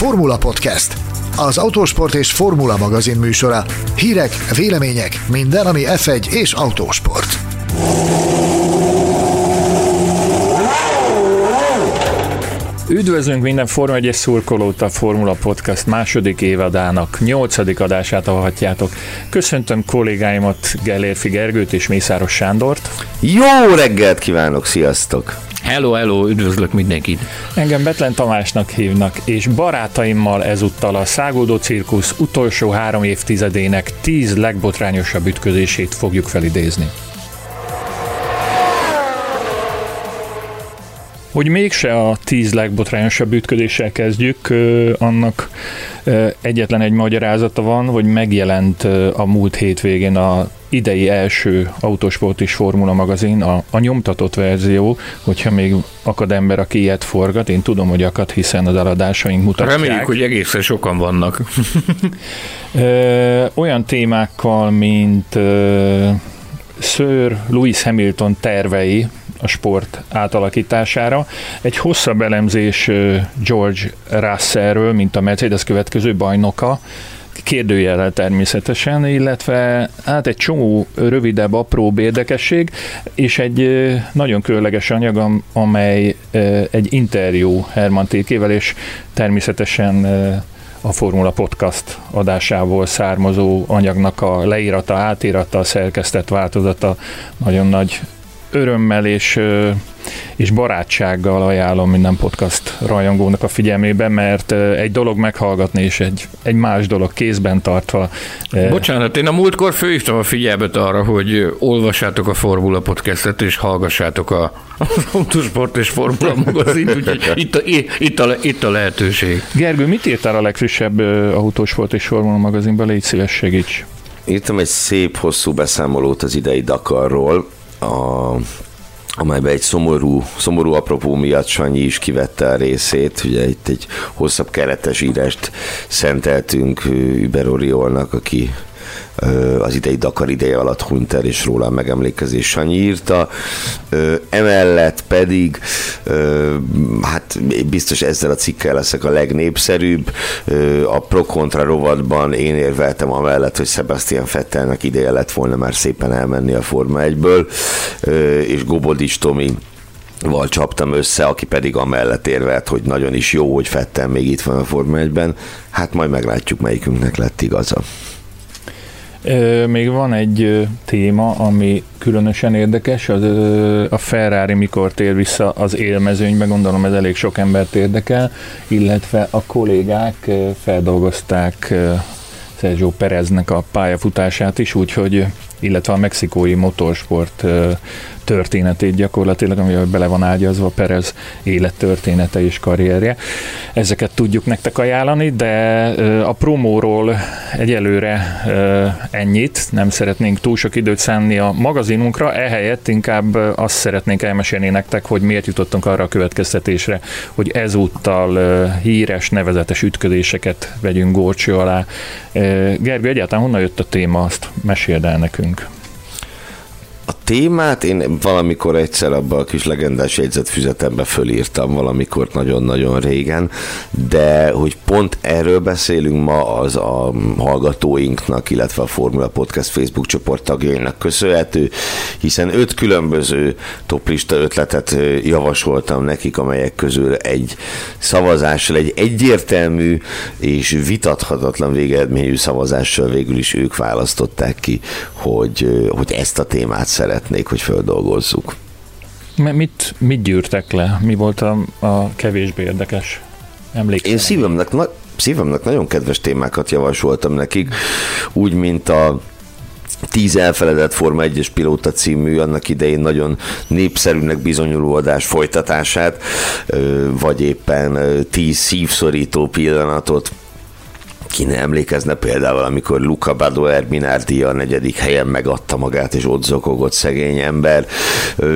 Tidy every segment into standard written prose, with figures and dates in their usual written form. Formula Podcast, az Autósport és Formula magazin műsora. Hírek, vélemények, minden, ami F1 és autósport. Üdvözlünk minden Forma 1-es szurkolót, a Formula Podcast második évadának 8. adását hallhatjátok. Köszöntöm kollégáimat, Gellérfi Gergőt és Mészáros Sándort. Jó reggelt kívánok, sziasztok! Hello, üdvözlök mindenkit! Engem Betlen Tamásnak hívnak, és barátaimmal ezúttal a Száguldó cirkusz utolsó 3 évtizedének 10 legbotrányosabb ütközését fogjuk felidézni. Hogy mégse a 10 legbotrányosabb ütközéssel kezdjük, annak egyetlen egy magyarázata van, hogy megjelent a múlt hétvégén a idei első Autósport és Formula magazin, a nyomtatott verzió, hogyha még akad ember, aki ilyet forgat, én tudom, hogy akad, hiszen az eladásaink mutatják. Reméljük, hogy egészen sokan vannak. Olyan témákkal, mint Sir Lewis Hamilton tervei a sport átalakítására. Egy hosszabb elemzés George Russellről, mint a Mercedes következő bajnoka, kérdőjellel természetesen, illetve egy csomó rövidebb, apróbb érdekesség, és egy nagyon különleges anyag, amely egy interjú Herman Tilkével, és természetesen a Formula Podcast adásából származó anyagnak a leírata, átirata, a szerkesztett változata nagyon nagy örömmel és barátsággal ajánlom minden podcast rajongónak a figyelmébe, mert egy dolog meghallgatni, és egy más dolog kézben tartva. Bocsánat, én a múltkor fölhívtam a figyelmet arra, hogy olvassátok a Formula Podcastet, és hallgassátok az Autósport és Formula magazint, úgyhogy itt a lehetőség. Gergő, mit írtál a legfrissebb Autósport és Formula magazinban? Légy szíves, segíts! Írtam egy szép hosszú beszámolót az idei Dakarról, amelyben egy szomorú apropó miatt Sanyi is kivette a részét. Ugye itt egy hosszabb keretes írást szenteltünk Über Oriolnak, aki az idei Dakar ideje alatt hunyt el, és róla a megemlékezés Sanyi írta. Emellett pedig, biztos ezzel a cikkel leszek a legnépszerűbb, a pro-kontra rovatban én érveltem amellett, hogy Sebastian Vettelnek ideje lett volna már szépen elmenni a Forma 1-ből, és Gobodis Tomival csaptam össze, aki pedig amellett érvelt, hogy nagyon is jó, hogy Vettel még itt van a Forma 1-ben. Hát majd meglátjuk, melyikünknek lett igaza. Még van egy téma, ami különösen érdekes, az a Ferrari mikor tér vissza az élmezőnybe, gondolom ez elég sok embert érdekel, illetve a kollégák feldolgozták Sergio Pereznek a pályafutását is, úgyhogy, illetve a mexikói motorsport történetét gyakorlatilag, amivel bele van ágyazva Perez élettörténete és karrierje. Ezeket tudjuk nektek ajánlani, de a promóról egyelőre ennyit, nem szeretnénk túl sok időt szánni a magazinunkra, ehelyett inkább azt szeretnénk elmesélni nektek, hogy miért jutottunk arra a következtetésre, hogy ezúttal híres, nevezetes ütközéseket vegyünk górcső alá. Gergő, egyáltalán honnan jött a téma, azt meséld el nekünk. A témát én valamikor egyszer abban a kis legendás jegyzetfüzetembe fölírtam, valamikor nagyon-nagyon régen, de hogy pont erről beszélünk ma, az a hallgatóinknak, illetve a Formula Podcast Facebook csoport tagjainak köszönhető, hiszen 5 különböző toplista ötletet javasoltam nekik, amelyek közül egy szavazással, egy egyértelmű és vitathatatlan végeredményű szavazással végül is ők választották ki, hogy ezt a témát szeretnék, hogy feldolgozzuk. Mit gyűrtek le? Mi volt a kevésbé érdekes emlékszem? Én szívemnek nagyon kedves témákat javasoltam nekik, úgy, mint a 10 elfeledett Forma 1-es pilóta című, annak idején nagyon népszerűnek bizonyuló adás folytatását, vagy éppen 10 szívszorító pillanatot. Ki ne emlékezne például, amikor Luca Badoer Minardi a 4. helyen megadta magát, és ott zokogott szegény ember.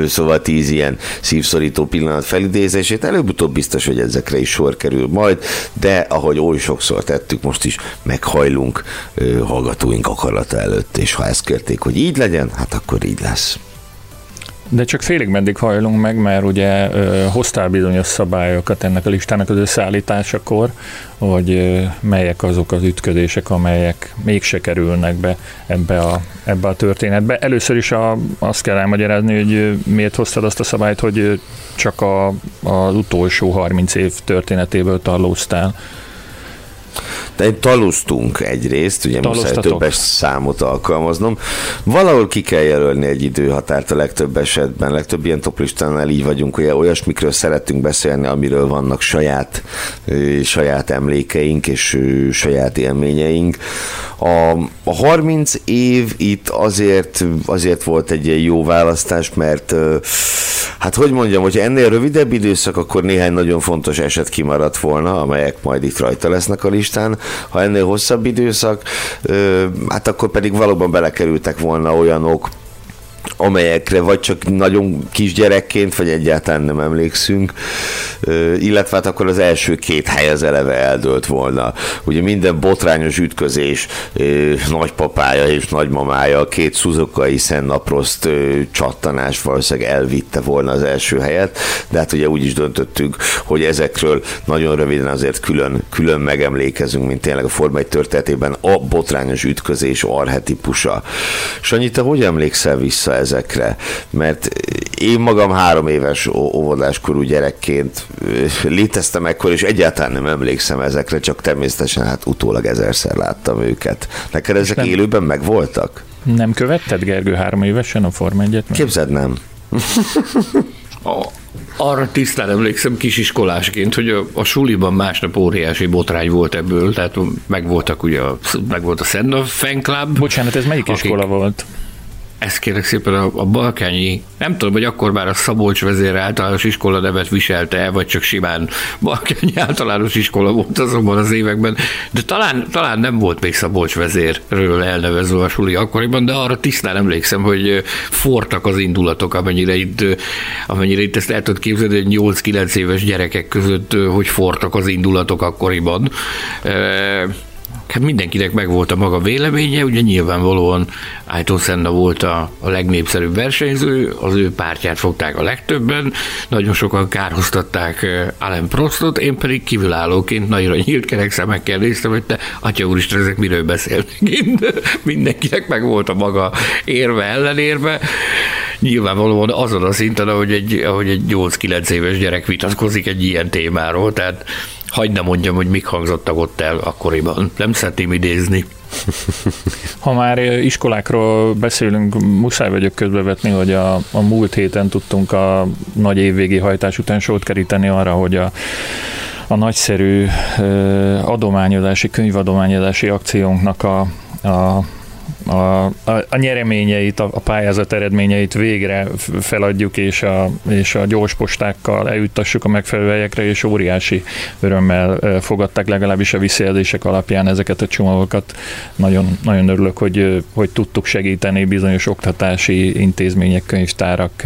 Szóval 10 ilyen szívszorító pillanat felidézését, előbb-utóbb biztos, hogy ezekre is sor kerül majd, de ahogy oly sokszor tettük, most is meghajlunk hallgatóink akarata előtt, és ha ezt kérték, hogy így legyen, hát akkor így lesz. De csak félig meddig hajlunk meg, mert ugye hoztál bizonyos szabályokat ennek a listának az összeállításakor, hogy melyek azok az ütközések, amelyek mégse kerülnek be ebbe a történetbe. Először is azt kell elmagyarázni, hogy miért hoztad azt a szabályt, hogy csak az utolsó 30 év történetéből tarlóztál. Taloztunk egyrészt, ugye muszáj többes számot alkalmaznom. Valahol ki kell jelölni egy időhatárt a legtöbb esetben, legtöbb ilyen toplistánál így vagyunk, ugye olyasmikről szeretünk beszélni, amiről vannak saját emlékeink és saját élményeink. A 30 év itt azért volt egy ilyen jó választás, mert hát hogy mondjam, hogyha ennél rövidebb időszak, akkor néhány nagyon fontos eset kimaradt volna, amelyek majd itt rajta lesznek a listán. Ha ennél hosszabb időszak, hát akkor pedig valóban belekerültek volna olyanok, amelyekre vagy csak nagyon kisgyerekként, vagy egyáltalán nem emlékszünk, illetve hát akkor az első két hely az eleve eldőlt volna. Ugye minden botrányos ütközés nagypapája és nagymamája, a két Suzuki Senna-Prost csattanás valószínűleg elvitte volna az első helyet, de hát ugye úgy is döntöttünk, hogy ezekről nagyon röviden azért külön megemlékezünk, mint tényleg a Forma 1 történetében a botrányos ütközés archetipusa. Sanyi, te hogy emlékszel vissza ezekre? Mert én magam 3 éves óvodáskorú gyerekként léteztem ekkor, és egyáltalán nem emlékszem ezekre, csak természetesen hát utólag 1000-szer láttam őket. Neked ezek nem, élőben megvoltak? Nem követted, Gergő, 3 évesen a Forma 1-et? Képzeld, nem. Arra tisztán emlékszem kisiskolásként, hogy a suliban másnap óriási botrány volt ebből, tehát megvolt a Senna Fan Club. Bocsánat, ez melyik iskola volt? Ez kérlek szépen a balkányi, nem tudom, hogy akkor már a Szabolcs vezér általános iskola nevet viselte, vagy csak simán balkányi általános iskola volt azonban az években, de talán nem volt még Szabolcs vezérről elnevező a suli akkoriban, de arra tisztán emlékszem, hogy fortak az indulatok, amennyire itt ezt el tudod képzelni, hogy 8-9 éves gyerekek között, hogy fortak az indulatok akkoriban. Hát mindenkinek megvolt a maga véleménye, ugye nyilvánvalóan Ayrton Senna volt a legnépszerűbb versenyző, az ő pártját fogták a legtöbben, nagyon sokan kárhoztatták Alain Prostot, én pedig kívülállóként nagyra nyílt kerek szemekkel néztem, hogy te, atya úristen, ezek miről beszélnek itt? Mindenkinek megvolt a maga érve, ellenérve. Nyilvánvalóan azon a szinten, ahogy egy 8-9 éves gyerek vitatkozik egy ilyen témáról, tehát hagyd ne mondjam, hogy mik hangzottak ott el akkoriban. Nem szeretném idézni. Ha már iskolákról beszélünk, muszáj vagyok közbevetni, hogy a múlt héten tudtunk a nagy évvégi hajtás után sót keríteni arra, hogy a nagyszerű adományozási, könyvadományozási akciónknak a nyereményeit, a pályázat eredményeit végre feladjuk, és a gyorspostákkal eljuttassuk a megfelelő helyekre, és óriási örömmel fogadták legalábbis a visszajelzések alapján ezeket a csomagokat. Nagyon, nagyon örülök, hogy tudtuk segíteni bizonyos oktatási intézmények, könyvtárak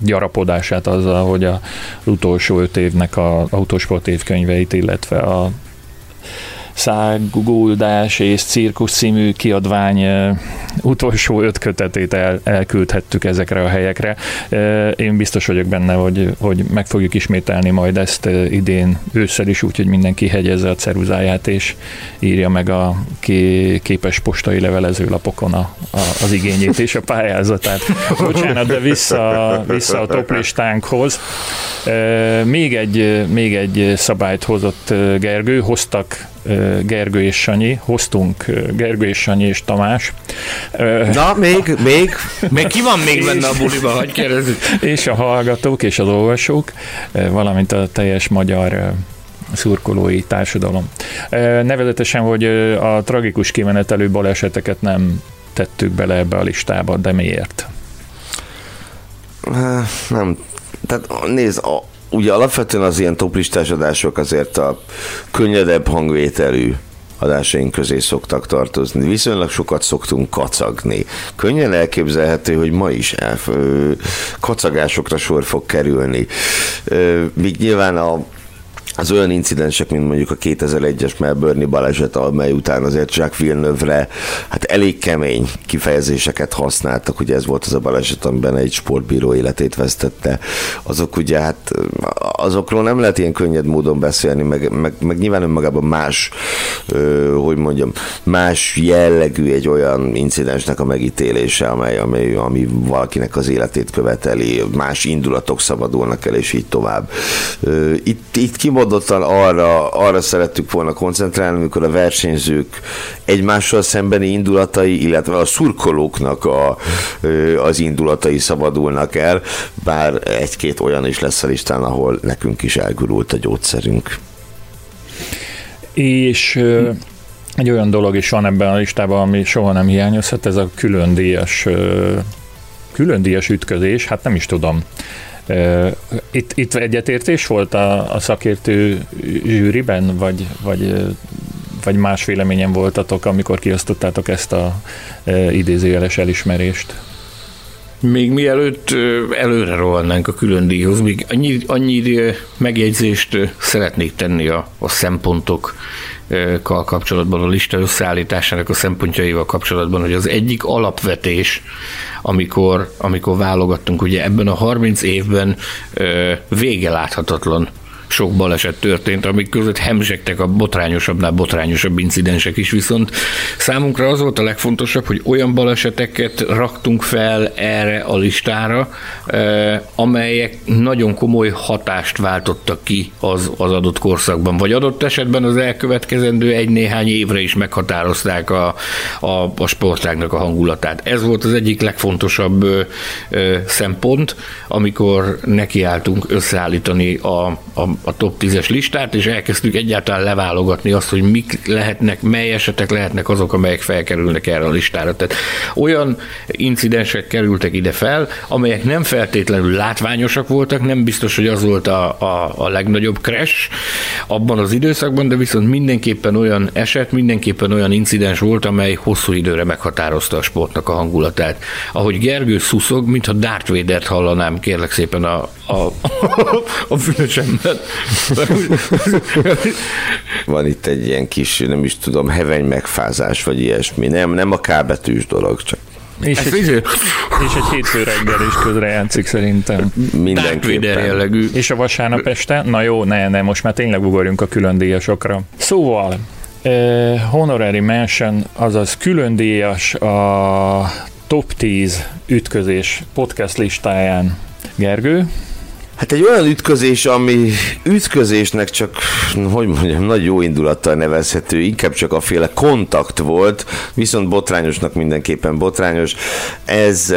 gyarapodását azzal, hogy az utolsó 5 évnek az autósport évkönyveit, illetve a Száguldás és cirkusz című kiadvány utolsó 5 kötetét elküldhettük ezekre a helyekre. Én biztos vagyok benne, hogy meg fogjuk ismételni majd ezt idén ősszel is, úgyhogy mindenki hegyezze a ceruzáját és írja meg a képes postai levelezőlapokon az igényét és a pályázatát. Bocsánat, de vissza a toplistánkhoz. Még egy szabályt hozott Gergő, hoztunk Gergő és Sanyi és Tamás. Na, még ki van még benne a buliba, hogy kérdezzük. És a hallgatók és az olvasók, valamint a teljes magyar szurkolói társadalom. Nevezetesen, hogy a tragikus kimenetelő baleseteket nem tettük bele ebbe a listába, de miért? Nem. Tehát nézd, ugye alapvetően az ilyen toplistás adások azért a könnyedebb hangvételű adásaink közé szoktak tartozni. Viszonylag sokat szoktunk kacagni. Könnyen elképzelhető, hogy ma is kacagásokra sor fog kerülni. Míg nyilván az olyan incidensek, mint mondjuk a 2001-es Melbourne-i baleset, amely után azért Jacques Villeneuve-re hát elég kemény kifejezéseket használtak, ugye ez volt az a baleset, amiben egy sportbíró életét vesztette, azok ugye hát azokról nem lehet ilyen könnyed módon beszélni, meg nyilván önmagában más, más jellegű egy olyan incidensnek a megítélése, ami valakinek az életét követeli, más indulatok szabadulnak el, és így tovább. Itt kimondottan arra szerettük volna koncentrálni, amikor a versenyzők egymással szembeni indulatai, illetve a szurkolóknak az indulatai szabadulnak el, bár egy-két olyan is lesz a listán, ahol nekünk is elgurult a gyógyszerünk. És egy olyan dolog is van ebben a listában, ami soha nem hiányozhat, ez a külön díjas ütközés, hát nem is tudom. Itt egyetértés volt a szakértő zsűriben, vagy más véleményen voltatok, amikor kiosztottátok ezt a idézőjeles elismerést? Még mielőtt előre rohannánk a külön díjhoz, még annyi megjegyzést szeretnék tenni a szempontokkal kapcsolatban, a lista összeállításának a szempontjaival kapcsolatban, hogy az egyik alapvetés, amikor válogattunk, ugye ebben a 30 évben vége láthatatlan sok baleset történt, amik között hemzsegtek a botrányosabbnál botrányosabb incidensek is, viszont számunkra az volt a legfontosabb, hogy olyan baleseteket raktunk fel erre a listára, amelyek nagyon komoly hatást váltottak ki az adott korszakban, vagy adott esetben az elkövetkezendő egy-néhány évre is meghatározták a sportágnak a hangulatát. Ez volt az egyik legfontosabb szempont, amikor nekiálltunk összeállítani a top 10-es listát, és elkezdtük egyáltalán leválogatni azt, hogy mik lehetnek, mely esetek lehetnek azok, amelyek felkerülnek erre a listára. Tehát olyan incidensek kerültek ide fel, amelyek nem feltétlenül látványosak voltak, nem biztos, hogy az volt a legnagyobb crash abban az időszakban, de viszont mindenképpen olyan eset, mindenképpen olyan incidens volt, amely hosszú időre meghatározta a sportnak a hangulatát. Ahogy Gergő szuszog, mintha Darth Vadert hallanám, kérlek szépen a fülösemmel. Van itt egy ilyen kis, nem is tudom, heveny megfázás, vagy ilyesmi. Nem a K-betűs dolog, csak... És egy hétfő reggel is közre játszik szerintem. Mindenképpen. És a vasárnap este? Na jó, ne, most már tényleg ugorjunk a külön díjasokra. Szóval, honorary mention, azaz külön díjas a top 10 ütközés podcast listáján. Gergő? Hát egy olyan ütközés, ami ütközésnek csak, nagy jó indulattal nevezhető, inkább csak a féle kontakt volt, viszont botrányosnak mindenképpen botrányos. Ez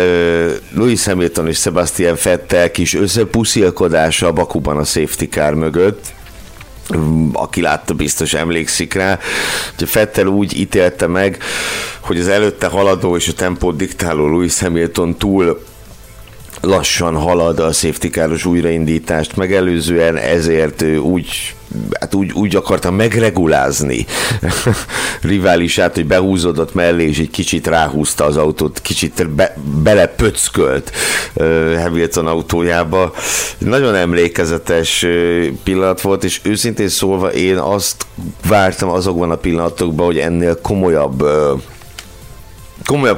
Lewis Hamilton és Sebastian Vettel kis összepuszilkodása Bakuban a safety car mögött. Aki látta, biztos emlékszik rá. Vettel úgy ítélte meg, hogy az előtte haladó és a tempót diktáló Lewis Hamilton túl lassan halad a safety car-os újraindítást megelőzően, ezért úgy akarta megregulázni riválisát, hogy behúzódott mellé, és egy kicsit ráhúzta az autót, kicsit belepöckölt Hamilton autójába. Nagyon emlékezetes pillanat volt, és őszintén szólva én azt vártam azokban a pillanatokban, hogy ennél komolyabb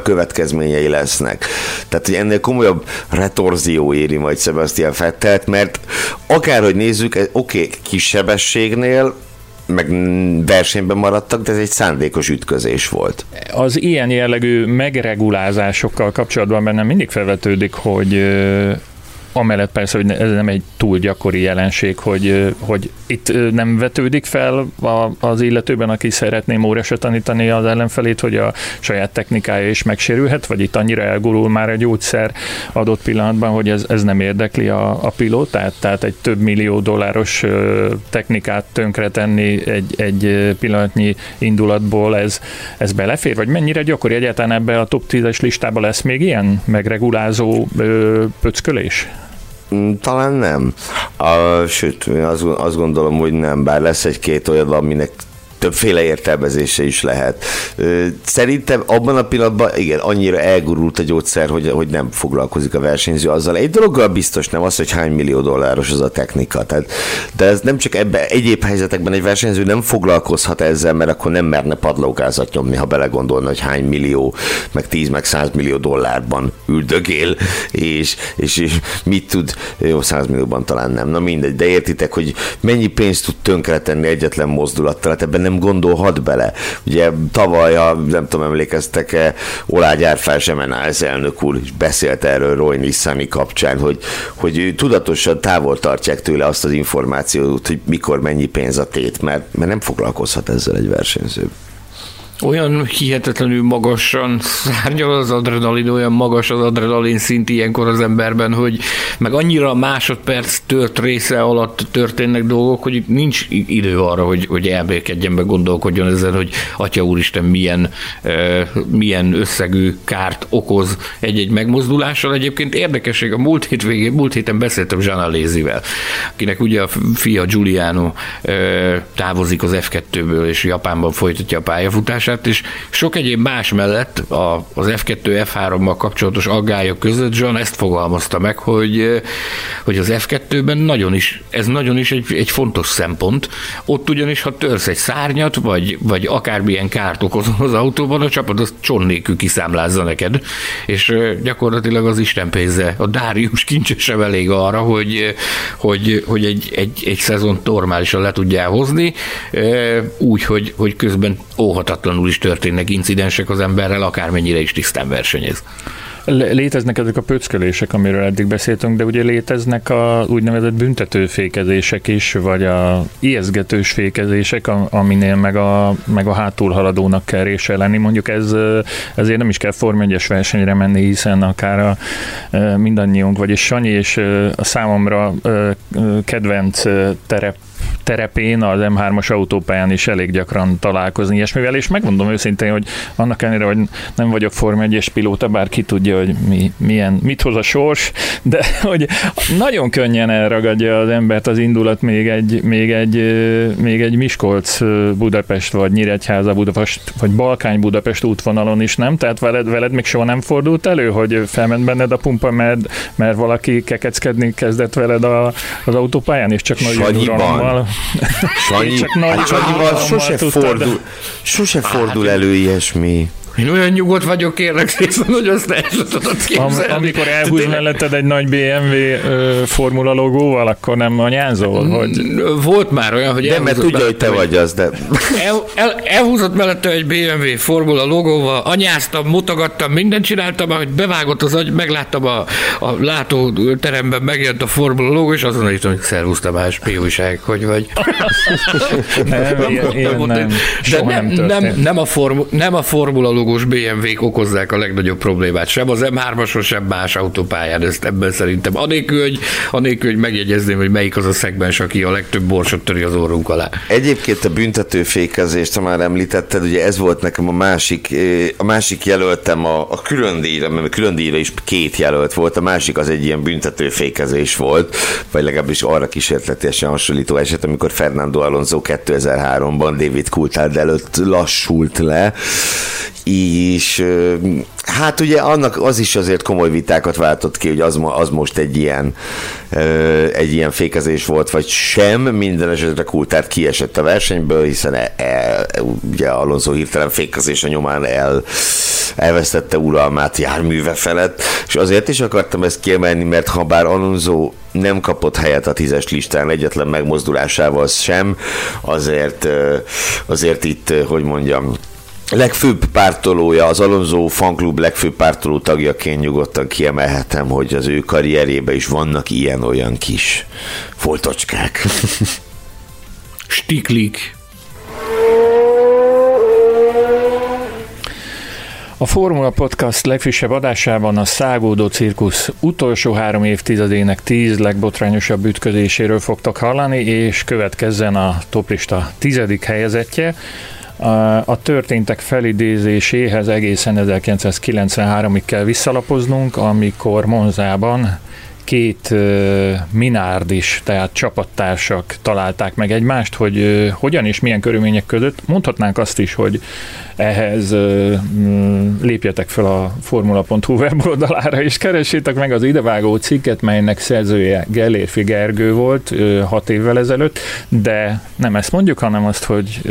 következményei lesznek. Tehát, hogy ennél komolyabb retorzió éri majd Sebastian Vettelt, mert akárhogy nézzük, oké, kis sebességnél meg versenyben maradtak, de ez egy szándékos ütközés volt. Az ilyen jellegű megregulázásokkal kapcsolatban bennem mindig felvetődik, hogy amellett persze, hogy ez nem egy túl gyakori jelenség, hogy itt nem vetődik fel az illetőben, aki szeretné órásra tanítani az ellenfelét, hogy a saját technikája is megsérülhet, vagy itt annyira elgurul már a gyógyszer adott pillanatban, hogy ez nem érdekli a pilótát, tehát egy több millió dolláros technikát tönkretenni egy pillanatnyi indulatból, ez belefér? Vagy mennyire gyakori egyáltalán ebbe a top 10-es listába lesz még ilyen megregulázó pöckölés? Talán nem. Sőt, azt gondolom, hogy nem, bár lesz egy-két olyan, aminek többféle értelmezése is lehet. Szerintem abban a pillanatban, igen, annyira elgurult a gyógyszer, hogy nem foglalkozik a versenyző azzal. Egy dologgal biztos nem az, hogy hány millió dolláros az a technika. Tehát, de ez nem csak ebben, egyéb helyzetekben egy versenyző nem foglalkozhat ezzel, mert akkor nem merne padlógázat nyomni, ha belegondolna, hogy hány millió, meg 10, meg 100 millió dollárban üldögél, és mit tud, jó, 100 millióban talán nem, na mindegy, de értitek, hogy mennyi pénzt tud tönkretenni egyetlen mozdulattal, hát ebben nem gondolhat bele. Ugye tavaly, nem tudom, emlékeztek-e, Olágy Árfás MNAS elnök úr is beszélt erről Roy Nissany kapcsán, hogy tudatosan távol tartják tőle azt az információt, hogy mikor mennyi pénz a tét, mert nem foglalkozhat ezzel egy versenyző. Olyan hihetetlenül magasan szárnyal az adrenalin, olyan magas az adrenalin szint ilyenkor az emberben, hogy meg annyira másodperc tört része alatt történnek dolgok, hogy nincs idő arra, hogy elbélkedjen, meg gondolkodjon ezen, hogy atya úristen, milyen összegű kárt okoz egy-egy megmozdulással. Egyébként érdekesség, a múlt héten beszéltem Zsanalézivel, akinek ugye a fia Giuliano távozik az F2-ből, és Japánban folytatja a pályafutását, és sok egyéb más mellett az F2-F3-mal kapcsolatos aggályok között John ezt fogalmazta meg, hogy az F2-ben ez nagyon is egy fontos szempont. Ott ugyanis, ha törsz egy szárnyat, vagy akármilyen kárt okozol az autóban, a csapat az cson nélkül kiszámlázza neked, és gyakorlatilag az Isten pénze, a Dárius kincse sem elég arra, hogy egy szezont normálisan le tudjál hozni, úgy, hogy közben óhatatlan is történnek incidensek az emberrel, akármennyire is tisztán versenyez. Léteznek ezek a pöckölések, amiről eddig beszéltünk, de ugye léteznek a úgynevezett büntetőfékezések is, vagy a ijesztgetős fékezések, aminél meg a hátulhaladónak kell része lenni. Mondjuk ezért nem is kell Forma 1-es versenyre menni, hiszen akár mindannyiunk, vagyis Sanyi, és a számomra kedvenc terepén, az M3-as autópályán is elég gyakran találkozni ilyesmivel, és megmondom őszintén, hogy annak ellenére, hogy nem vagyok Forma 1-es pilóta, bár ki tudja, hogy mit hoz a sors, de hogy nagyon könnyen elragadja az embert az indulat még egy Miskolc-Budapest, vagy Nyíregyháza-Budapest, vagy Balkány-Budapest útvonalon is, nem? Tehát veled még soha nem fordult elő, hogy felment benned a pumpa, mert valaki kekeckedni kezdett veled az autópályán, és csak nagyon uralommal. Sanyival sose fordul elő ilyesmi. Én olyan nyugodt vagyok, kérlek szépen, hogy azt el tudod képzelni. Amikor elhúz melletted egy nagy BMW formula logóval, akkor nem anyázol? Hogy... Volt már olyan, hogy elhúzott... De, mert tudja, hogy te vagy az, de... Elhúzott mellette egy BMW formula logóval, anyáztam, mutogattam, mindent csináltam, ahogy bevágott az agy, megláttam a látóteremben, megjött a formula logó, és azonnal írtam, hogy szervusztam, más, mi újság, hogy vagy? Nem a formula logó BMW-k okozzák a legnagyobb problémát, sem az M3-ason, sem más autópályán, ezt ebben szerintem. Anélkül, hogy megjegyezném, hogy melyik az a szegmens, aki a legtöbb borsot töri az orrunk alá. Egyébként a büntetőfékezést, ha már említetted, ugye ez volt nekem a másik jelöltem a különdíjra, mert a különdíjra is 2 jelölt volt, a másik az egy ilyen büntetőfékezés volt, vagy legalábbis arra kísérletiesen hasonlító eset, amikor Fernando Alonso 2003-ban David Coulthard előtt lassult le, és hát ugye annak az is azért komoly vitákat váltott ki, hogy az most egy ilyen fékezés volt, vagy sem. Minden esetre Coulthard kiesett a versenyből, hiszen ugye Alonso hirtelen fékezése nyomán elvesztette uralmát járműve felett, és azért is akartam ezt kiemelni, mert ha bár Alonso nem kapott helyet a 10-es listán egyetlen megmozdulásával sem, azért itt, hogy mondjam, legfőbb pártolója, az Alonso fanklub legfőbb pártoló tagjaként nyugodtan kiemelhetem, hogy az ő karrierjében is vannak ilyen-olyan kis foltocskák. Stiklik. A Formula Podcast legfrissebb adásában a Száguldó cirkusz utolsó 3 évtizedének 10 legbotrányosabb ütközéséről fogtok hallani, és következzen a toplista 10. helyezettje. A történtek felidézéséhez egészen 1993-ig kell visszalapoznunk, amikor Monzában két Minardis, tehát csapattársak találták meg egymást, hogy hogyan és milyen körülmények között. Mondhatnánk azt is, hogy ehhez lépjetek fel a Formula.hu weboldalára, és keressétek meg az idevágó cikket, melynek szerzője Gellérfi Gergő volt 6 évvel ezelőtt, de nem ezt mondjuk, hanem azt, hogy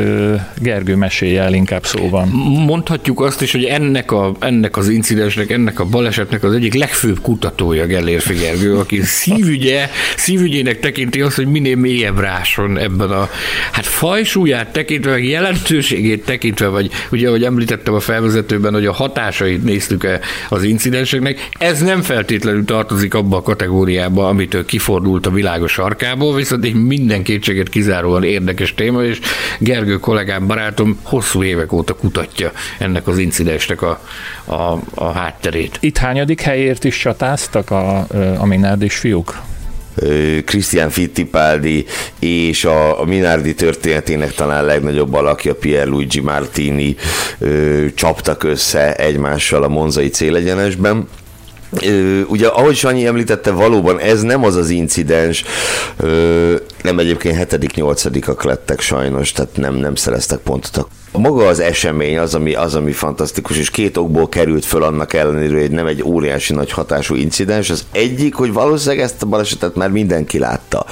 Gergő mesélje el inkább szóban. Mondhatjuk azt is, hogy ennek az incidensnek, ennek a balesetnek az egyik legfőbb kutatója Gellérfi Gergő, aki szívügyének tekinti azt, hogy minél mélyebb ráson ebben a fajsúlyát tekintve, meg jelentőségét tekintve, vagy ugye, ahogy említettem a felvezetőben, hogy a hatásait néztük az incidenseknek, ez nem feltétlenül tartozik abba a kategóriába, amitől kifordult a világ a sarkából, viszont egy minden kétséget kizáróan érdekes téma, és Gergő kollégám, barátom hosszú évek óta kutatja ennek az incidensnek a hátterét. Itt hányadik helyért is csatáztak a Minardis fiúk? Christian Fittipaldi és a Minardi történetének talán legnagyobb alakja, Pierluigi Martini csaptak össze egymással a monzai célegyenesben. Ugye, ahogy Sanyi említette, valóban ez nem az az incidens, nem, egyébként 7.-8.-ak lettek sajnos, tehát nem szereztek pontot. Maga az esemény az, ami fantasztikus, és két okból került föl annak ellenére, hogy nem egy óriási nagy hatású incidens. Az egyik, hogy valószínűleg ezt a balesetet már mindenki látta.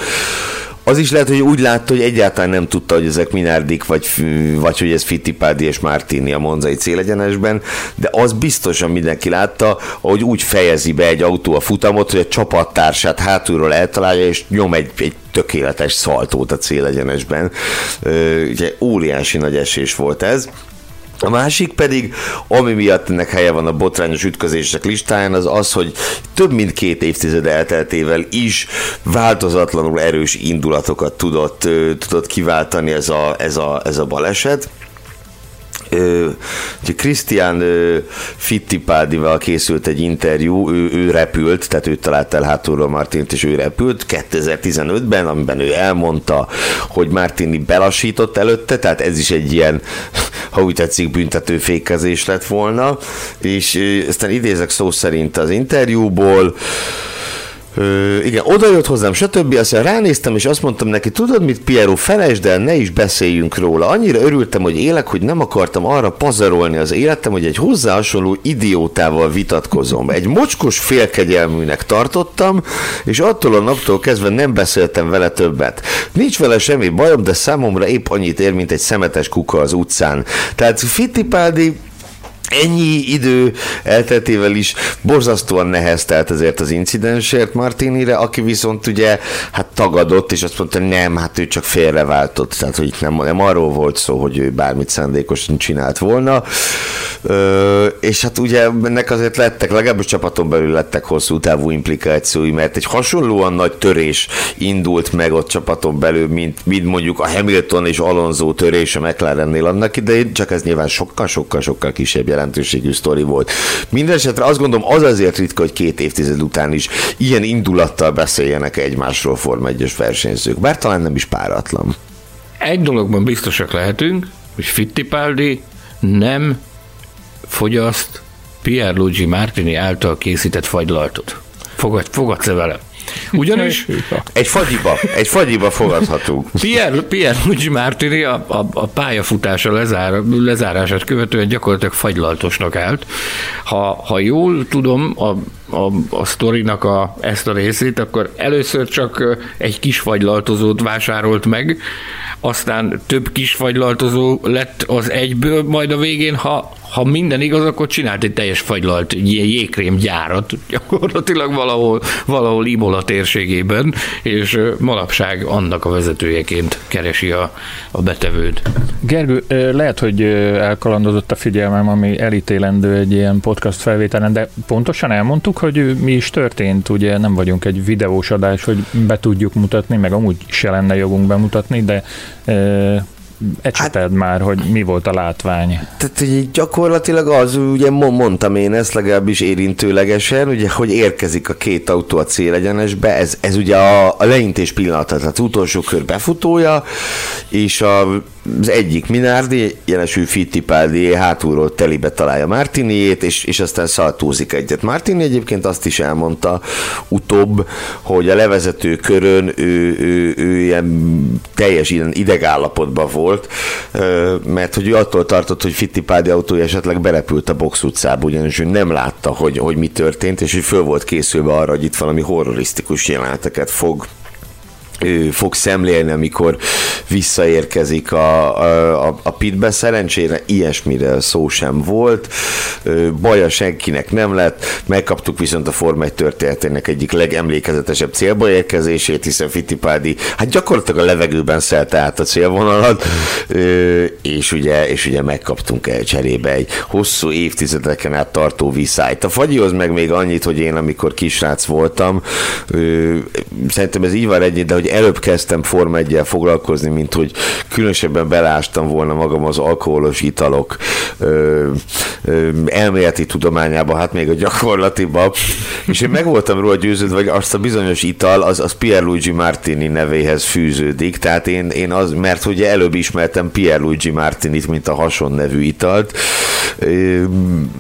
Az is lehet, hogy úgy látta, hogy egyáltalán nem tudta, hogy ezek Minardik, vagy hogy ez Fittipaldi és Martini a monzai célegyenesben, de az biztosan mindenki látta, hogy úgy fejezi be egy autó a futamot, hogy a csapattársát hátulról eltalálja, és nyom egy tökéletes szaltót a célegyenesben. Ugye óriási nagy esés volt ez. A másik pedig, ami miatt ennek helye van a botrányos ütközések listáján, az, hogy több mint 2 évtized elteltével is változatlanul erős indulatokat tudott kiváltani ez a baleset. Christian Fittipaldival készült egy interjú, ő repült, tehát ő talált el hátulról Martinit, és ő repült 2015-ben, amiben ő elmondta, hogy Martini belassított előtte, tehát ez is egy ilyen, ha úgy tetszik, büntető fékezés lett volna, és aztán idézek szó szerint az interjúból, igen, oda jött hozzám, stb. Aztán ránéztem, és azt mondtam neki, tudod mit, Piero, felejtsd el, ne is beszéljünk róla. Annyira örültem, hogy élek, hogy nem akartam arra pazarolni az életem, hogy egy hozzá hasonló idiótával vitatkozom. Egy mocskos félkegyelműnek tartottam, és attól a naptól kezdve nem beszéltem vele többet. Nincs vele semmi bajom, de számomra épp annyit ér, mint egy szemetes kuka az utcán. Tehát Fittipaldi ennyi idő elteltével is borzasztóan neheztelt ezért az incidensért Martinire, aki viszont ugye tagadott, és azt mondta, nem, ő csak félreváltott, tehát hogy nem arról volt szó, hogy ő bármit szándékosan csinált volna, és ugye ennek azért lettek, legalábbis csapaton belül lettek hosszú távú implikációi, mert egy hasonlóan nagy törés indult meg ott csapaton belül, mint mondjuk a Hamilton és Alonso törés a McLarennél annak idején, csak ez nyilván sokkal-sokkal-sokkal kisebb jelentőségű sztori volt. Mindenesetre azt gondolom, az azért ritka, hogy 2 évtized után is ilyen indulattal beszéljenek egymásról Forma 1-es versenyzők, bár talán nem is páratlan. Egy dologban biztosak lehetünk, hogy Fittipaldi nem fogyaszt Pierluigi Martini által készített fagylaltot. Fogadsz-e vele? Ugyanis egy fagyiba fogadhatunk. Pierluigi Martini a pályafutása lezárását követően gyakorlatilag fagylaltosnak állt. Ha jól tudom a sztorinak ezt a részét, akkor először csak egy kis fagylaltozót vásárolt meg, aztán több kis fagylaltozó lett az egyből, majd a végén, ha minden igaz, akkor csinált egy teljes fagylalt jégkrémgyárat gyakorlatilag valahol Imola térségében, és manapság annak a vezetőjeként keresi a betevőt. Gergő, lehet, hogy elkalandozott a figyelmem, ami elítélendő egy ilyen podcast felvételen, de pontosan elmondtuk, hogy mi is történt, ugye nem vagyunk egy videós adás, hogy be tudjuk mutatni, meg amúgy se lenne jogunk bemutatni, de ecseted már, hogy mi volt a látvány. Tehát gyakorlatilag az, ugye mondtam én ezt legalábbis érintőlegesen, ugye, hogy érkezik a két autó a célegyenesbe, ez ugye a leintés pillanata, tehát utolsó kör befutója, és a Az egyik Minardi, jelesül Fittipaldi hátulról telibe találja Martiniét, és aztán szaltózik egyet. Martini egyébként azt is elmondta utóbb, hogy a levezető körön ő ilyen teljes idegállapotban volt, mert hogy ő attól tartott, hogy Fittipaldi autója esetleg berepült a box utcába, ugyanis ő nem látta, hogy mi történt, és ő föl volt készülve arra, hogy itt valami horrorisztikus jeleneteket fog szemlélni, amikor visszaérkezik a pitbe. Szerencsére ilyesmire szó sem volt, baja senkinek nem lett, megkaptuk viszont a Forma 1 történetének egyik legemlékezetesebb célba érkezését, hiszen Fittipaldi gyakorlatilag a levegőben szelte át a célvonalat, és ugye megkaptunk el cserébe egy hosszú évtizedeken át tartó viszályt. A fagyihoz meg még annyit, hogy én amikor kisrác voltam, szerintem ez így van egyébként, de hogy előbb kezdtem Forma 1-jel foglalkozni, mint hogy különösebben belástam volna magam az alkoholos italok elméleti tudományába, még a gyakorlatiba. És én meg voltam róla győződve, hogy azt a bizonyos ital, az Pierluigi Martini nevéhez fűződik, tehát én az, mert ugye előbb ismertem Pierluigi Martinit, mint a hason nevű italt.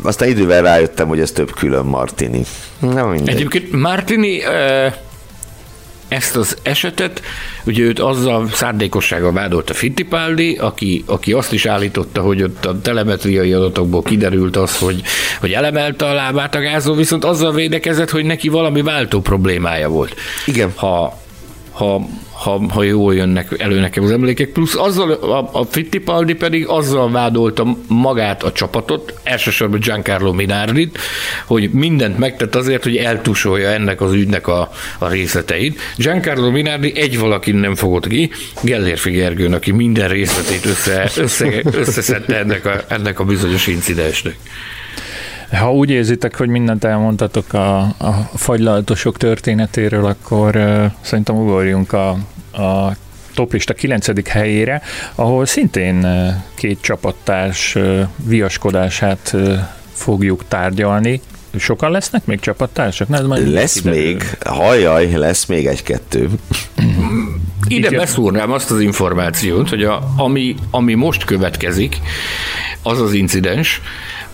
Aztán idővel rájöttem, hogy ez több külön Martini. Na, egyébként Martini... Ezt az esetet, ugye őt azzal szándékossággal vádolta Fittipaldi, aki azt is állította, hogy ott a telemetriai adatokból kiderült az, hogy elemelte a lábát a gázról, viszont azzal védekezett, hogy neki valami váltó problémája volt. Igen. Ha jól jönnek elő nekem az emlékek, plusz azzal a Fittipaldi pedig azzal vádolta magát a csapatot, elsősorban Giancarlo Minardit, hogy mindent megtett azért, hogy eltusolja ennek az ügynek a részleteit. Giancarlo Minardi egy valakin nem fogott ki, Gellérfi Gergőn, aki minden részletét összeszedte ennek a bizonyos incidensnek. Ha úgy érzitek, hogy mindent elmondtatok a fagylaltosok történetéről, akkor szerintem ugorjunk a toplista 9. helyére, ahol szintén két csapattárs viaskodását fogjuk tárgyalni. Sokan lesznek még csapattársak? Na, lesz még, hajjaj, lesz még egy-kettő. Ide beszúrnám azt az információt, hogy ami most következik, az az incidens,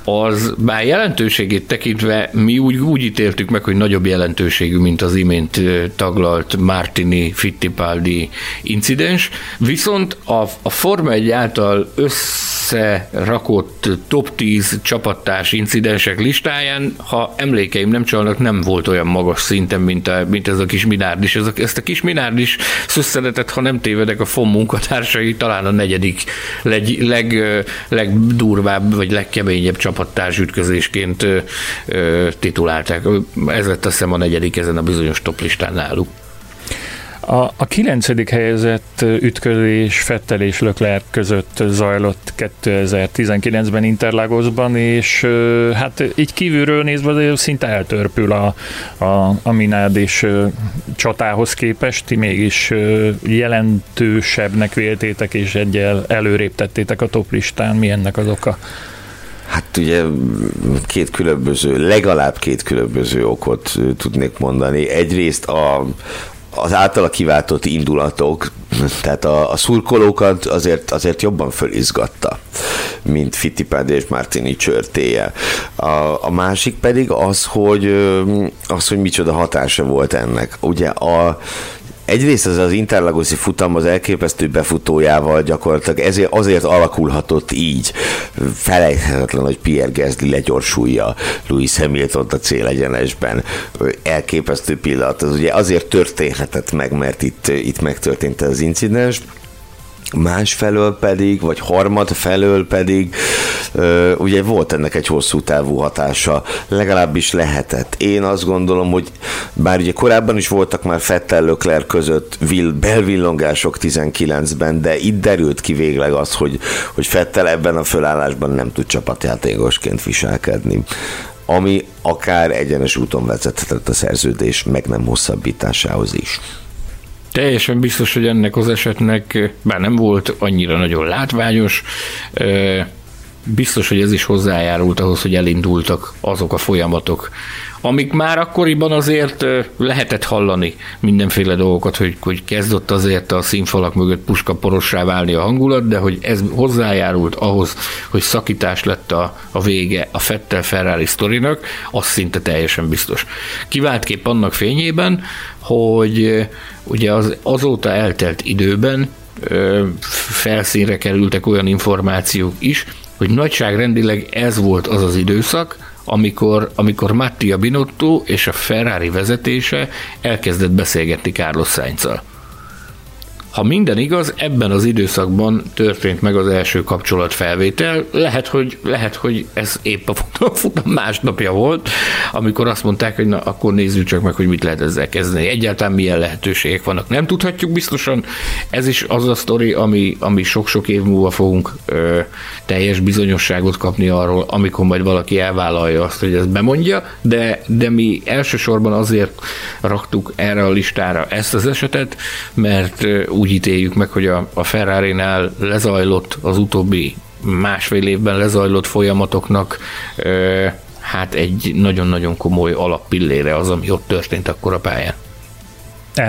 az bár jelentőségét tekintve mi úgy ítéltük meg, hogy nagyobb jelentőségű, mint az imént taglalt Martini Fittipaldi incidens, viszont a Forma 1 által összerakott top 10 csapattárs incidensek listáján, ha emlékeim nem csalnak, nem volt olyan magas szinten, mint ez a kis Minardis. Ezt a kis Minardis szösszenetet, ha nem tévedek, a FOM munkatársai talán a negyedik legdurvább vagy legkeményebb csapattárs ütközésként titulálták. Ez lett azt hiszem a negyedik ezen a bizonyos toplistán náluk. A 9. helyezett ütközés Vettel és Leclerc között zajlott 2019-ben Interlagosban, és hát így kívülről nézve azért szinte eltörpül a Minardis csatához képest, ti mégis jelentősebbnek véltétek, és egyel előrébb tettétek a toplistán. Mi ennek az oka? Hát ugye legalább két különböző okot tudnék mondani. Egyrészt az általa kiváltott indulatok, tehát a szurkolókat azért jobban fölizgatta, mint Fittipaldi és Martini csörtéje. A másik pedig az, hogy micsoda hatása volt ennek. Ugye egyrészt az interlagoszi futam az elképesztő befutójával gyakorlatilag azért alakulhatott így. Felejthetetlen, hogy Pierre Gasly legyorsulja Lewis Hamiltont a célegyenesben. Elképesztő pillanat. Ez ugye azért történhetett meg, mert itt megtörtént az incidens. Másfelől pedig, vagy harmadfelől pedig ugye volt ennek egy hosszú távú hatása, legalábbis lehetett. Én azt gondolom, hogy bár ugye korábban is voltak már Vettel-Leclerc között belvillongások 19-ben, de itt derült ki végleg az, hogy Vettel ebben a fölállásban nem tud csapatjátékosként viselkedni, ami akár egyenes úton vezethetett a szerződés meg nem hosszabbításához is. Teljesen biztos, hogy ennek az esetnek, bár nem volt annyira nagyon látványos, Biztos, hogy ez is hozzájárult ahhoz, hogy elindultak azok a folyamatok, amik már akkoriban azért lehetett hallani mindenféle dolgokat, hogy kezdett azért a színfalak mögött puskaporossá válni a hangulat, de hogy ez hozzájárult ahhoz, hogy szakítás lett a vége a Vettel-Ferrari sztorinak, az szinte teljesen biztos. Kiváltképp annak fényében, hogy ugye az azóta eltelt időben felszínre kerültek olyan információk is, hogy nagyságrendileg ez volt az az időszak, amikor Mattia Binotto és a Ferrari vezetése elkezdett beszélgetni Carlos Sainz-al. Ha minden igaz, ebben az időszakban történt meg az első kapcsolatfelvétel, lehet, hogy ez épp a futam másnapja volt, amikor azt mondták, hogy na, akkor nézzük csak meg, hogy mit lehet ezzel kezdeni. Egyáltalán milyen lehetőségek vannak. Nem tudhatjuk biztosan, ez is az a sztori, ami sok-sok év múlva fogunk teljes bizonyosságot kapni arról, amikor majd valaki elvállalja azt, hogy ezt bemondja, de mi elsősorban azért raktuk erre a listára ezt az esetet, mert úgy ítéljük meg, hogy a Ferrari-nál lezajlott az utóbbi másfél évben lezajlott folyamatoknak hát egy nagyon-nagyon komoly alappillére az, ami ott történt akkor a pályán.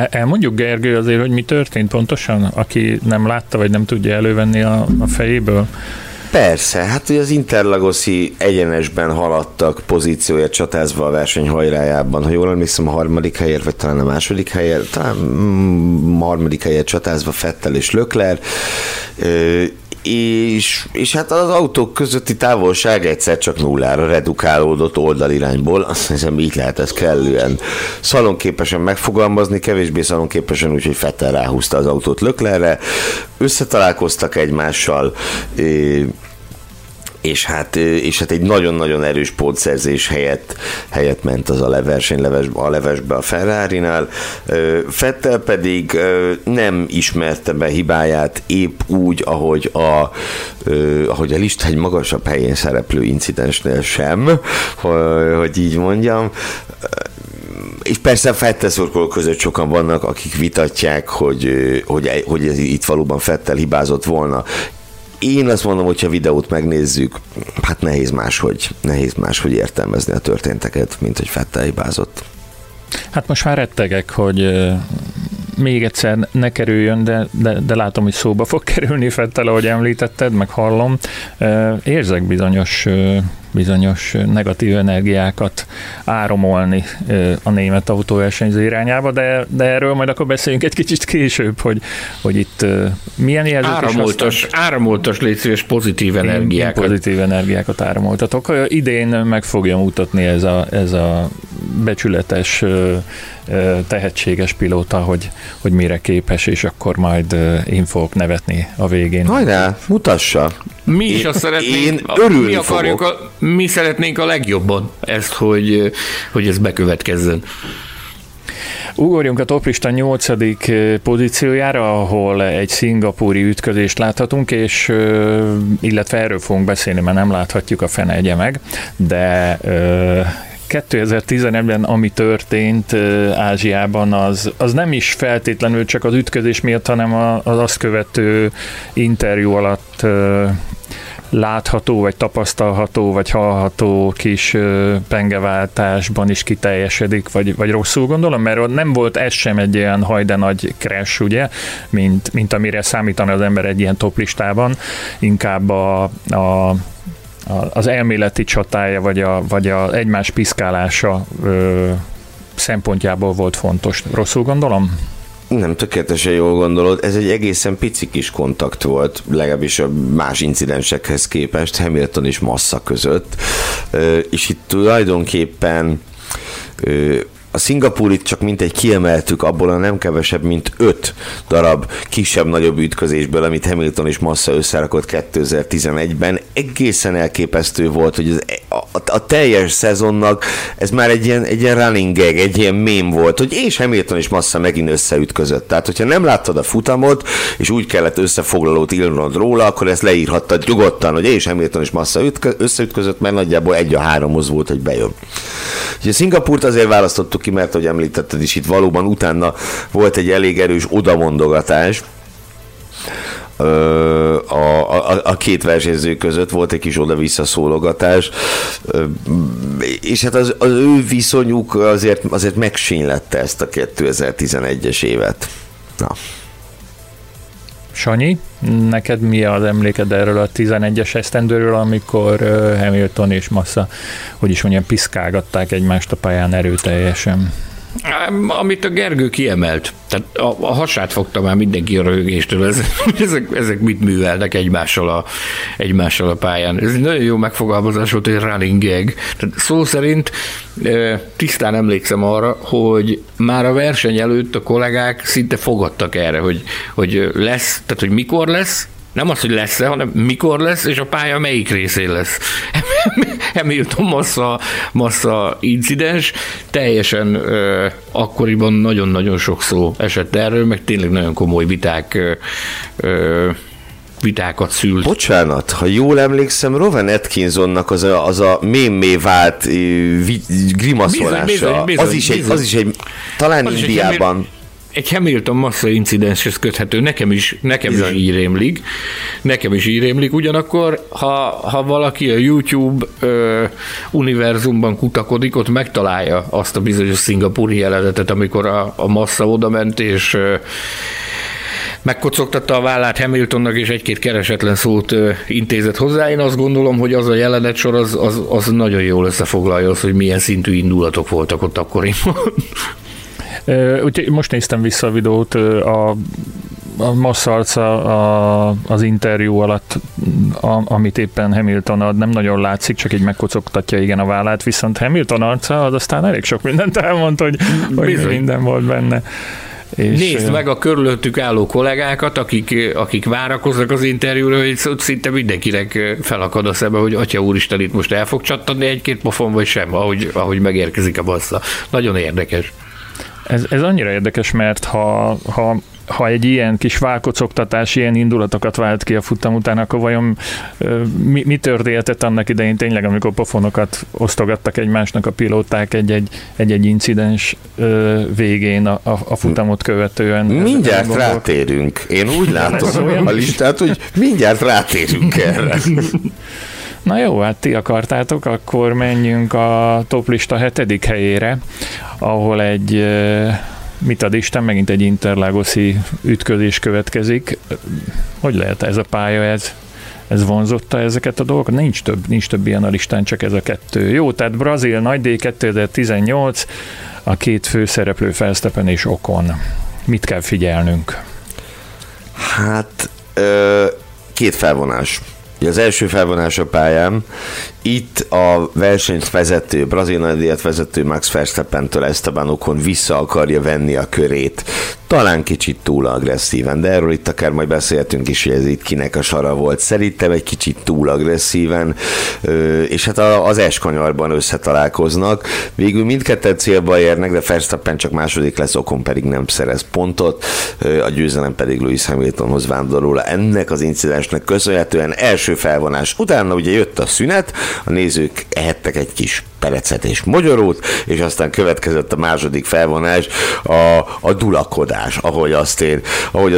Elmondjuk, Gergő, azért, hogy mi történt pontosan, aki nem látta, vagy nem tudja elővenni a fejéből? Persze, hát ugye az Interlagoszi egyenesben haladtak pozícióért csatázva a verseny hajrájában. Ha jól emlékszem, a harmadik helyért, vagy talán a második helyért, talán a harmadik helyért csatázva Vettel és Leclerc, és hát az autók közötti távolság egyszer csak nullára redukálódott oldalirányból, azt hiszem így lehet ezt kellően szalonképesen megfogalmazni, kevésbé szalonképesen, úgyhogy Vettel ráhúzta az autót Leclercre, összetalálkoztak egymással, és hát egy nagyon-nagyon erős pontszerzés helyett ment az a levesbe a Ferrarinál. Vettel pedig nem ismerte be hibáját épp úgy, ahogy a lista egy magasabb helyén szereplő incidensnél sem, hogy így mondjam. És persze Vettel szurkolók között sokan vannak, akik vitatják, hogy ez itt valóban Vettel hibázott volna. Én azt mondom, hogyha videót megnézzük, hát nehéz máshogy értelmezni a történteket, mint hogy Vettel hibázott. Hát most már rettegek, hogy még egyszer ne kerüljön, de látom, hogy szóba fog kerülni Vettel, ahogy említetted, meg hallom. Érzek bizonyos negatív energiákat áramolni a német autóversenyző irányába, de erről majd akkor beszéljünk egy kicsit később, hogy itt milyen jelzők is használatok. Áramoltas, légy szíves, pozitív energiákat. Pozitív energiákat áramoltatok. Idén meg fogja mutatni ez a becsületes, tehetséges pilóta, hogy mire képes, és akkor majd én fogok nevetni a végén. Hajrá, mutassa! Mi is azt szeretnénk, mi szeretnénk a legjobban ezt, hogy ez bekövetkezzen. Ugorjunk a toplista 8. pozíciójára, ahol egy szingapúri ütközést láthatunk, illetve erről fogunk beszélni, mert nem láthatjuk, a fene egye meg, de 2011-ben, ami történt Ázsiában, az nem is feltétlenül csak az ütközés miatt, hanem az azt követő interjú alatt látható, vagy tapasztalható, vagy hallható kis pengeváltásban is kiteljesedik, vagy rosszul gondolom, mert nem volt ez sem egy ilyen hajdenagy crash, ugye, mint amire számítana az ember egy ilyen toplistában, inkább az elméleti csatája, vagy a egymás piszkálása szempontjából volt fontos. Rosszul gondolom? Nem, tökéletesen jól gondolod. Ez egy egészen pici kis kontakt volt, legalábbis a más incidensekhez képest, Hamilton és Massa között. És itt tulajdonképpen a szingapúrit csak mintegy kiemeltük abból a nem kevesebb, mint 5 darab kisebb-nagyobb ütközésből, amit Hamilton és Massa összerakott 2011-ben. Egészen elképesztő volt, hogy a teljes szezonnak ez már egy ilyen running gag, egy ilyen mém volt, hogy és Hamilton és Massa megint összeütközött. Tehát, hogyha nem láttad a futamot, és úgy kellett összefoglalót írnod róla, akkor ezt leírhattad nyugodtan, hogy és Hamilton és Massa összeütközött, mert nagyjából 1-3-hoz volt, hogy bejön. Ugye Szingapúrt azért választottuk ki, mert ahogy említetted is, itt valóban utána volt egy elég erős odamondogatás, a két versenyző között volt egy kis oda-vissza szólogatás, és hát az ő viszonyuk azért megsínylette ezt a 2011-es évet. Na. Sanyi, neked mi az emléked erről a 11-es esztendőről, amikor Hamilton és Massa, hogy is mondjam, piszkálgatták egymást a pályán erőteljesen? Amit a Gergő kiemelt, tehát a hasát fogta már mindenki a röhögéstől, ezek mit művelnek egymással a pályán. Ez nagyon jó megfogalmazás volt, hogy running gag. Tehát szó szerint tisztán emlékszem arra, hogy már a verseny előtt a kollégák szinte fogadtak erre, hogy lesz, tehát hogy mikor lesz, nem az, hogy lesz-e, hanem mikor lesz, és a pálya melyik részén lesz. Hamilton Massa incidens, teljesen akkoriban nagyon-nagyon sok szó esett erről, meg tényleg nagyon komoly vitákat szült. Bocsánat, ha jól emlékszem, Rowan Atkinsonnak az a mémmé vált grimaszolása, az is egy talán Indiában. Egy Hamilton Massa incidenshez köthető, nekem is így rémlik. Ugyanakkor, ha valaki a YouTube univerzumban kutakodik, ott megtalálja azt a bizonyos szingapúri jelenetet, amikor a Massa odament, és megkocogtatta a vállát Hamiltonnak, és egy-két keresetlen szót intézett hozzá. Én azt gondolom, hogy az a jelenetsor az nagyon jól összefoglalja azt, hogy milyen szintű indulatok voltak ott akkoriban. Úgyhogy most néztem vissza a videót, a Massa arca az interjú alatt, amit éppen Hamilton ad, nem nagyon látszik, csak így megkocogtatja igen a vállát, viszont Hamilton arca az aztán elég sok mindent elmond, hogy minden volt benne. Nézd meg a körülöttük álló kollégákat, akik várakoznak az interjúra, hogy szinte mindenkinek felakad a szeme, hogy atya úristen, itt most el fog csattanni egy-két pofon, vagy sem, ahogy megérkezik a Massa. Nagyon érdekes. Ez annyira érdekes, mert ha egy ilyen kis válkocogtatás, ilyen indulatokat vált ki a futam után, akkor vajon mi történhetett annak idején tényleg, amikor pofonokat osztogattak egymásnak a pilóták egy-egy incidens végén a futamot követően? Mindjárt rátérünk. Én úgy látom a listát, hogy mindjárt rátérünk erre. Na jó, hát ti akartátok, akkor menjünk a toplista 7. helyére, ahol egy, mit ad Isten, megint egy interlagoszi ütközés következik. Hogy lehet ez a pálya, ez vonzotta ezeket a dolgokat? Nincs több ilyen a listán, csak ez a kettő. Jó, tehát Brazil nagydíj 2018, a két fő szereplő Verstappen és Ocon. Mit kell figyelnünk? Hát két felvonás. Az első felvonás a pályán, itt a versenyt vezető, brazil nagydíjat vezető Max Verstappentől Esteban Ocon vissza akarja venni a körét. Talán kicsit túl agresszíven, de erről itt akár majd beszéltünk is, hogy ez itt kinek a sara volt. Szerintem egy kicsit túl agresszíven, és hát az S-kanyarban összetalálkoznak. Végül mindketten célba érnek, de Verstappen csak második lesz, Ocon pedig nem szerez pontot, a győzelem pedig Lewis Hamiltonhoz vándorul. Ennek az incidensnek köszönhetően első felvonás. Utána ugye jött a szünet, a nézők ehettek egy kis perecet és mogyorót, és aztán következett a második felvonás, a dulakodás, ahogy azt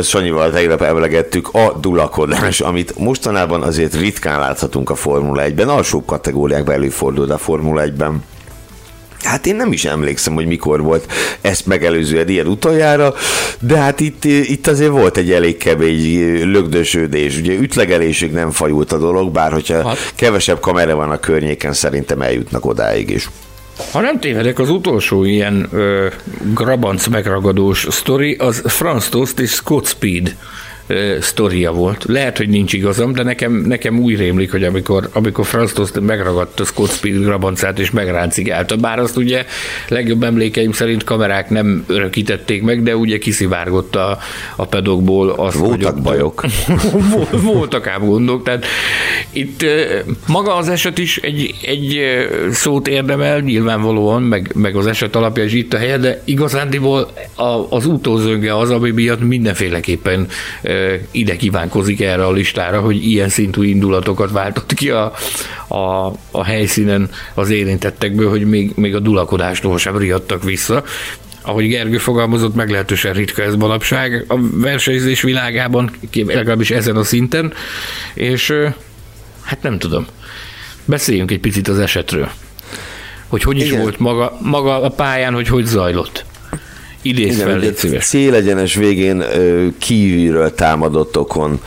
Sanyival tegnap emlegettük, a dulakodás, amit mostanában azért ritkán láthatunk a Formula 1-ben, alsóbb kategóriákban előfordul a Formula 1-ben. Hát én nem is emlékszem, hogy mikor volt ezt megelőzően ilyen utoljára, de hát itt azért volt egy elég kemény lögdösödés, ugye ütlegelésig nem fajult a dolog, bár hogyha kevesebb kamera van a környéken, szerintem eljutnak odáig is. Ha nem tévedek, az utolsó ilyen grabanc megragadós sztori, az Franz Tost és Scott Speed sztoria volt. Lehet, hogy nincs igazam, de nekem úgy rémlik, hogy amikor Franz Tost megragadta Scott Speed grabancát és megráncigálta. Bár azt ugye legjobb emlékeim szerint kamerák nem örökítették meg, de ugye kiszivárgott a pedokból azt, voltak bajok. Voltak ám gondok. Tehát itt maga az eset is egy szót érdemel, nyilvánvalóan, meg az eset alapja is itt a helye, de igazándiból az utózönge az, ami miatt mindenféleképpen ide kívánkozik erre a listára, hogy ilyen szintű indulatokat váltott ki a helyszínen az érintettekből, hogy még a dulakodástól sem riadtak vissza. ahogy Gergő fogalmazott, meglehetősen ritka ez manapság a versenyzés világában, legalábbis ezen a szinten, és hát nem tudom. Beszéljünk egy picit az esetről. Hogy is volt maga a pályán, hogy zajlott. Idézz fel, légy szíves. Célegyenes végén kívülről támadott Ocon,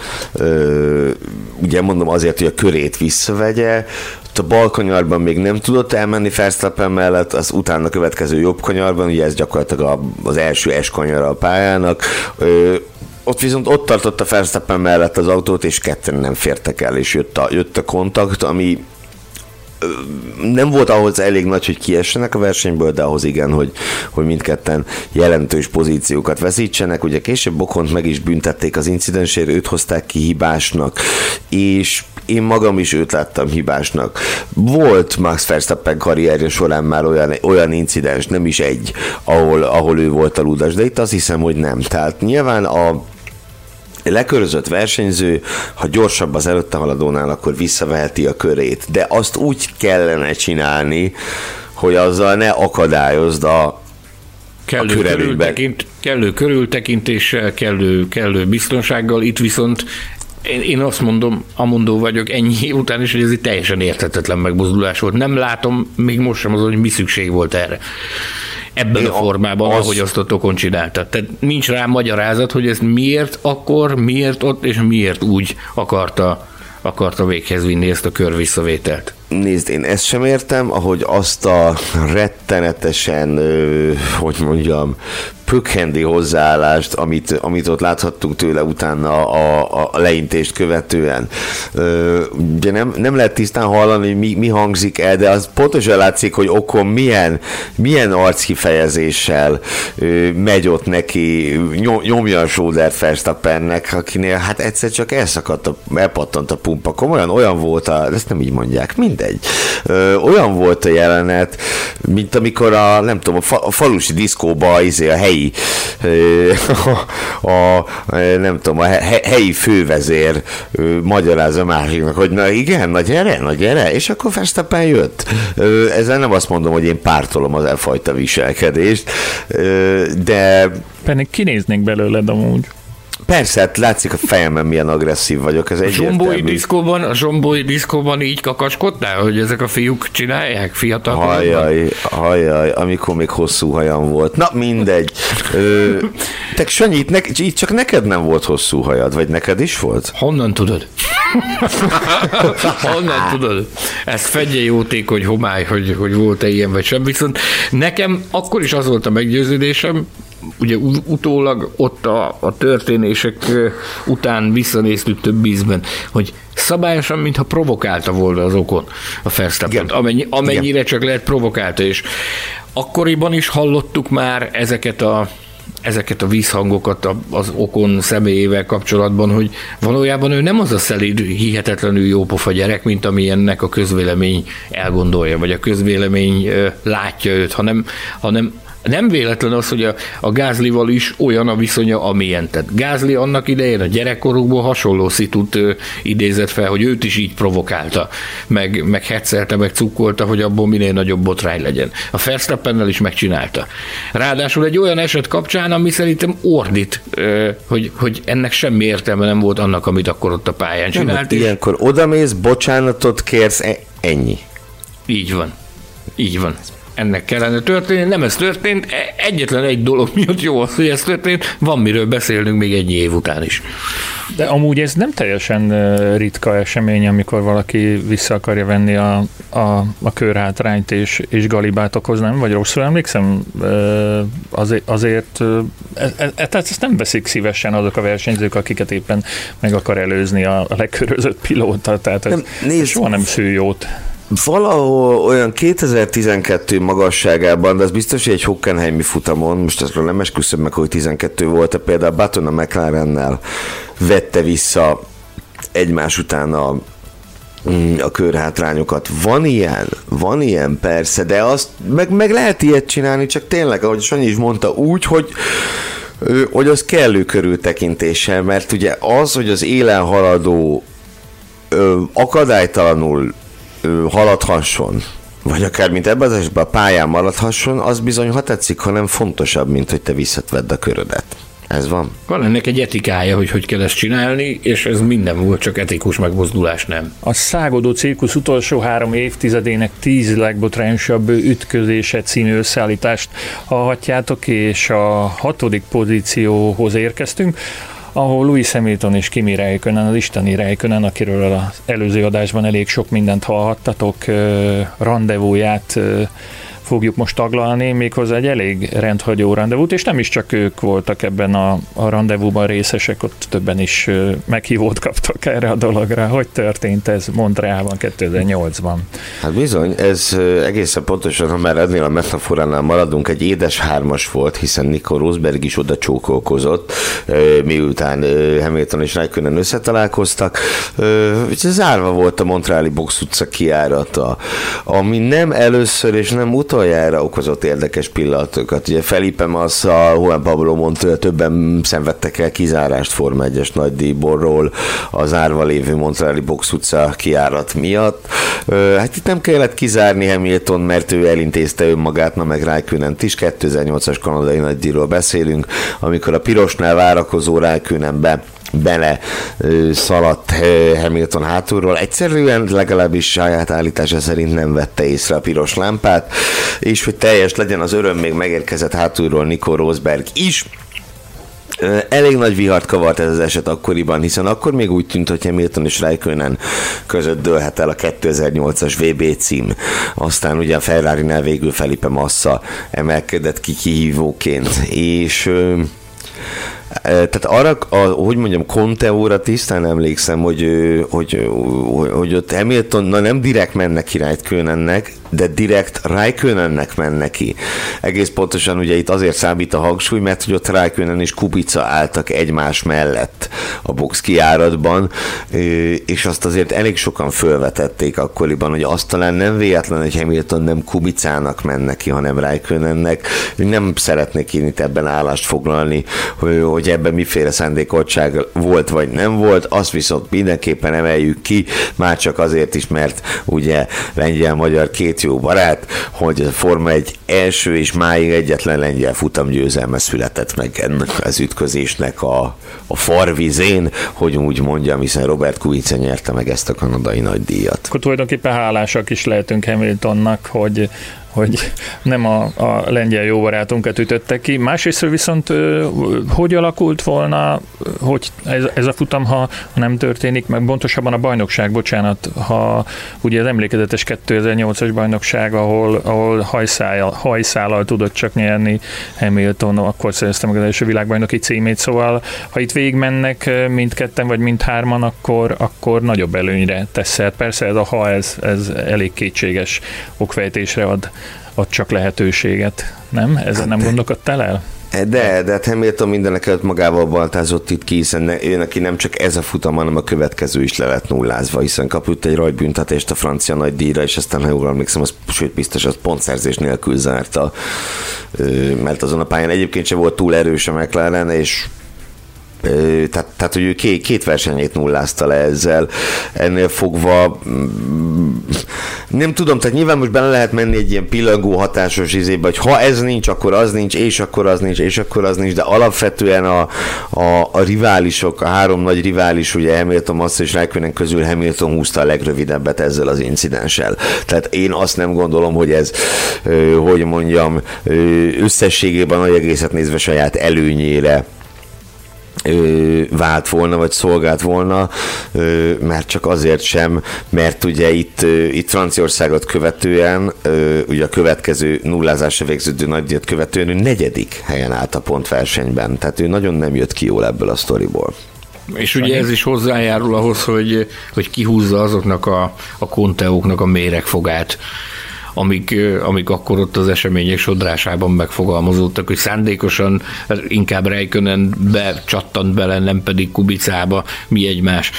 ugye mondom azért, hogy a körét visszavegye, a bal kanyarban még nem tudott elmenni Verstappen mellett, az utána következő jobb kanyarban, ugye ez gyakorlatilag az első S kanyara a pályának, ott viszont ott tartott a Verstappen mellett az autót, és ketten nem fértek el, és jött a kontakt, ami nem volt ahhoz elég nagy, hogy kiessenek a versenyből, de ahhoz igen, hogy mindketten jelentős pozíciókat veszítsenek. Ugye később Ocont meg is büntették az incidensért, őt hozták ki hibásnak, és én magam is őt láttam hibásnak. Volt Max Verstappen karrierje során már olyan incidens, nem is egy, ahol ő volt a ludas, de itt azt hiszem, hogy nem. Tehát nyilván a lekörözött versenyző, ha gyorsabb az előtte haladónál, akkor visszaveheti a körét. De azt úgy kellene csinálni, hogy azzal ne akadályozd kellő körültekintéssel, kellő biztonsággal. Itt viszont én azt mondom, amondó vagyok ennyi után is, hogy ez egy teljesen érthetetlen megmozdulás volt. Nem látom még most sem azon, hogy mi szükség volt erre. Ebben a formában, ahogy azt a Ocon csinálta. Tehát nincs rá magyarázat, hogy ezt miért akkor, miért ott, és miért úgy akarta véghez vinni ezt a körvisszavételt. Nézd, én ezt sem értem, ahogy azt a rettenetesen, pökhendi hozzáállást, amit ott láthattunk tőle utána a leintést követően. Ugye nem lehet tisztán hallani, hogy mi hangzik el, de az pontosan látszik, hogy Ocon milyen arckifejezéssel megy ott neki, nyomja a sódert Verstappennek, akinél hát egyszer csak elpattant a pumpa. Komolyan olyan volt, ezt nem így mondják, mindegy. Olyan volt a jelenet, mint amikor a falusi diszkóba a helyi helyi fővezér magyarázza másiknak, hogy na igen, na gyere, és akkor Verstappen jött. Ezzel nem azt mondom, hogy én pártolom az elfajta viselkedést, de... Pedig kinéznék belőled amúgy. Persze, hát látszik a fejemben, milyen agresszív vagyok. Ez a zsombói diszkóban így kakaskodtál, hogy ezek a fiúk csinálják fiatalok? Hajjaj, amikor még hosszú hajam volt. Na, mindegy. Te Sanyi, itt csak neked nem volt hosszú hajad, vagy neked is volt? Honnan tudod? Ez fedje jótékony homály, hogy volt-e ilyen, vagy sem. Viszont nekem akkor is az volt a meggyőződésem, ugye utólag ott a történések után visszanéztük több ízben, hogy szabályosan, mintha provokálta volna az Ocon a Verstappent, amennyire csak lehet provokálta, és akkoriban is hallottuk már ezeket a vízhangokat az Ocon személyével kapcsolatban, hogy valójában ő nem az a szelíd, hihetetlenül jópofa gyerek, mint amilyennek a közvélemény elgondolja, vagy a közvélemény látja őt, hanem nem véletlen az, hogy a Gaslyval is olyan a viszonya, amilyen. Tehát Gasly annak idején a gyerekkorukból hasonló szitut idézett fel, hogy őt is így provokálta, meg heccelte, meg cukkolta, hogy abból minél nagyobb botrány legyen. A Verstappennel is megcsinálta. Ráadásul egy olyan eset kapcsán, ami szerintem ordít, hogy ennek semmi értelme nem volt annak, amit akkor ott a pályán csinált. Ilyenkor odamész, bocsánatot kérsz, ennyi. Így van. Ennek kellene történni, nem ez történt, egyetlen egy dolog miatt jó az, hogy ez történt, van miről beszélnünk még egy év után is. De amúgy ez nem teljesen ritka esemény, amikor valaki vissza akarja venni a körhátrányt és galibát okoz, nem? Vagy rosszul emlékszem? Azért ezt nem veszik szívesen azok a versenyzők, akiket éppen meg akar előzni a legkörözött pilóta, tehát ez soha nem szül jót. Valahol olyan 2012 magasságában, de az biztos, hogy egy hockenheimi futamon, most azról nem esküszöm meg, hogy 12 volt, például Button a McLarennel vette vissza egymás után a körhátrányokat. Van ilyen persze, de azt meg lehet ilyet csinálni, csak tényleg, ahogy Sanyi is mondta, úgy, hogy az kellő körültekintéssel, mert ugye az, hogy az élen haladó akadálytalanul haladhasson, vagy akár mint ebben az esetben a pályán maradhasson, az bizony, ha tetszik, hanem fontosabb, mint hogy te visszatvedd a körödet. Ez van. Van ennek egy etikája, hogy hogy kell ezt csinálni, és ez minden volt, csak etikus megmozdulás nem. A Száguldó cirkusz utolsó 3 évtizedének 10 legbotrányosabb ütközése című összeállítást hallhatjátok, és a 6. pozícióhoz érkeztünk, ahol Lewis Hamilton és Kimi Räikkönen, az isteni Räikkönen, akiről az előző adásban elég sok mindent hallhattatok, rendezvóját fogjuk most taglalni, méghozzá egy elég rendhagyó rendezvút, és nem is csak ők voltak ebben a rendezvúban részesek, ott többen is meghívót kaptak erre a dologra. Hogy történt ez Montrealban 2008-ban? Hát bizony, ez egészen pontosan, ha már ennél a metaforánál maradunk, egy édes hármas volt, hiszen Nico Rosberg is oda csókolkozott, miután Hamilton és Räikkönen összetalálkoztak. Zárva volt a Montreali Box utca kijárata, ami nem először és nem utoljára okozott érdekes pillanatokat. Ugye Felipe Massa, Juan Pablo Montoya többen szenvedtek el kizárást Forma 1-es nagydíjból az árva lévő Montreali Box utca kijárat miatt. Hát itt nem kellett kizárni Hamilton, mert ő elintézte önmagát, na meg Räikkönent is. 2008-as kanadai nagydíjról beszélünk, amikor a pirosnál várakozó Räikkönenbe szaladt Hamilton hátulról. Egyszerűen, legalábbis saját állítása szerint nem vette észre a piros lámpát, és hogy teljes legyen az öröm, még megérkezett hátulról Nico Rosberg is. Elég nagy vihart kavart ez az eset akkoriban, hiszen akkor még úgy tűnt, hogy Hamilton és Räikkönen között dőlhet el a 2008-as VB cím. Aztán ugye a Ferrarinál végül Felipe Massa emelkedett ki kihívóként, és tehát arra, hogy mondjam, Conteóra tisztán emlékszem, hogy ott Hamilton, na nem direkt mennek ki Räikkönennek, de direkt Räikkönennek mennek ki. Egész pontosan ugye itt azért számít a hangsúly, mert hogy ott Räikkönen és Kubica álltak egymás mellett a box kijáratban, és azt azért elég sokan fölvetették akkoriban, hogy azt talán nem véletlen, hogy Hamilton nem Kubicának menne ki, hanem Räikkönennek. Nem szeretnék én itt ebben állást foglalni, hogy ebben miféle szándékoltság volt vagy nem volt, azt viszont mindenképpen emeljük ki, már csak azért is, mert ugye lengyel-magyar két jó barát, hogy a Forma 1 első és máig egyetlen lengyel futamgyőzelme született meg ennek az ütközésnek a farvizén, hogy úgy mondjam, hiszen Robert Kubica nyerte meg ezt a kanadai nagydíjat. Akkor tulajdonképpen hálásak is lehetünk Hamiltonnak, hogy nem a lengyel jó barátunkat ütötte ki. Másrészt viszont hogy alakult volna, hogy ez a futam, ha nem történik, meg pontosabban a bajnokság, bocsánat, ha ugye az emlékezetes 2008-as bajnokság, ahol hajszállal tudott csak nyerni Hamilton, akkor szerezte meg az első világbajnoki címét, szóval ha itt végigmennek mindketten vagy mindhárman, akkor nagyobb előnyre teszed. Persze ez a ez elég kétséges okfejtésre ad csak lehetőséget, nem? Ezen nem gondolkodtál el? De Hamilton mindenekelőtt magával baltázott itt ki, hiszen neki nem csak ez a futam, hanem a következő is le lett nullázva, hiszen kapott egy rajtbüntetést a francia nagydíjra, és aztán, ha jól emlékszem, sőt biztos, az pontszerzés nélkül zárta, mert azon a pályán egyébként sem volt túl erős a McLaren, és tehát, hogy ő két versenyét nullázta le ezzel, ennél fogva nem tudom, tehát nyilván most bele lehet menni egy ilyen pillangó hatásos izébe, hogy ha ez nincs, akkor az nincs, és akkor az nincs, és akkor az nincs, de alapvetően a riválisok, a három nagy rivális, ugye Hamilton, Massa és Räikkönen közül Hamilton húzta a legrövidebbet ezzel az incidenssel. Tehát én azt nem gondolom, hogy ez, hogy mondjam, összességében a egészet nézve saját előnyére vált volna, vagy szolgált volna, mert csak azért sem, mert ugye itt Franciaországot követően, ugye a következő nullázásra végződő nagydíjat követően ő 4. helyen állt a pontversenyben, tehát ő nagyon nem jött ki jól ebből a sztoriból. És ugye ez is hozzájárul ahhoz, hogy kihúzza azoknak a konteóknak a méregfogát, amik akkor ott az események sodrásában megfogalmazódtak, hogy szándékosan inkább Räikkönenbe csattant bele, nem pedig Kubicába, mi egymás.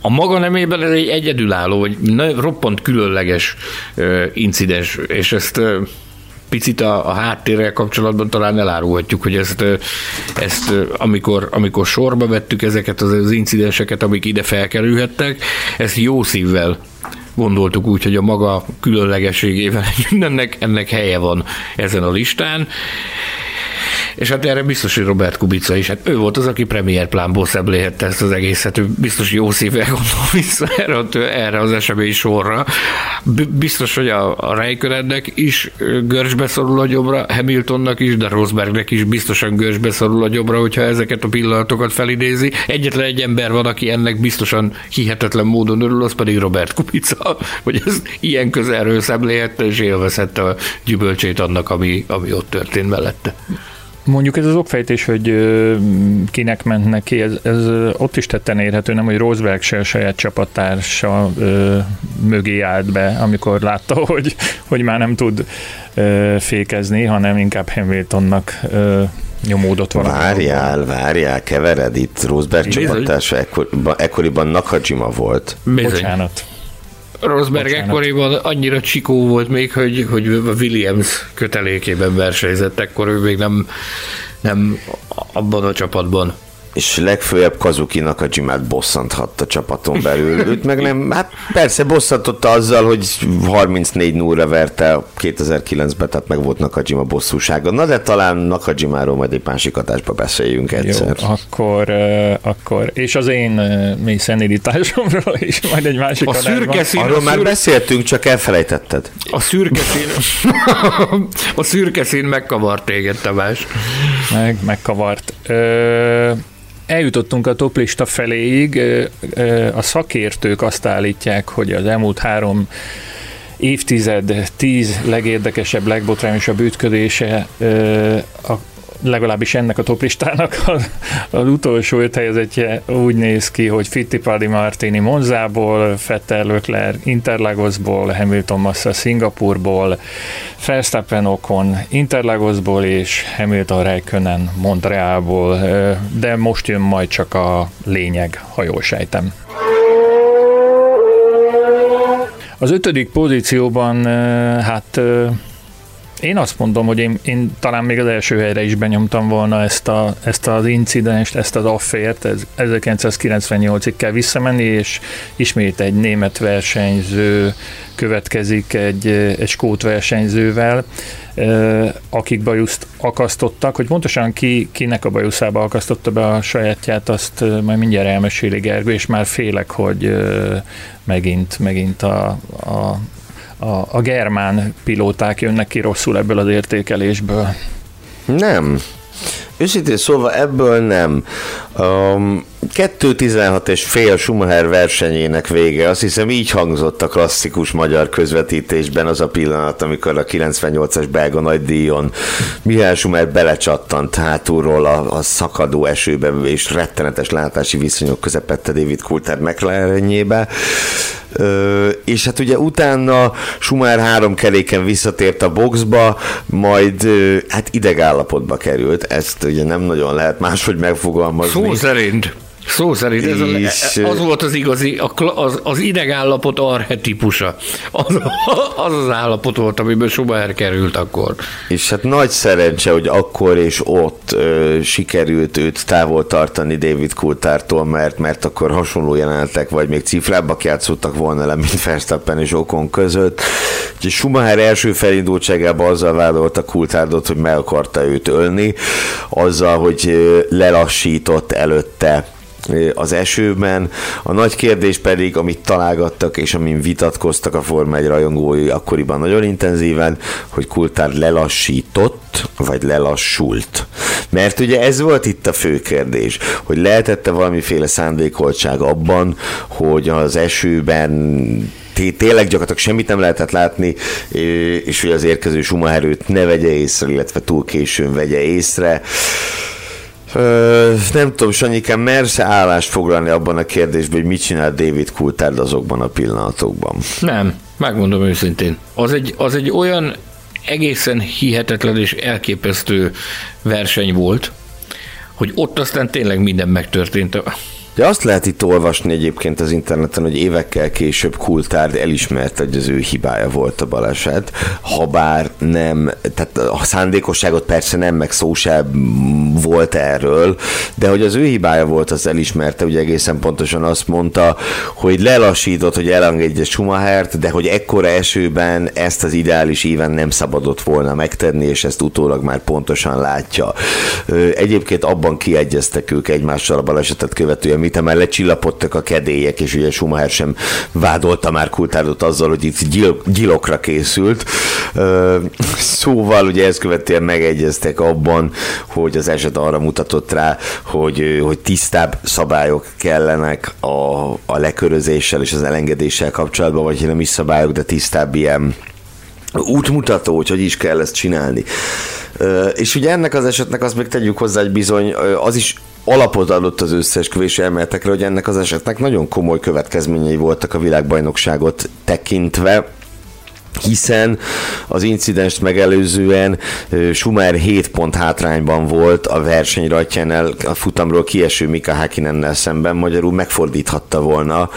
A maga nemében ez egy egyedülálló, vagy roppant különleges incidens, és ezt picit a háttérrel kapcsolatban talán elárulhatjuk, hogy ezt amikor sorba vettük ezeket az incidenseket, amik ide felkerülhettek, ezt jó szívvel gondoltuk úgy, hogy a maga különlegességével ennek helye van ezen a listán. És hát erre biztos, hogy Robert Kubica is, hát ő volt az, aki premier plánból szemlélhette ezt az egészet, ő biztos jó szívvel gondol vissza erre az esemény sorra. Biztos, hogy a Räikkönennek is görcsbe szorul a gyomra, Hamiltonnak is, de Rosbergnek is biztosan görcsbe szorul a gyomra, hogyha ezeket a pillanatokat felidézi. Egyetlen egy ember van, aki ennek biztosan hihetetlen módon örül, az pedig Robert Kubica, hogy ez ilyen közelről szemlélhette, és élvezhette a gyümölcsét annak, ami ott történt mellette. Mondjuk ez az okfejtés, hogy kinek ment neki, ez ott is tetten érhető, nem, hogy Rosberg se a saját csapattársa mögé állt be, amikor látta, hogy már nem tud fékezni, hanem inkább Hamiltonnak nyomódott valami. Várjál, kevered itt. Rosberg csapattársa ekkoriban Nakajima volt. Bizony. Bocsánat. Rosberg ekkoriban annyira csikó volt még, hogy Williams kötelékében versenyzett, ekkor ő még nem abban a csapatban. És legfőjebb Kazuki Nakajimát bosszanthatta a csapaton belül. Őt meg nem, hát persze bosszantotta azzal, hogy 34-0-ra verte 2009-ben, tehát meg volt Nakajima bosszúsága. Na de talán Nakajimáról majd egy másik adásba beszéljünk egyszer. Jó, akkor és az én mély szenilitásomról is majd egy másik adásban. Arról már beszéltünk, csak elfelejtetted. A szürke szín megkavart téged, Tamás. Megkavart. Eljutottunk a toplista feléig, a szakértők azt állítják, hogy az elmúlt 3 évtized 10 legérdekesebb, legbotrányosabb ütködése, legalábbis ennek a toplistának az utolsó 5 helyezettje úgy néz ki, hogy Fittipaldi Martini Monzából, Vettel Leclerc Interlagosból, Hamilton Massa Szingapurból, Verstappen Ocon Interlagosból és Hamilton Räikkönen Montrealból, de most jön majd csak a lényeg, ha jól sejtem. Az 5. pozícióban én azt mondom, hogy én talán még az első helyre is benyomtam volna ezt az incidenst, ezt az affért. 1998-ig kell visszamenni, és ismét egy német versenyző következik egy skót versenyzővel, akik bajuszt akasztottak, hogy pontosan kinek a bajuszába akasztotta be a sajátját, azt majd mindjárt elmeséli Gergő, és már félek, hogy megint a germán pilóták jönnek ki rosszul ebből az értékelésből. Nem. Őszintén szólva ebből nem. 2:16,5 Schumacher versenyének vége, azt hiszem így hangzott a klasszikus magyar közvetítésben az a pillanat, amikor a 98-as belga nagydíjon Michael Schumacher belecsattant hátulról a szakadó esőbe, és rettenetes látási viszonyok közepette David Coulthard McLarenjébe. És hát ugye utána Schumacher 3 keréken visszatért a boxba, majd hát idegállapotba került, ezt ugye nem nagyon lehet máshogy megfogalmazni. Szó szerint az volt az igazi, az idegállapot archetípusa. Az állapot volt, amiben Schumacher került akkor. És hát nagy szerencse, hogy akkor és ott sikerült őt távol tartani David Coulthardtól, mert akkor hasonló jelenetek, vagy még cifrábbak játszottak volna le, mint Verstappen és Ocon között. Úgyhogy Schumacher első felindultságában azzal vádolta Coulthardot, hogy meg akarta őt ölni, azzal, hogy lelassított előtte az esőben. A nagy kérdés pedig, amit találgattak és amin vitatkoztak a Forma 1 rajongói akkoriban nagyon intenzíven, hogy Coulthard lelassított, vagy lelassult. Mert ugye ez volt itt a fő kérdés, hogy lehetett-e valamiféle szándékoltság abban, hogy az esőben tényleg gyakorlatilag semmit nem lehetett látni, és hogy az érkező Schumacherőt ne vegye észre, illetve túl későn vegye észre. Nem tudom, Sanyikám, mersz-e állást foglalni abban a kérdésben, hogy mit csinál David Coulthard azokban a pillanatokban? Nem, megmondom őszintén. Az egy olyan egészen hihetetlen és elképesztő verseny volt, hogy ott aztán tényleg minden megtörtént. De azt lehet itt olvasni egyébként az interneten, hogy évekkel később Coulthard elismerte, hogy az ő hibája volt a baleset, habár nem, tehát a szándékosságot persze nem, meg szó sem volt erről, de hogy az ő hibája volt, az elismerte, ugye egészen pontosan azt mondta, hogy lelassított, hogy elengedje Schumachert, de hogy ekkora esőben ezt az ideális éven nem szabadott volna megtenni, és ezt utólag már pontosan látja. Egyébként abban kiegyeztek ők egymással a balesetet követően, mint amellett csillapodtak a kedélyek, és ugye Schumacher sem vádolta már Coulthardot azzal, hogy itt gyilokra készült. Szóval ugye ezt követően megegyeztek abban, hogy az eset arra mutatott rá, hogy tisztább szabályok kellenek a lekörözéssel és az elengedéssel kapcsolatban, vagy nem is szabályok, de tisztább ilyen útmutató, hogy is kell ezt csinálni. És ugye ennek az esetnek azt még tegyük hozzá, hogy bizony az is alapot adott az összeesküvési elméletekre, hogy ennek az esetnek nagyon komoly következményei voltak a világbajnokságot tekintve, hiszen az incidenst megelőzően Schumacher 7 pont hátrányban volt a verseny rajtjánál a futamról kieső Mika Häkkinennel szemben, magyarul megfordíthatta volna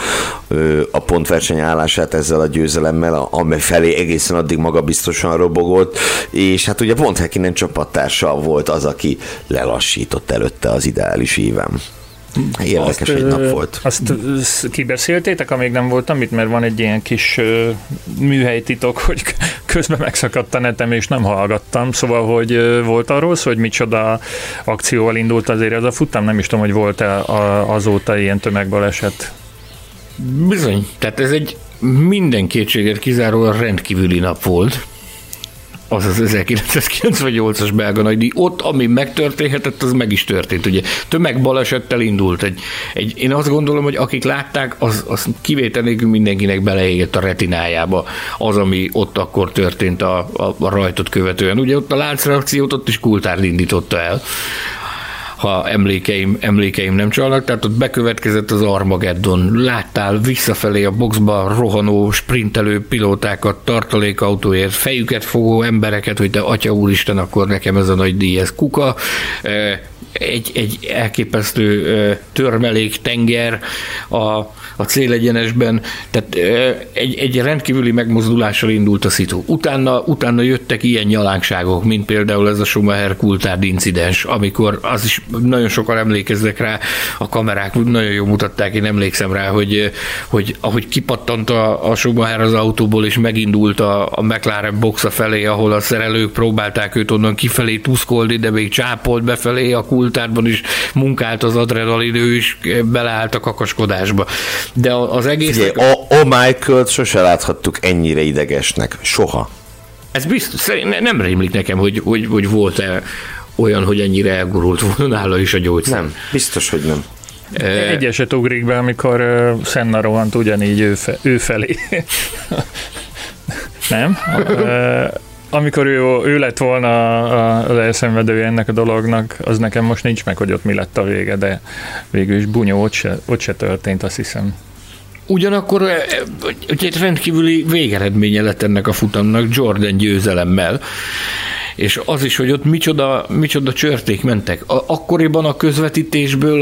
a pontverseny állását ezzel a győzelemmel, amely felé egészen addig magabiztosan robogott, és hát ugye pont Häkkinen csapattársa volt az, aki lelassított előtte az ideális éven. Érdekes egy nap volt. Azt kibeszéltétek, amíg nem voltam itt, mert van egy ilyen kis műhelytitok, hogy közben megszakadt a netem, és nem hallgattam. Szóval, hogy volt arról szó, hogy micsoda akcióval indult azért az a futam? Nem is tudom, hogy volt-e azóta ilyen tömegbaleset. Bizony. Tehát ez egy minden kétséget kizáróan rendkívüli nap volt. Az az 1998-as belga nagydíj, ott, ami megtörténhetett, az meg is történt. Ugye tömegbalesettel indult. Én azt gondolom, hogy akik látták, az kivétel nélkül mindenkinek beleégett a retinájába az, ami ott akkor történt a rajtot követően. Ugye ott a láncreakciót ott is Coulthard indította el, ha emlékeim nem csalnak, tehát ott bekövetkezett az Armageddon. Láttál visszafelé a boxba rohanó, sprintelő pilótákat, tartalékautóért, fejüket fogó embereket, hogy te atya úristen, akkor nekem ez a nagy díj, ez kuka. Egy elképesztő törmelék tenger a célegyenesben, tehát egy rendkívüli megmozdulással indult a szitu. Utána jöttek ilyen nyalánkságok, mint például ez a Schumacher-Coulthard incidens, amikor az is nagyon sokan emlékeznek rá, a kamerák nagyon jól mutatták, én emlékszem rá, hogy ahogy kipattant a Schumacher az autóból, és megindult a McLaren boxa felé, ahol a szerelők próbálták őt onnan kifelé tuszkolni, de még csápolt befelé, a Coulthardban is munkált az adrenalin, ő is beleállt a kakaskodásba. De az egész... Figyelj, a Michael-t sose láthattuk ennyire idegesnek. Soha. Ez biztos. Nem rémlik nekem, hogy volt-e olyan, hogy ennyire elgurult volna nála is a gyógyszer. Nem, biztos, hogy nem. Egy eset ugrik be, amikor Senna rohant ugyanígy ő felé. Nem? Amikor ő lett volna az elszenvedője ennek a dolognak, az nekem most nincs meg, hogy ott mi lett a vége, de végül is bunyó, ott se történt, azt hiszem. Ugyanakkor egy rendkívüli végeredménye lett ennek a futamnak Jordan győzelemmel, és az is, hogy ott micsoda csörték mentek. Akkoriban a közvetítésből,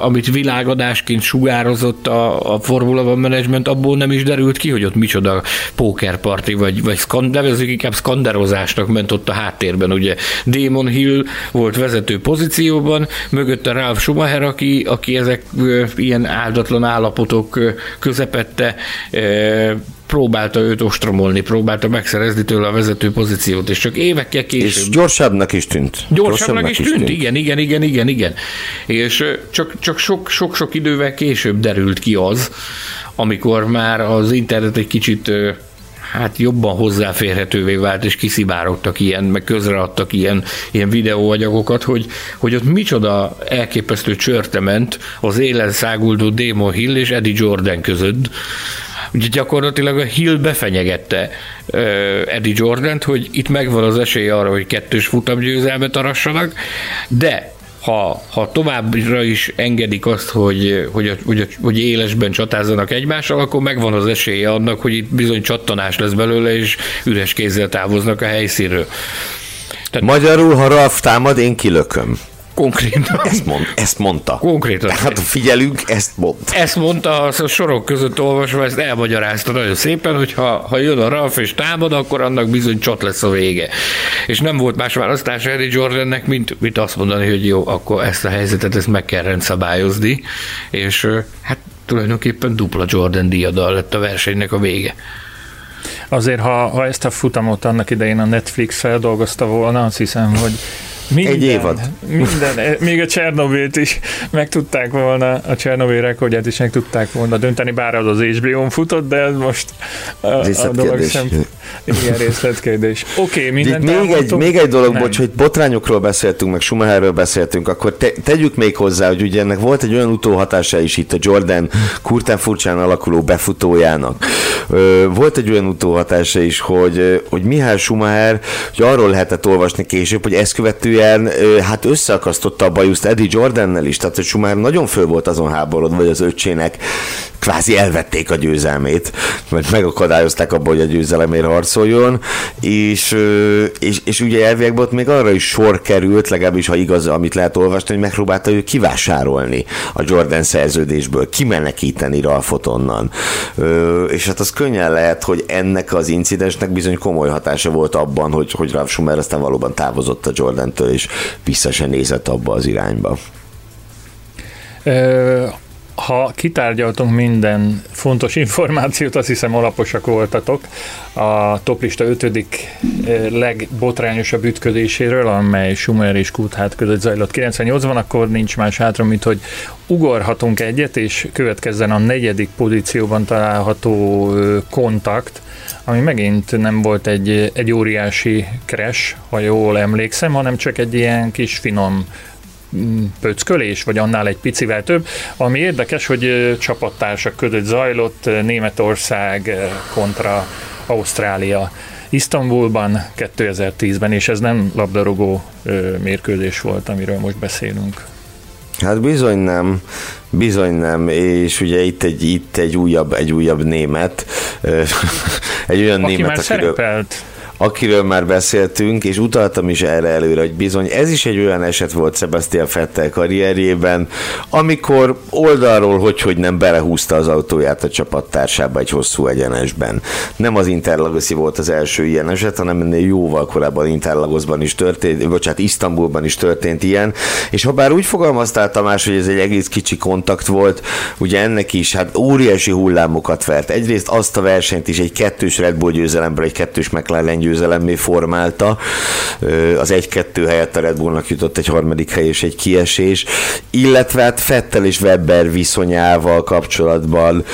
amit világadásként sugározott a Formula One Management, abból nem is derült ki, hogy ott micsoda pókerparti, vagy nevezzük inkább skanderozásnak ment ott a háttérben. Ugye Damon Hill volt vezető pozícióban, mögötte Ralf Schumacher, aki ezek ilyen áldatlan állapotok közepette, próbálta őt ostromolni, próbálta megszerezni tőle a vezető pozíciót, és csak évekkel később... És gyorsabbnak is tűnt. Gyorsabbnak is tűnt. Igen. És csak sok idővel később derült ki az, amikor már az internet egy kicsit jobban hozzáférhetővé vált, és kiszivárogtak ilyen, meg közreadtak ilyen videóanyagokat, hogy ott micsoda elképesztő csörte ment az élen száguldó Damon Hill és Eddie Jordan között. Ugye gyakorlatilag a Hill befenyegette Eddie Jordant, hogy itt megvan az esély arra, hogy kettős futamgyőzelmet arassanak, de ha továbbra is engedik azt, hogy élesben csatázzanak egymással, akkor megvan az esélye annak, hogy itt bizony csattanás lesz belőle, és üres kézzel távoznak a helyszínről. Tehát... Magyarul, ha Ralf támad, én kilököm. konkrétan. Ezt mondta. Konkrétan. Tehát figyelünk, ezt mondta. Ezt mondta, a sorok között olvasva, ezt elmagyarázta nagyon szépen, hogy ha jön a Ralf és támad, akkor annak bizony csat lesz a vége. És nem volt más választás Eddie Jordannek, mint azt mondani, hogy jó, akkor ezt a helyzetet ezt meg kell rendszabályozni, és hát tulajdonképpen dupla Jordan díjadal lett a versenynek a vége. Azért, ha ezt a futamot annak idején a Netflix feldolgozta volna, azt hiszem, hogy minden, még a Csernobylt is meg tudták volna, a Csernobyl rekordját is meg tudták volna dönteni, bár az HBO-n futott, de ez most a dolog sem. Igen, részletkérdés. Oké, mindent elmondtunk. Még egy dolog, bocs, hogy botrányokról beszéltünk, meg Schumacherről beszéltünk, akkor tegyük még hozzá, hogy ugye ennek volt egy olyan utóhatása is itt a Jordan kurtán furcsán alakuló befutójának. Volt egy olyan utóhatása is, hogy Michael Schumacher, hogy arról lehetett olvasni később, hogy ezt követően hát összeakasztotta a bajuszt Eddie Jordannel is, tehát hogy Schumacher nagyon föl volt azon háborodva, hogy az öccsének kvázi elvették a győzelmét, mert megakadályozták abban, hogy a győzelemért harcoljon, és ugye elviekben ott még arra is sor került, legalábbis ha igaz, amit lehet olvasni, hogy megpróbálta ő kivásárolni a Jordan szerződésből, kimenekíteni Ralfot onnan. És hát az könnyen lehet, hogy ennek az incidensnek bizony komoly hatása volt abban, hogy Ralf Schumacher aztán valóban távozott a Jordantől, és vissza se nézett abba az irányba. Ha kitárgyaltunk minden fontos információt, azt hiszem alaposak voltatok a toplista 5. legbotrányosabb ütközéséről, amely Schumacher és Coulthard között zajlott 98-ban, akkor nincs más hátra, mint hogy ugorhatunk egyet, és következzen a 4. pozícióban található kontakt, ami megint nem volt egy óriási crash, ha jól emlékszem, hanem csak egy ilyen kis finom pöckölés, vagy annál egy picivel több. Ami érdekes, hogy csapattársak között zajlott Németország kontra Ausztrália Isztambulban 2010-ben, és ez nem labdarúgó mérkőzés volt, amiről most beszélünk. Hát bizony nem, és ugye itt egy újabb német, egy olyan aki német, már szerepelt, akiről már beszéltünk, és utaltam is erre előre, hogy bizony ez is egy olyan eset volt Sebastian Vettel karrierjében, amikor oldalról hogyhogy nem belehúzta az autóját a csapattársába egy hosszú egyenesben. Nem az Interlagoszi volt az első ilyen eset, hanem ennél jóval korábban Interlagosban is történt, Isztambulban is történt ilyen, és ha bár úgy fogalmaztál, Tamás, hogy ez egy egész kicsi kontakt volt, ugye ennek is hát óriási hullámokat vert. Egyrészt azt a versenyt is egy 2-s Red Bull győzelemből egy 2-s McLaren győzelemmé formálta. Az 1-2 helyett a Red Bullnak jutott egy 3. hely és egy kiesés, illetve hát Vettel és Webber viszonyával kapcsolatban,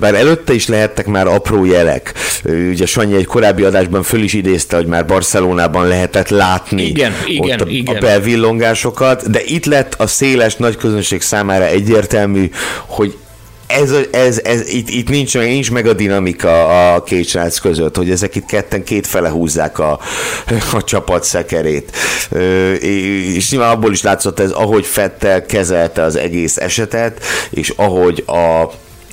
bár előtte is lehettek már apró jelek. Ugye Sanyi egy korábbi adásban föl is idézte, hogy már Barcelonában lehetett látni a belvillongásokat, de itt lett a széles nagy közönség számára egyértelmű, hogy itt nincs meg a dinamika a két srác között, hogy ezek itt ketten kétfele húzzák a csapat szekerét. És nyilván abból is látszott ez, ahogy Vettel kezelte az egész esetet, és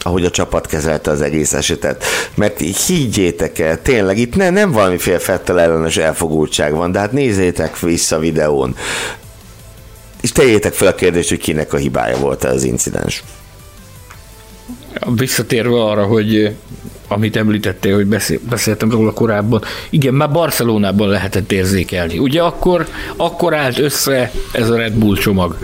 ahogy a csapat kezelte az egész esetet. Mert higgyétek el, tényleg itt nem valamiféle Vettel ellenes elfogultság van, de hát nézzétek vissza videón. És tegyétek fel a kérdést, hogy kinek a hibája volt ez az incidens. Visszatérve arra, hogy amit említettél, hogy beszéltem róla korábban, igen, már Barcelonában lehetett érzékelni. Ugye akkor állt össze ez a Red Bull csomag,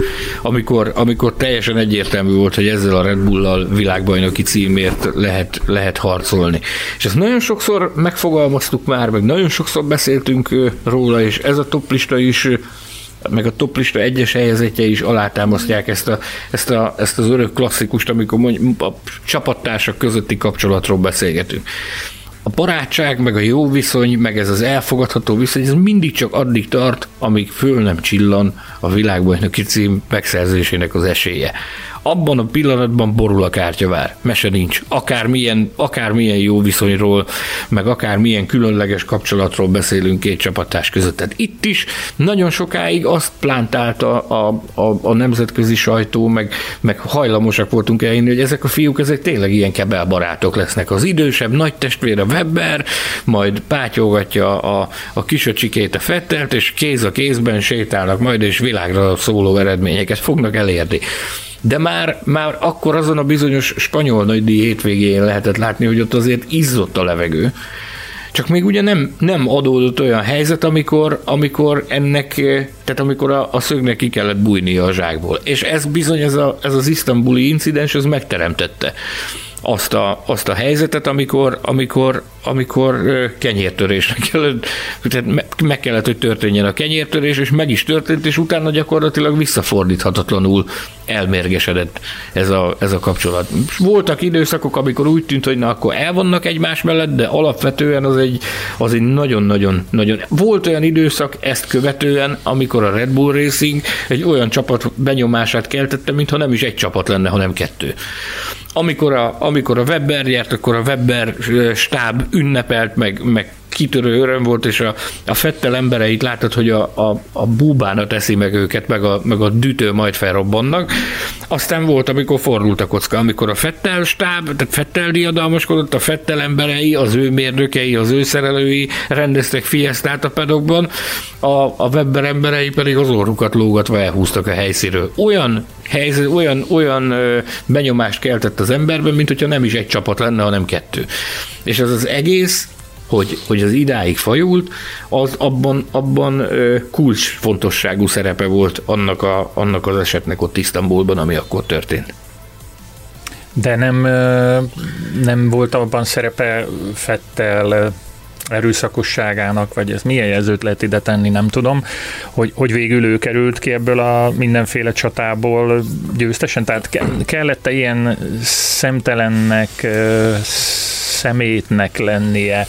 amikor teljesen egyértelmű volt, hogy ezzel a Red Bull-al világbajnoki címért lehet harcolni. És ezt nagyon sokszor megfogalmaztuk már, meg nagyon sokszor beszéltünk róla, és ez a toplista is, meg a toplista egyes helyezetje is alátámasztják ezt az örök klasszikust, amikor a csapattársak közötti kapcsolatról beszélgetünk. A barátság, meg a jó viszony, meg ez az elfogadható viszony, ez mindig csak addig tart, amíg föl nem csillan a világbajnoki cím megszerzésének az esélye. abban a pillanatban borul a kártyavár. Mese nincs. Akármilyen jó viszonyról, meg akármilyen különleges kapcsolatról beszélünk két csapattárs között. Tehát itt is nagyon sokáig azt plántálta a nemzetközi sajtó, meg hajlamosak voltunk elhinni, hogy ezek a fiúk ezek tényleg ilyen kebelbarátok lesznek. Az idősebb nagy testvére Webber, majd pátyolgatja a kisöcsikét a Vettelt, és kéz a kézben sétálnak majd, és világra szóló eredményeket fognak elérni. De már akkor azon a bizonyos spanyol nagydíj hétvégén lehetett látni, hogy ott azért izzott a levegő. Csak még ugye nem adódott olyan helyzet, amikor ennek, tehát amikor a szögnek ki kellett bújnia a zsákból. És ez bizony, ez az isztambuli incidens, ez megteremtette azt a helyzetet, amikor kenyértörésnek kellett, tehát meg kellett, hogy történjen a kenyértörés, és meg is történt, és utána gyakorlatilag visszafordíthatatlanul elmérgesedett ez a kapcsolat. Voltak időszakok, amikor úgy tűnt, hogy na, akkor elvannak egymás mellett, de alapvetően az egy nagyon-nagyon-nagyon... Volt olyan időszak ezt követően, amikor a Red Bull Racing egy olyan csapat benyomását keltette, mintha nem is egy csapat lenne, hanem kettő. Amikor a Webber járt, akkor a Webber stáb ünnepelt, meg kitörő öröm volt, és a Vettel embereit látod, hogy a búbána teszi meg őket, meg a dütő majd felrobbannak. Aztán volt, amikor fordult a kocka, amikor a Vettel stáb, tehát Vettel diadalmaskodott, a Vettel emberei, az ő mérnökei, az ő szerelői rendeztek fiesztát a paddockban, a Webber emberei pedig az orrukat lógatva elhúztak a helyszínről. Olyan helyzet, olyan benyomást keltett az emberben, mint hogyha nem is egy csapat lenne, hanem kettő. És ez az egész, hogy az idáig fajult, az abban kulcsfontosságú szerepe volt annak az esetnek ott Isztambulban, ami akkor történt. De nem volt abban szerepe Vettel erőszakosságának, vagy ez milyen jelzőt lehet ide tenni, nem tudom, hogy végül ő került ki ebből a mindenféle csatából győztesen, tehát kellett-e ilyen szemtelennek, szemétnek lennie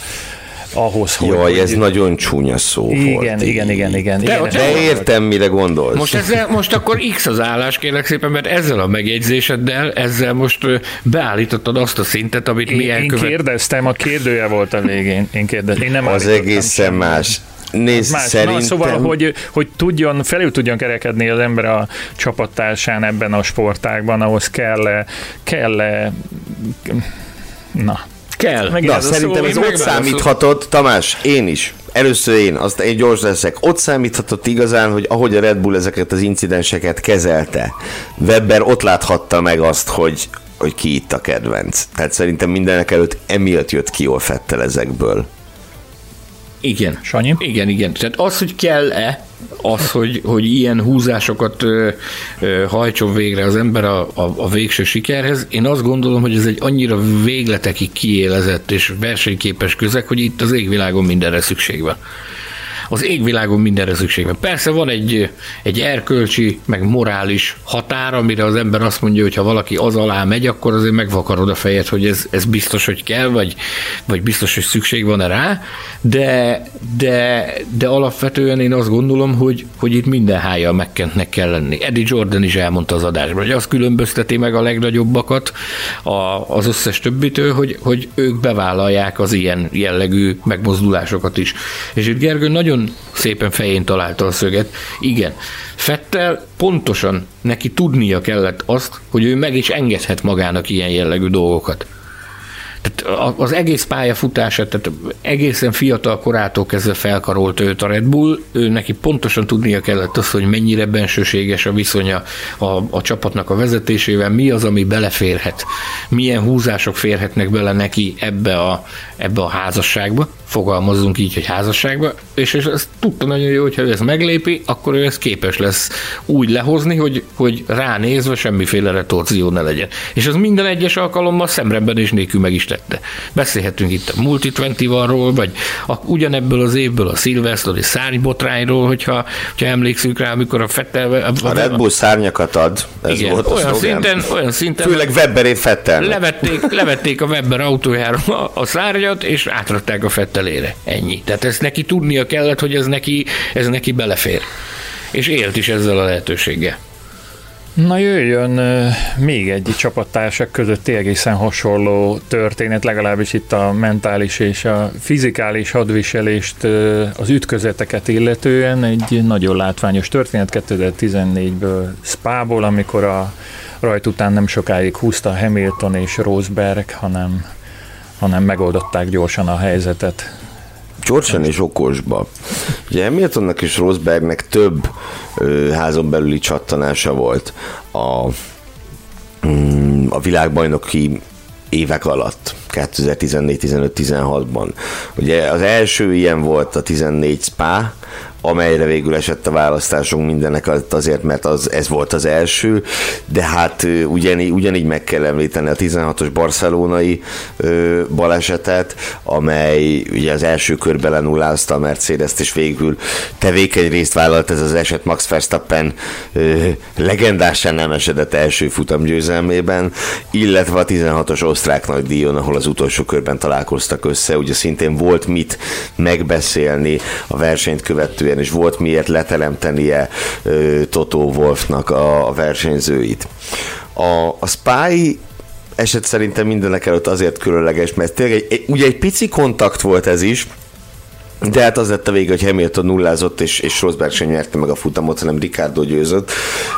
ahhoz, hogy... Jaj, ez nagyon csúnya szó volt. Igen. De értem, mire gondolsz. Most akkor X az állás, kérlek szépen, mert ezzel a megjegyzéseddel, ezzel most beállítottad azt a szintet, amit mi elkövetünk. Én kérdeztem, a kérdője volt a végén. Én nem az egészen sem. Más. Nézd, szerintem... Na, szóval, hogy felül tudjon kerekedni az ember a csapattársán ebben a sportágban, ahhoz kell. Na, szerintem ez ott számíthatott, Tamás, én is. Először én gyors leszek. Ott számíthatott igazán, hogy ahogy a Red Bull ezeket az incidenseket kezelte, Webber ott láthatta meg azt, hogy ki itt a kedvenc. Tehát szerintem mindenek előtt emiatt jött ki jól Vettel ezekből. Igen. Sanyi? Igen. Tehát az, hogy kell-e, az, hogy ilyen húzásokat hajtson végre az ember a végső sikerhez, én azt gondolom, hogy ez egy annyira végletekig kiélezett és versenyképes közeg, hogy itt az égvilágon mindenre szükség van. Persze van egy erkölcsi, meg morális határ, amire az ember azt mondja, hogy ha valaki az alá megy, akkor azért megvakarod a fejed, hogy ez biztos, hogy kell, vagy biztos, hogy szükség van rá, de alapvetően én azt gondolom, hogy itt minden hájjal megkentnek kell lenni. Eddie Jordan is elmondta az adásban, hogy az különbözteti meg a legnagyobbakat az összes többitől, hogy ők bevállalják az ilyen jellegű megmozdulásokat is. És itt Gergő nagyon szépen fején találta a szöget. Igen, Vettel pontosan neki tudnia kellett azt, hogy ő meg is engedhet magának ilyen jellegű dolgokat. Tehát az egész pályafutása, tehát egészen fiatal korától kezdve felkarolt őt a Red Bull, ő neki pontosan tudnia kellett azt, hogy mennyire bensőséges a viszonya a csapatnak a vezetésével, mi az, ami beleférhet, milyen húzások férhetnek bele neki ebbe a házasságba, fogalmazzunk így, hogy házasságba, és ezt tudta nagyon jó, hogyha ő ezt meglépi, akkor ő ezt képes lesz úgy lehozni, hogy ránézve semmiféle retorzió ne legyen. És ez minden egyes alkalommal szemreben és nélkül meg is tette. Beszélhetünk itt a Multi-20-ról, vagy ugyanebből az évből a szilveszteri szárnybotrányról, hogyha emlékszünk rá, amikor a Vettel... A Red Bull szárnyakat ad, ez igen, volt a szlogán. Olyan szinten... Főleg Webberét Vettelnek. Levették a Webber autójáról a szárnyat, és átrakták a Vettelére. Ennyi. Tehát ezt neki tudnia kellett, hogy ez neki belefér. És élt is ezzel a lehetőséggel. Na jöjjön még egy csapattársak közötti egészen hasonló történet, legalábbis itt a mentális és a fizikális hadviselést, az ütközeteket illetően egy nagyon látványos történet 2014-ből Spa-ból, amikor a rajt után nem sokáig húzta Hamilton és Rosberg, hanem megoldották gyorsan a helyzetet. Gyorsan és okosba. Ugye Hamiltonnak és Rosbergnek több házon belüli csattanása volt a világbajnoki évek alatt, 2014-15-16-ban. Ugye az első ilyen volt a 14 Spa, amelyre végül esett a választásunk mindenek azért, mert ez volt az első, de hát ugyanígy meg kell említeni a 16-os barcelonai balesetet, amely ugye az első körben lenullázta a Mercedes-t, és végül tevékeny részt vállalt ez az eset Max Verstappen legendássá nem esedett első futamgyőzelmében, illetve a 16-os osztrák nagydíjon, ahol az utolsó körben találkoztak össze, ugye szintén volt mit megbeszélni a versenyt követően, és volt miért leteremtenie Toto Wolffnak a versenyzőit. A Spa-i eset szerintem mindenek előtt azért különleges, mert tényleg ugye egy pici kontakt volt ez is, de hát az lett a vége, hogy Hamilton nullázott, és Rosberg sem nyerte meg a futamot, hanem Ricciardo győzött,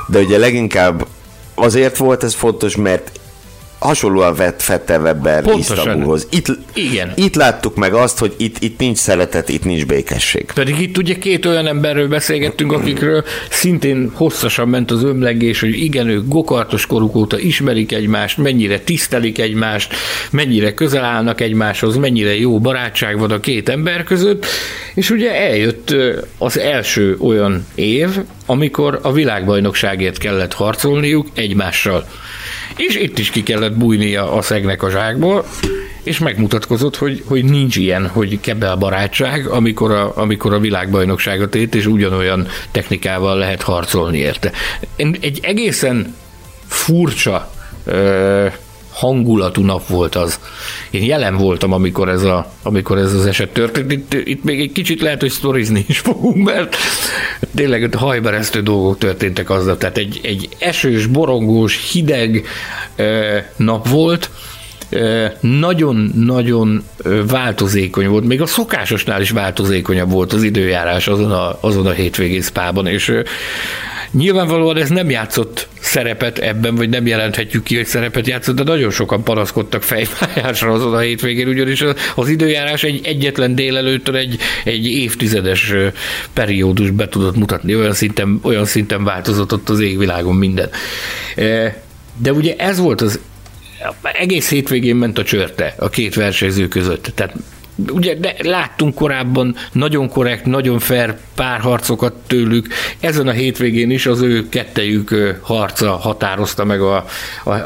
de ugye leginkább azért volt ez fontos, mert hasonlóan vett Vettel-Webber Isztambulhoz. Itt láttuk meg azt, hogy itt nincs szeretet, itt nincs békesség. Pedig itt ugye két olyan emberről beszélgettünk, akikről szintén hosszasan ment az ömlegés, hogy igen, ők gokartos koruk óta ismerik egymást, mennyire tisztelik egymást, mennyire közel állnak egymáshoz, mennyire jó barátság van a két ember között, és ugye eljött az első olyan év, amikor a világbajnokságért kellett harcolniuk egymással. És itt is ki kellett bújnia a szegnek a zsákból, és megmutatkozott, hogy nincs ilyen, hogy kebel barátság, amikor a világbajnokságot ért, és ugyanolyan technikával lehet harcolni érte. Egy egészen furcsa hangulatú nap volt az. Én jelen voltam, amikor ez az eset történt. Itt még egy kicsit lehet, hogy sztorizni is fogunk, mert tényleg hajmeresztő dolgok történtek aznap. Tehát egy esős, borongós, hideg nap volt. Nagyon-nagyon változékony volt, még a szokásosnál is változékonyabb volt az időjárás azon a hétvégén Spában, és nyilvánvalóan ez nem játszott szerepet ebben, vagy nem jelenthetjük ki, hogy szerepet játszott, de nagyon sokan panaszkodtak fejfájásra azon a hétvégén, ugyanis az időjárás egyetlen délelőttől egy évtizedes periódus be tudott mutatni, olyan szinten változott ott az égvilágon minden. De ugye ez volt az egész hétvégén ment a csörte a két versenyző között. Tehát ugye láttunk korábban nagyon korrekt, nagyon fair párharcokat tőlük. Ezen a hétvégén is az ő kettejük harca határozta meg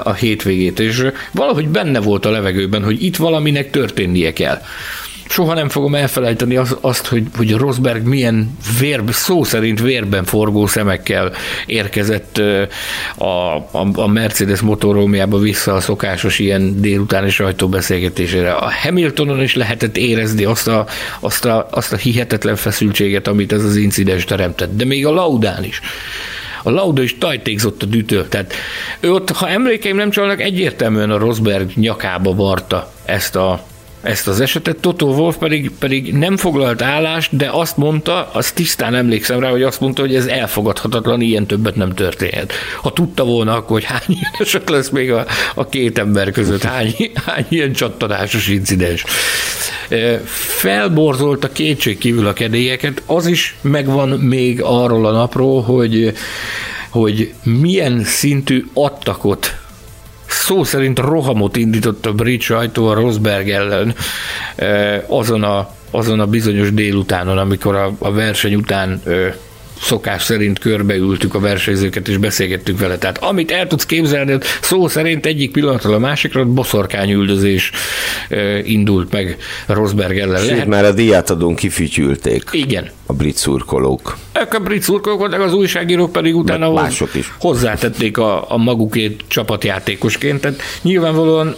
a hétvégét, és valahogy benne volt a levegőben, hogy itt valaminek történnie kell. Soha nem fogom elfelejteni azt, hogy Rosberg milyen szó szerint vérben forgó szemekkel érkezett a Mercedes motorhómjába vissza a szokásos ilyen délutáni sajtóbeszélgetésére. A Hamiltonon is lehetett érezni azt a hihetetlen feszültséget, amit ez az incidens teremtett, de még a Laudán is. A Lauda is tajtékzott a dűtől, tehát ő ott, ha emlékeim nem csalnak, egyértelműen a Rosberg nyakába varta ezt az esetet, Toto Wolff pedig nem foglalt állást, de azt mondta, azt tisztán emlékszem rá, hogy azt mondta, hogy ez elfogadhatatlan, ilyen többet nem történhet. Ha tudta volna, akkor hogy hány eset lesz még a két ember között, hány ilyen csattanásos incidens. Felborzolta kétségkívül a kedélyeket, az is megvan még arról a napról, hogy milyen szintű attakot, szó szerint rohamot indított a brit sajtó a Rosberg ellen azon a bizonyos délutánon, amikor a verseny után szokás szerint körbeültük a versenyzőket és beszélgettük vele. Tehát amit el tudsz képzelni, szó szerint egyik pillanatról a másikra boszorkányüldözés indult meg Rosberg ellen. Sőt, már a díjátadón kifütyülték. Igen. A brit szurkolók. A brit szurkolók, az újságírók pedig utána hozzátették a magukét csapatjátékosként. Tehát nyilvánvalóan,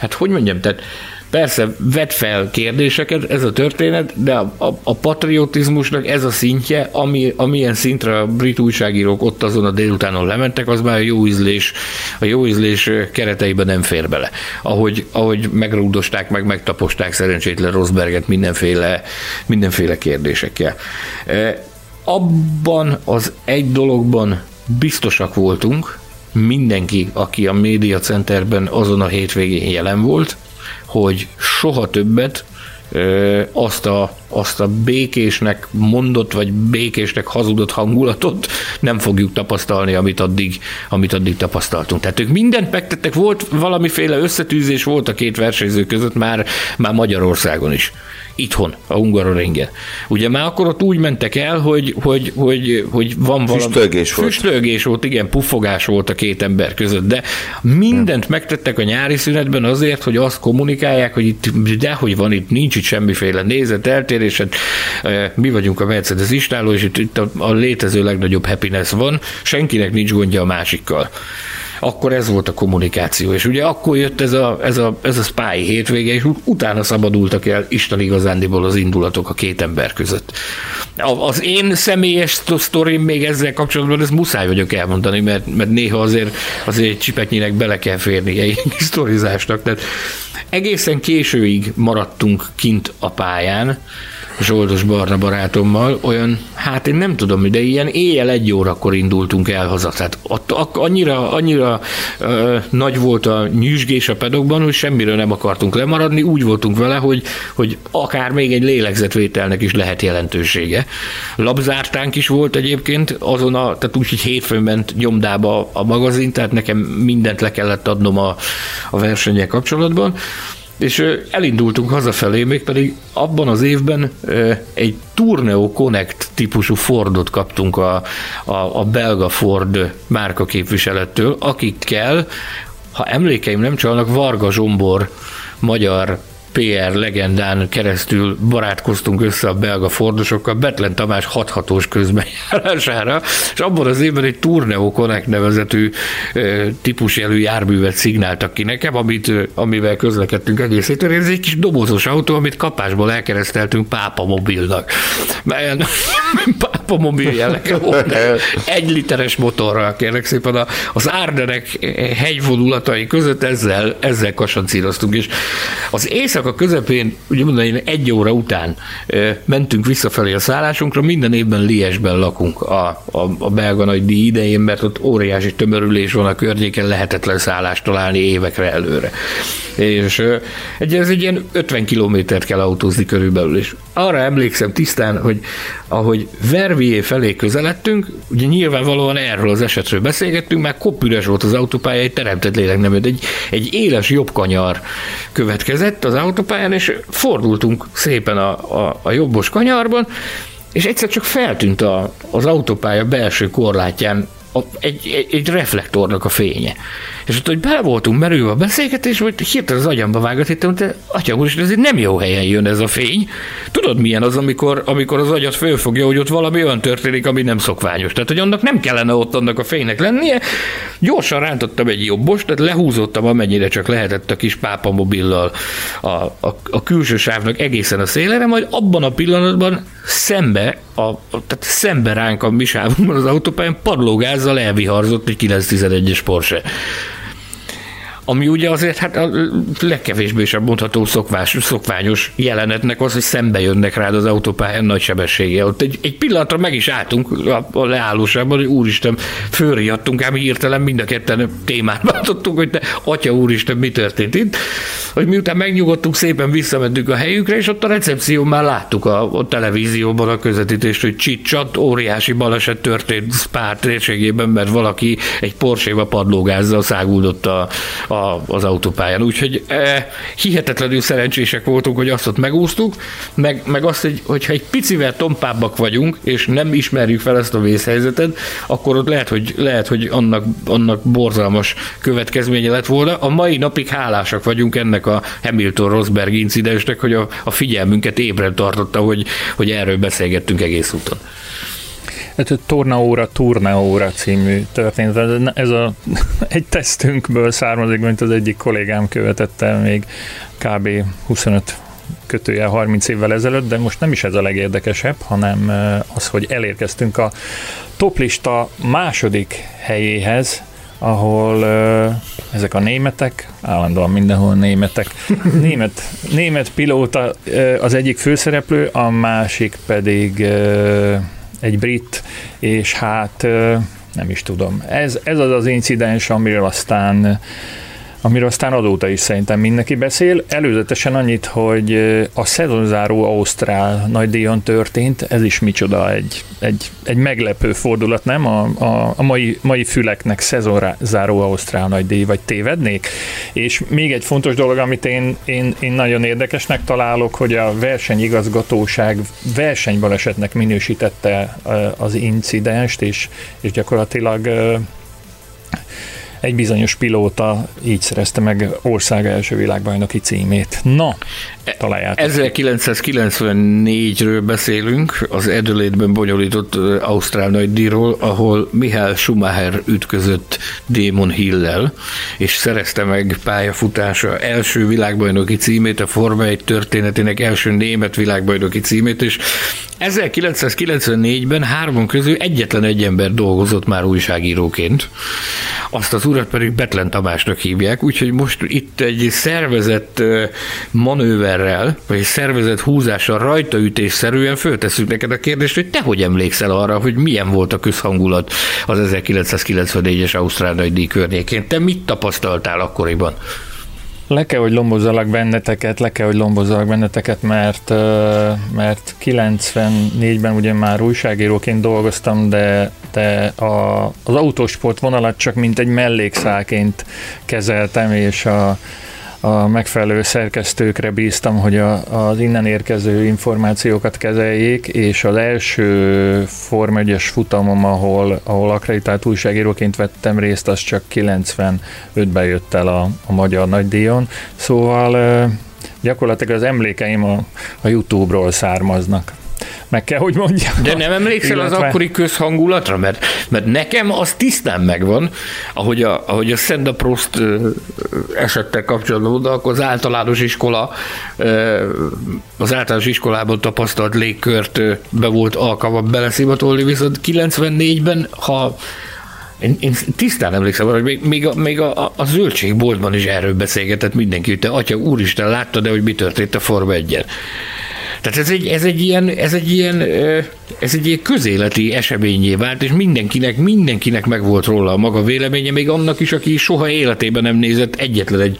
tehát Persze, vedd fel kérdéseket, ez a történet, de a patriotizmusnak ez a szintje, amilyen szintre a brit újságírók ott azon a délutánon lementek, az már a jó ízlés kereteiben nem fér bele. Ahogy megrúdosták, megtaposták szerencsétlen Rosberget mindenféle kérdésekkel. Abban az egy dologban biztosak voltunk, mindenki, aki a Media Centerben azon a hétvégén jelen volt, hogy soha többet azt a békésnek mondott, vagy békésnek hazudott hangulatot nem fogjuk tapasztalni, amit addig tapasztaltunk. Tehát ők mindent megtettek, volt valamiféle összetűzés, volt a két versenyző között már Magyarországon is. Itthon, a Hungaroringen. Ugye már akkor ott úgy mentek el, hogy van valami... Füstölgés volt, igen, puffogás volt a két ember között, de mindent megtettek a nyári szünetben azért, hogy azt kommunikálják, hogy itt dehogy van, itt nincs itt semmiféle nézeteltérés, mi vagyunk a Mercedes istáló, és itt a létező legnagyobb happiness van, senkinek nincs gondja a másikkal. Akkor ez volt a kommunikáció, és ugye akkor jött ez a spái hétvége, és utána szabadultak el Isten igazándiból az indulatok a két ember között. Az én személyes sztorim még ezzel kapcsolatban, ezt muszáj vagyok elmondani, mert néha azért egy csipetnyinek bele kell férni egy sztorizásnak. Tehát egészen későig maradtunk kint a pályán, Zsoldos Barna barátommal, olyan, hát én nem tudom, de ilyen éjjel 1 órakor indultunk el haza. Tehát annyira nagy volt a nyüzsgés a pedokban, hogy semmiről nem akartunk lemaradni, úgy voltunk vele, hogy akár még egy lélegzetvételnek is lehet jelentősége. Labzártánk is volt egyébként, tehát úgy, hogy hétfőn ment nyomdába a magazin, tehát nekem mindent le kellett adnom a versennyel kapcsolatban. És elindultunk hazafelé, mégpedig abban az évben egy Tourneo Connect típusú Fordot kaptunk a belga Ford márka képviselettől, akikkel, ha emlékeim nem csalnak, Varga Zsombor magyar PR legendán keresztül barátkoztunk össze a belga fordosokkal, Betlen Tamás 6-6-os közbenjárására, és abban az évben egy Tourneo Connect nevezetű típusjelű járművet szignáltak ki nekem, amivel közlekedtünk egész héten. Ez egy kis dobozos autó, amit kapásból elkereszteltünk Pápa Mobilnak. Pápa Mobiljelnek nekem volt. 1 literes motorral, kérlek szépen, az Ardenek hegyvonulatai között ezzel kasancíroztunk, és az éjszak a közepén, ugye mondom, 1 óra után mentünk visszafelé a szállásunkra, minden évben Liesben lakunk a belga nagydíj idején, mert ott óriási tömörülés van a környéken, lehetetlen szállást találni évekre előre. És ez egy ilyen 50 kilométert kell autózni körülbelül, és arra emlékszem tisztán, hogy ahogy Verviers felé közeledtünk, ugye nyilvánvalóan erről az esetről beszélgettünk, már koppüres volt az autópálya, egy teremtett lélek nem jött, egy éles jobb kanyar következett az autópályán, és fordultunk szépen a jobbos kanyarban, és egyszer csak feltűnt az autópálya belső korlátján egy reflektornak a fénye. És ott, hogy bele voltunk merülve a beszélgetés, vagy hirtelen az agyamba vágott, hittem, hogy atya úr, ez nem jó helyen jön ez a fény. Tudod, milyen az, amikor az agyat fölfogja, hogy ott valami olyan történik, ami nem szokványos. Tehát, hogy annak nem kellene ott annak a fénynek lennie. Gyorsan rántottam egy jobbost, tehát lehúzottam, amennyire csak lehetett a kis Pápa Mobillal a külső sávnak egészen a szélére, majd abban a pillanatban szembe ránk a mi sávunkban az autópályán padlógázzal elviharzott egy 911-es Porsche. Ami ugye azért hát a legkevésbé sem mondható szokványos jelenetnek az, hogy szembe jönnek rád az autópályán nagy sebességgel. Ott egy pillanatra meg is álltunk a leállósában, hogy úristen, fölriadtunk, ám hirtelen mind a ketten témát váltottunk, hogy te atya úristen, mi történt itt? Hogy miután megnyugodtunk, szépen visszamentünk a helyükre, és ott a recepción már láttuk a televízióban a közvetítést, hogy csicsat, óriási baleset történt Spa térségében, mert valaki egy Porsche-ba padlógázzal száguldott az autópályán. Úgyhogy hihetetlenül szerencsések voltunk, hogy azt ott megúsztuk, meg azt, hogyha egy picivel tompábbak vagyunk, és nem ismerjük fel ezt a vészhelyzetet, akkor ott lehet, hogy annak borzalmas következménye lett volna. A mai napig hálásak vagyunk ennek a Hamilton-Rosberg incidensnek, hogy a figyelmünket ébren tartotta, hogy erről beszélgettünk egész úton. Tornaóra című történet. Egy tesztünkből származik, mint az egyik kollégám követett el még kb. 25-30 évvel ezelőtt, de most nem is ez a legérdekesebb, hanem az, hogy elérkeztünk a toplista második helyéhez, ahol ezek a németek, állandóan mindenhol németek, német pilóta az egyik főszereplő, a másik pedig egy brit, és hát nem is tudom. Ez az az incidens, amiről aztán azóta is szerintem mindenki beszél. Előzetesen annyit, hogy a szezonzáró ausztrál nagydíjon történt, ez is micsoda, egy meglepő fordulat, nem? A mai füleknek szezonzáró ausztrál nagydíj, vagy tévednék? És még egy fontos dolog, amit én nagyon érdekesnek találok, hogy a versenyigazgatóság versenybalesetnek minősítette az incidenst, és gyakorlatilag egy bizonyos pilóta így szerezte meg ország első világbajnoki címét. Na, találjátok. 1994-ről beszélünk, az Adelaide-ben bonyolított ausztrál nagydíjról, ahol Michael Schumacher ütközött Damon Hill-lel, és szerezte meg pályafutása első világbajnoki címét, a Forma 1 történetének első német világbajnoki címét, és 1994-ben hárman közül egyetlen egy ember dolgozott már újságíróként. Azt az urat pedig Betlen Tamásnak hívják, úgyhogy most itt egy szervezett manőverrel, vagy egy szervezett húzással rajtaütésszerűen föltesszük neked a kérdést, hogy te hogy emlékszel arra, hogy milyen volt a közhangulat az 1994-es ausztrál nagydíj környékén. Te mit tapasztaltál akkoriban? Le kell, hogy lombozzalak benneteket, mert 94-ben ugye már újságíróként dolgoztam, de az autósport vonalat csak mint egy mellékszálként kezeltem, és a megfelelő szerkesztőkre bíztam, hogy az innen érkező információkat kezeljék, és az első Forma 1-es futamom, ahol akreditált újságíróként vettem részt, az csak 95-ben jött el a magyar nagydíjon. Szóval gyakorlatilag az emlékeim a YouTube-ról származnak. Meg kell, hogy mondjam. De nem emlékszel az akkori közhangulatra? Mert nekem az tisztán megvan, ahogy a Senna Prost esettel kapcsolatban, akkor az általános iskolában tapasztalt légkört be volt alkalma beleszimatolni, viszont 94-ben, Én tisztán emlékszem, hogy még a zöldségboltban is erről beszélgetett mindenki, hogy te atya úristen látta, de hogy mi történt a Forma 1-en. Tehát ez egy ilyen közéleti eseményé vált, és mindenkinek megvolt róla a maga véleménye, még annak is, aki soha életében nem nézett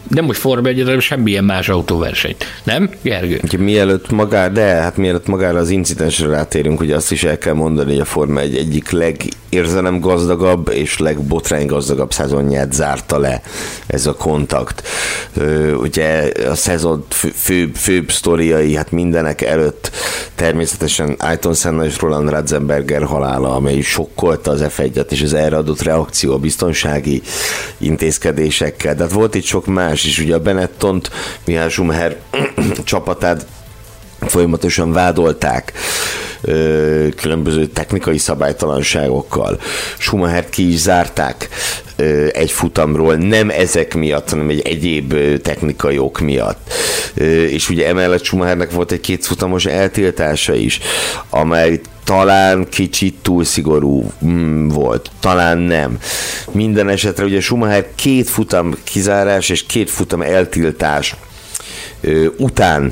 nem most Forma 1-et, hanem semmilyen más autóversenyt. Nem, Gergő? Mielőtt magára az incidensre rátérünk, ugye azt is el kell mondani, hogy a Forma 1 egyik legérzelemgazdagabb és legbotránygazdagabb szezonját zárta le ez a kontakt. Ugye a szezon főbb sztoriai, hát mindenek előtt természetesen Ayrton Senna és Roland Ratzenberger halála, amely sokkolta az F1-et, és az erre adott reakció a biztonsági intézkedésekkel. De hát volt itt sok más is, ugye a Benettont, Michael Schumacher csapatát folyamatosan vádolták különböző technikai szabálytalanságokkal. Schumachert ki is zárták egy futamról, nem ezek miatt, hanem egy egyéb technikai ok miatt. És ugye emellett Schumachernek volt egy két futamos eltiltása is, amely talán kicsit túl szigorú volt, talán nem. Minden esetre ugye Schumacher két futam kizárás és két futam eltiltás után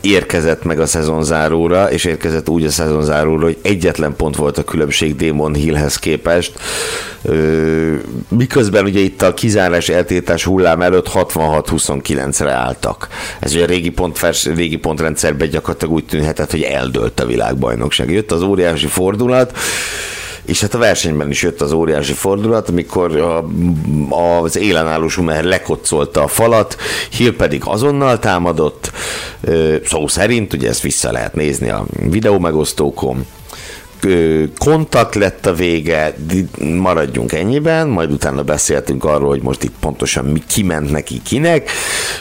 érkezett meg a szezonzáróra, és érkezett úgy a szezonzáróra, hogy egyetlen pont volt a különbség Damon Hillhez képest, miközben ugye itt a kizárás eltiltás hullám előtt 66-29-re álltak. Ez ugye a régi pontrendszerben gyakorlatilag úgy tűnhetett, hogy eldőlt a világbajnokság. Jött az óriási fordulat, és hát a versenyben is jött az óriási fordulat, amikor az élenálló Schumacher lekoccolta a falat, Hill pedig azonnal támadott, szó szerint, ugye ezt vissza lehet nézni a videó megosztókon, kontakt lett a vége, maradjunk ennyiben, majd utána beszéltünk arról, hogy most itt pontosan mi kiment neki kinek.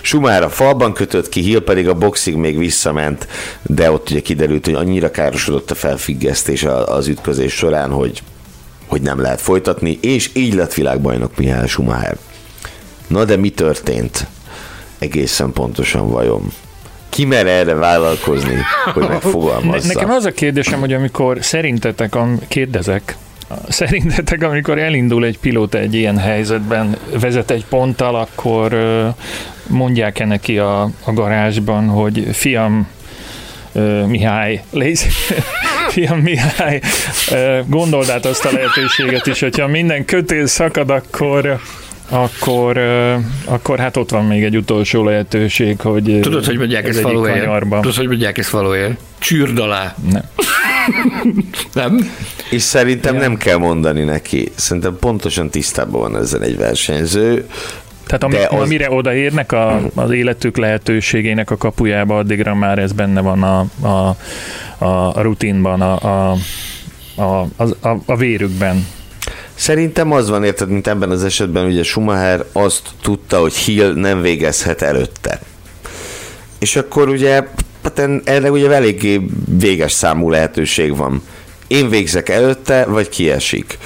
Schumacher a falban kötött ki, Hill pedig a boxig még visszament, de ott ugye kiderült, hogy annyira károsodott a felfüggesztés az ütközés során, hogy nem lehet folytatni, és így lett világbajnok Michael Schumacher. Na de mi történt? Egészen pontosan vajon? Ki mer erre vállalkozni, hogy megfogalmazza? Nekem az a kérdésem, hogy amikor szerintetek, amikor elindul egy pilóta egy ilyen helyzetben, vezet egy ponttal, akkor mondják-e neki a garázsban, hogy fiam, Mihály, fiam Mihály, gondold át azt a lehetőséget is, hogyha minden kötél szakad, akkor hát ott van még egy utolsó lehetőség, hogy... Tudod, hogy mondják ezt valójában? Csűrd alá. Nem. Nem? És szerintem nem kell mondani neki. Szerintem pontosan tisztában van ezzel egy versenyző. Tehát amire odaérnek az életük lehetőségének a kapujába, addigra már ez benne van a rutinban, a vérükben. Szerintem az van, érted, mint ebben az esetben, ugye Schumacher azt tudta, hogy Hill nem végezhet előtte. És akkor ugye erre ugye eléggé véges számú lehetőség van. Én végzek előtte, vagy kiesik.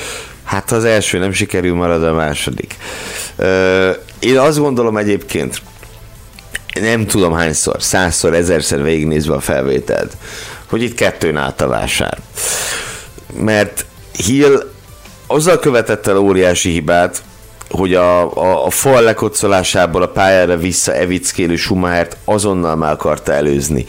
Hát ha az első nem sikerül, marad a második. Én azt gondolom egyébként, nem tudom hányszor, 100-szor, 1000-szer végignézve a felvételt, hogy itt kettőn állt a vásár. Mert Hill azzal követett el óriási hibát, hogy a fal lekocolásából a pályára vissza evickélő Schumachert azonnal már akarta előzni.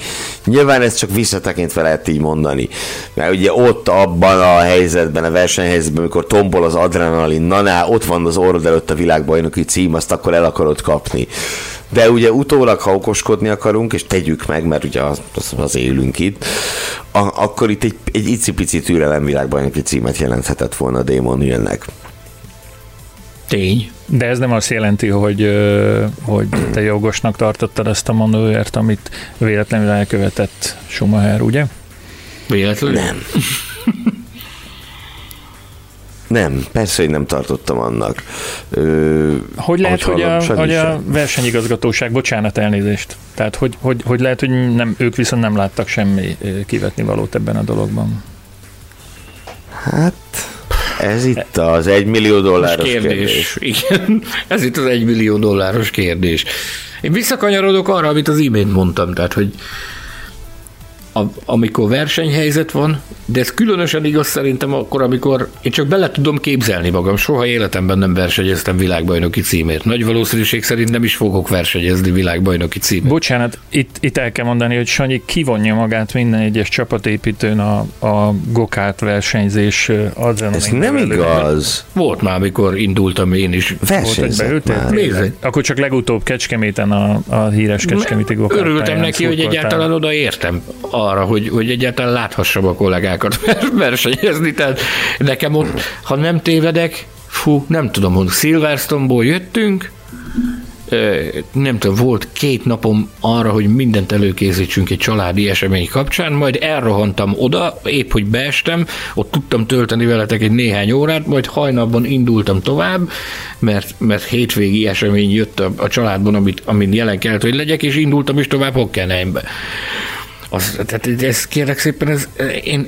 Nyilván ezt csak visszatekintve lehet így mondani. Mert ugye ott abban a helyzetben, a versenyhelyzetben, amikor tombol az adrenalin, ott van az orrod előtt a világbajnoki cím, azt akkor el akarod kapni. De ugye utólag, ha okoskodni akarunk, és tegyük meg, mert ugye az élünk itt, akkor itt egy icipicit türelem világbajnoki címet jelenthetett volna a Damon Hillnek. Tény. De ez nem azt jelenti, hogy te jogosnak tartottad ezt a manővert, amit véletlenül elkövetett Schumacher, ugye? Véletlenül? Nem. Nem, persze, hogy nem tartottam annak. Hogy lehet, hogy a versenyigazgatóság, bocsánat, elnézést. Tehát, hogy lehet, hogy nem, ők viszont nem láttak semmi kivetni valót ebben a dologban. Hát... ez itt az $1 millió kérdés. Igen, ez itt az $1 millió kérdés. Én visszakanyarodok arra, amit az imént mondtam, tehát, hogy amikor versenyhelyzet van, de ez különösen igaz szerintem akkor, amikor én csak bele tudom képzelni magam, soha életemben nem versenyeztem világbajnoki címért. Nagy valószínűség szerint nem is fogok versenyezni világbajnoki címért. Bocsánat, itt el kell mondani, hogy Sanyi kivonja magát minden egyes csapatépítőn a gokart versenyzés adrenalin. Ez nem igaz. Volt már, amikor indultam én is. Versenyzett már. Akkor csak legutóbb Kecskeméten a híres kecskeméti gokart. Örültem neki, hogy egyáltalán odaértem arra, hogy egyáltalán láthassam a kollégákat versenyezni, tehát nekem ott, ha nem tévedek, nem tudom, hogy Silverstone-ból jöttünk, nem tudom, volt 2 napom arra, hogy mindent előkészítsünk egy családi esemény kapcsán, majd elrohantam oda, épp hogy beestem, ott tudtam tölteni veletek egy néhány órát, majd hajnalban indultam tovább, mert hétvégi esemény jött a családban, amit jelen kellett, hogy legyek, és indultam is tovább Hockenheimbe. Tehát ez, kérlek szépen,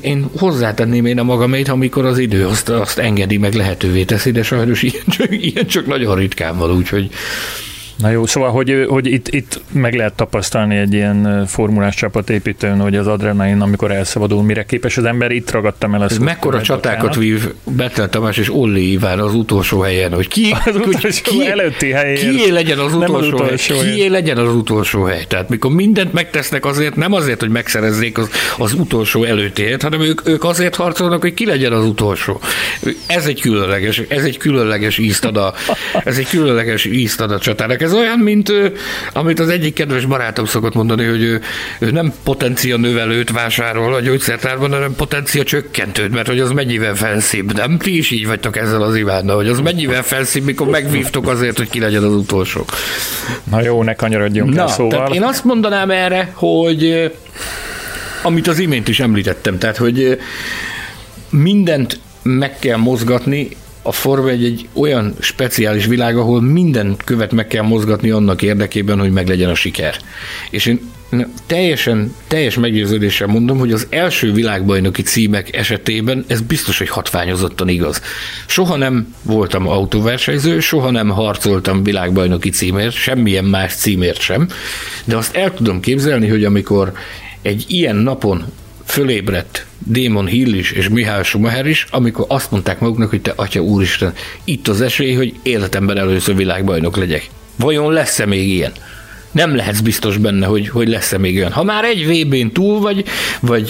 én hozzátenném a magamét, amikor az idő azt engedi, meg lehetővé teszi, de sajnos ilyen csak nagyon ritkán van, úgyhogy... Na jó, szóval, hogy itt meg lehet tapasztalni egy ilyen formulás csapatépítőn, hogy az adrenalin, amikor elszabadul, mire képes az ember, itt ragadtam el. Ez mekkora csatákat vív Betlen Tamás és Olli Iván az utolsó helyen, hogy kié legyen az utolsó hely. Tehát mikor mindent megtesznek azért, nem azért, hogy megszerezzék az utolsó előtti helyet, hanem ők azért harcolnak, hogy ki legyen az utolsó. Ez egy különleges ízt ad a csatának. Ez olyan, mint amit az egyik kedves barátom szokott mondani, hogy ő nem potencia növelőt vásárol a gyógyszertárban, hanem potencia csökkentőt, mert hogy az mennyivel fenszibb, nem? Ti is így vagytok ezzel az Ivánnal, hogy az mennyivel fenszibb, mikor megvívtok azért, hogy ki legyen az utolsó. Na jó, ne kanyarodjunk el szóval. Tehát én azt mondanám erre, hogy amit az imént is említettem, tehát hogy mindent meg kell mozgatni, a Forma 1 egy olyan speciális világ, ahol minden követ meg kell mozgatni annak érdekében, hogy meglegyen a siker. És én teljes meggyőződéssel mondom, hogy az első világbajnoki címek esetében ez biztos, hogy hatványozottan igaz. Soha nem voltam autóversenyző, soha nem harcoltam világbajnoki címért, semmilyen más címért sem, de azt el tudom képzelni, hogy amikor egy ilyen napon fölébredt Damon Hill is és Michael Schumacher is, amikor azt mondták maguknak, hogy te atya úristen, itt az esély, hogy életemben először világbajnok legyek. Vajon lesz-e még ilyen? Nem lehetsz biztos benne, hogy lesz-e még olyan. Ha már egy VB-n túl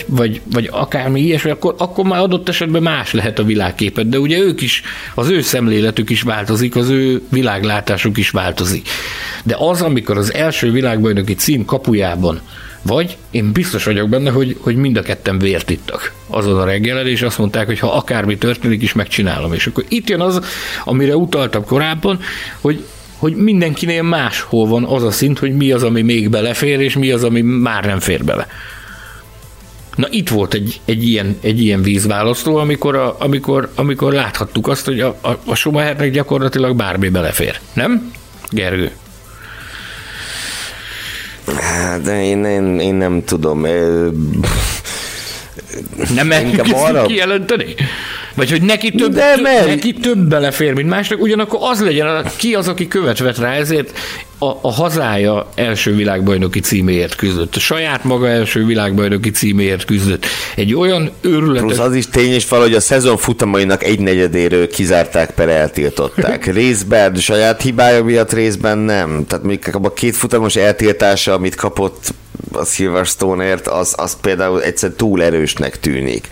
vagy akármi ilyesmi, akkor már adott esetben más lehet a világképet, de ugye ők is, az ő szemléletük is változik, az ő világlátásuk is változik. De az, amikor az első világbajnoki cím kapujában vagy, én biztos vagyok benne, hogy mind a ketten vért ittak azon a reggelen, és azt mondták, hogy ha akármi történik is, megcsinálom. És akkor itt jön az, amire utaltam korábban, hogy mindenkinél máshol van az a szint, hogy mi az, ami még belefér, és mi az, ami már nem fér bele. Na itt volt egy ilyen vízválasztó, amikor láthattuk azt, hogy a Schumachernek gyakorlatilag bármi belefér. Nem, Gergő? Hát én nem tudom. Nem merjük kijelenteni? Vagy hogy neki több belefér, mint másnak, ugyanakkor az legyen, ki az, aki követvet rá, ezért a hazája első világbajnoki címéért küzdött, a saját maga első világbajnoki címéért küzdött. Egy olyan őrületes... Plusz az is tény és valahogy a szezon futamainak egynegyedéről kizárták, per eltiltották. Részben saját hibája miatt, részben nem. Tehát mondjuk a két futamos eltiltása, amit kapott a Silverstone-ért, az például egyszer túl erősnek tűnik.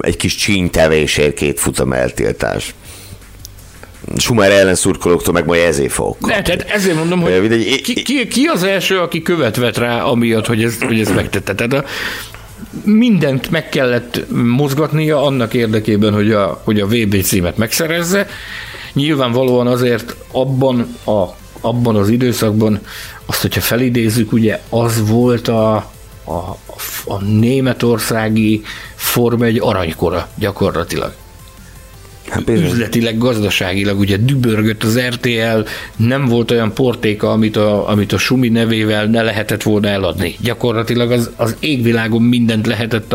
Egy kis csínytevésért két futam eltiltás. Schumacher ellenszurkolóktól meg majd ezért fogok kapni. De, tehát ezért mondom, hogy ki az első, aki követvet rá, amiatt, hogy ezt megtette. Tehát mindent meg kellett mozgatnia annak érdekében, hogy a VB címet megszerezze. Nyilvánvalóan azért abban az időszakban azt, hogyha felidézzük, ugye az volt a németországi Forma 1 aranykora gyakorlatilag. Hát, üzletileg, gazdaságilag ugye dübörgött az RTL, nem volt olyan portéka, amit a Schumi nevével ne lehetett volna eladni. Gyakorlatilag az égvilágon mindent lehetett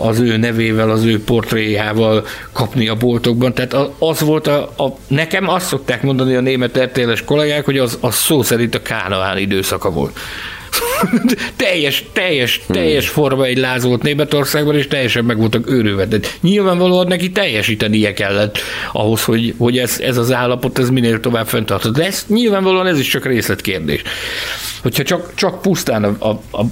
az ő nevével, az ő portréjával kapni a boltokban. Tehát az volt nekem azt szokták mondani a német RTL-es kollégák, hogy az szó szerint a Kánaán időszaka volt. teljes Forma 1 láz volt Németországban, és teljesen meg voltak őrülve. Nyilvánvalóan neki teljesítenie kellett ahhoz, hogy ez az állapot ez minél tovább fenntartott. De ez nyilvánvalóan ez is csak részletkérdés. Hogyha csak pusztán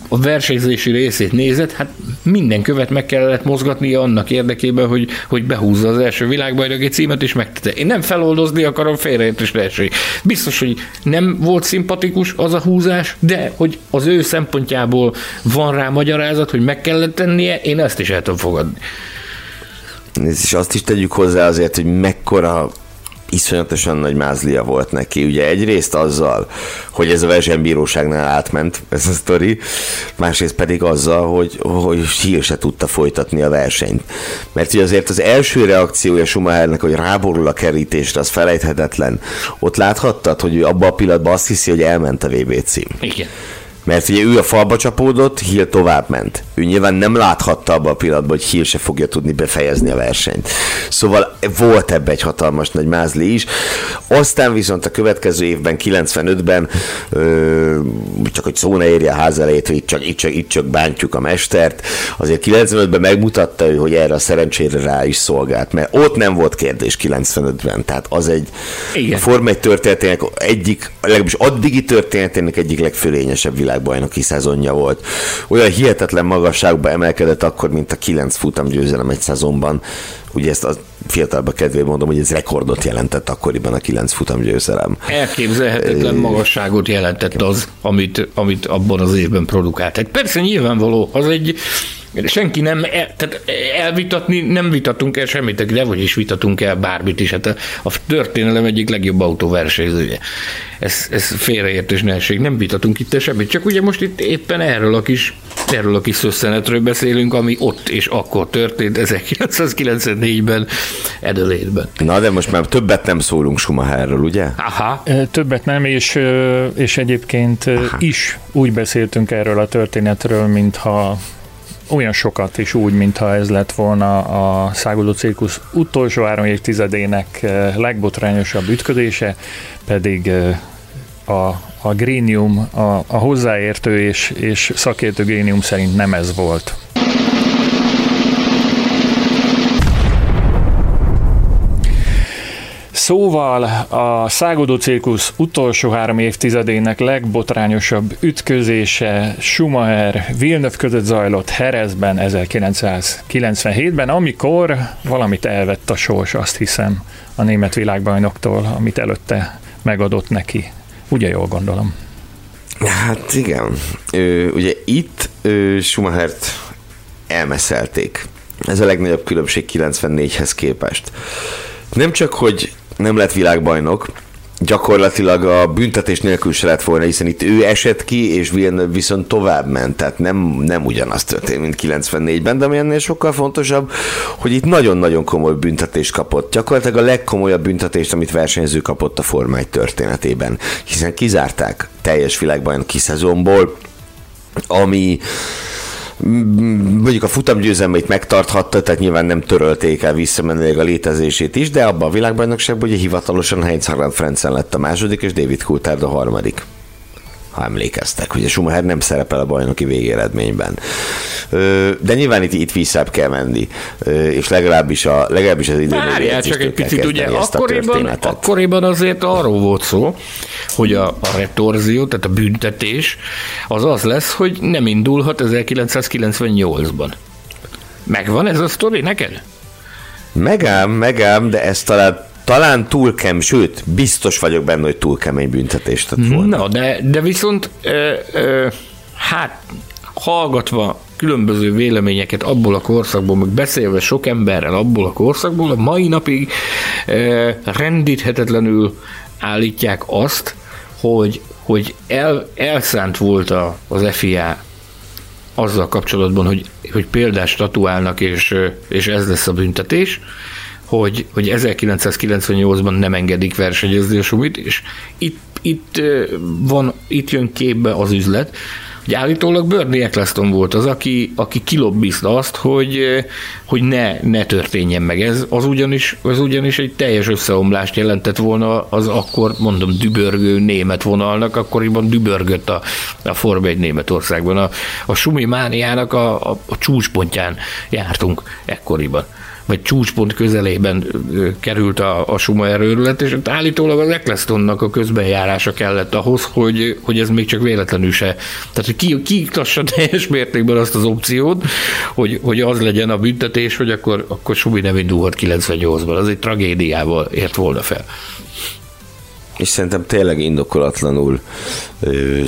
a versenyzési részét nézed, hát minden követ meg kellett mozgatnia annak érdekében, hogy behúzza az első világbajnoki címet, és megtette. Én nem feloldozni akarom, félreértés ne essék. Biztos, hogy nem volt szimpatikus az a húzás, de hogy az ő szempontjából van rá magyarázat, hogy meg kellett tennie, én ezt is el tudom fogadni. És azt is tegyük hozzá azért, hogy mekkora iszonyatosan nagy mázlia volt neki. Ugye egyrészt azzal, hogy ez a versenybíróságnál átment ez a sztori, másrészt pedig azzal, hogy Hill se tudta folytatni a versenyt. Mert ugye azért az első reakciója Schumachernek, hogy ráborul a kerítésre, az felejthetetlen. Ott láthattad, hogy abban a pillanatban azt hiszi, hogy elment a VB cím. Igen. Mert ugye ő a falba csapódott, Hill továbbment. Ő nyilván nem láthatta abban a pillanatban, hogy Hill se fogja tudni befejezni a versenyt. Szóval volt ebbe egy hatalmas nagy mázli is. Aztán viszont a következő évben, 95-ben, csak hogy szó ne érje a ház elejét, hogy itt csak bántjuk a mestert, azért 95-ben megmutatta ő, hogy erre a szerencsére rá is szolgált. Mert ott nem volt kérdés 95-ben. Tehát az a Forma 1 történetének egyik, legalábbis addigi történetének egyik legfölényesebb világbajnoki szezonja volt. Olyan hihetetlen magasságba emelkedett akkor, mint a 9 futam győzelem egy szezonban. Ugye ezt a fiatalba kedvéért mondom, hogy ez rekordot jelentett akkoriban a 9 futam győzelem. Elképzelhetetlen magasságot jelentett az, amit abban az évben produkáltak. Persze nyilvánvaló, az egy senki nem, tehát elvitatni nem vitatunk el semmit, de vagyis vitatunk el bármit is. Hát a történelem egyik legjobb autóversenyzője. Ez félreértés nehesség. Nem vitatunk itt semmit, csak ugye most itt éppen erről a kis szösszenetről beszélünk, ami ott és akkor történt 1994-ben Adelaide-ben. Na de most már többet nem szólunk Schumacherről, ugye? Aha. Többet nem, és egyébként aha. is úgy beszéltünk erről a történetről, mintha olyan sokat is úgy, mintha ez lett volna a Száguldó cirkusz utolsó 3 évtizedének legbotrányosabb ütközése, pedig a grénium, a hozzáértő és szakértő grénium szerint nem ez volt. Szóval a Száguldó cirkusz utolsó 3 évtizedének legbotrányosabb ütközése Schumacher-Villeneuve között zajlott Jerezben 1997-ben, amikor valamit elvett a sors, azt hiszem, a német világbajnoktól, amit előtte megadott neki. Ugye jól gondolom? Hát igen. Ugye itt Schumachert elmeszelték. Ez a legnagyobb különbség 94-hez képest. Nem csak, hogy nem lett világbajnok, gyakorlatilag a büntetés nélkül se lett volna, hiszen itt ő esett ki, és Villeneuve viszont tovább ment, tehát nem ugyanaz történt, mint 94-ben, de ami ennél sokkal fontosabb, hogy itt nagyon-nagyon komoly büntetést kapott. Gyakorlatilag a legkomolyabb büntetést, amit versenyző kapott a Forma 1 történetében, hiszen kizárták teljes világbajnoki szezonból, ami mondjuk a futamgyőzelmeit megtarthatta, tehát nyilván nem törölték el visszamenőleg a létezését is, de abban a világbajnokságban ugye hivatalosan Heinz Harald Frentzen lett a második, és David Coulthard a harmadik. Ha emlékeztek, ugye Schumacher nem szerepel a bajnoki végeredményben. De nyilván itt visszább kell menni, és legalábbis az időmérőjét hát, is tudták kezdeni ezt a történetet. Akkoriban azért arról volt szó, hogy a retorzió, tehát a büntetés az lesz, hogy nem indulhat 1998-ban. Megvan ez a sztori neked? Megám, de ezt talán túl kemény, sőt, biztos vagyok benne, hogy túl kemény büntetést tett volna. Na, de viszont hallgatva különböző véleményeket abból a korszakból, meg beszélve sok emberrel abból a korszakból, a mai napig rendíthetetlenül állítják azt, hogy elszánt volt az FIA azzal kapcsolatban, hogy példát statuálnak, és ez lesz a büntetés, hogy 1998-ban nem engedik versenyezni a Schumit, és itt jön képbe az üzlet, hogy állítólag Bernie Eccleston volt az, aki kilobbizta azt, hogy ne történjen meg ez, az ugyanis egy teljes összeomlást jelentett volna az akkor, mondom, dübörgő német vonalnak, akkoriban dübörgött a Forma 1 Németországban. A Schumi mániának a csúcspontján jártunk ekkoriban, vagy csúcspont közelében került a Schumacher őrület, és állítólag az Ecclestonnak a közbenjárása kellett ahhoz, hogy ez még csak véletlenül se. Tehát, hogy kiiktassa teljes mértékben azt az opciót, hogy az legyen a büntetés, hogy akkor Schumi nem indulhat 98-ban. Az egy tragédiával ért volna fel. És szerintem tényleg indokolatlanul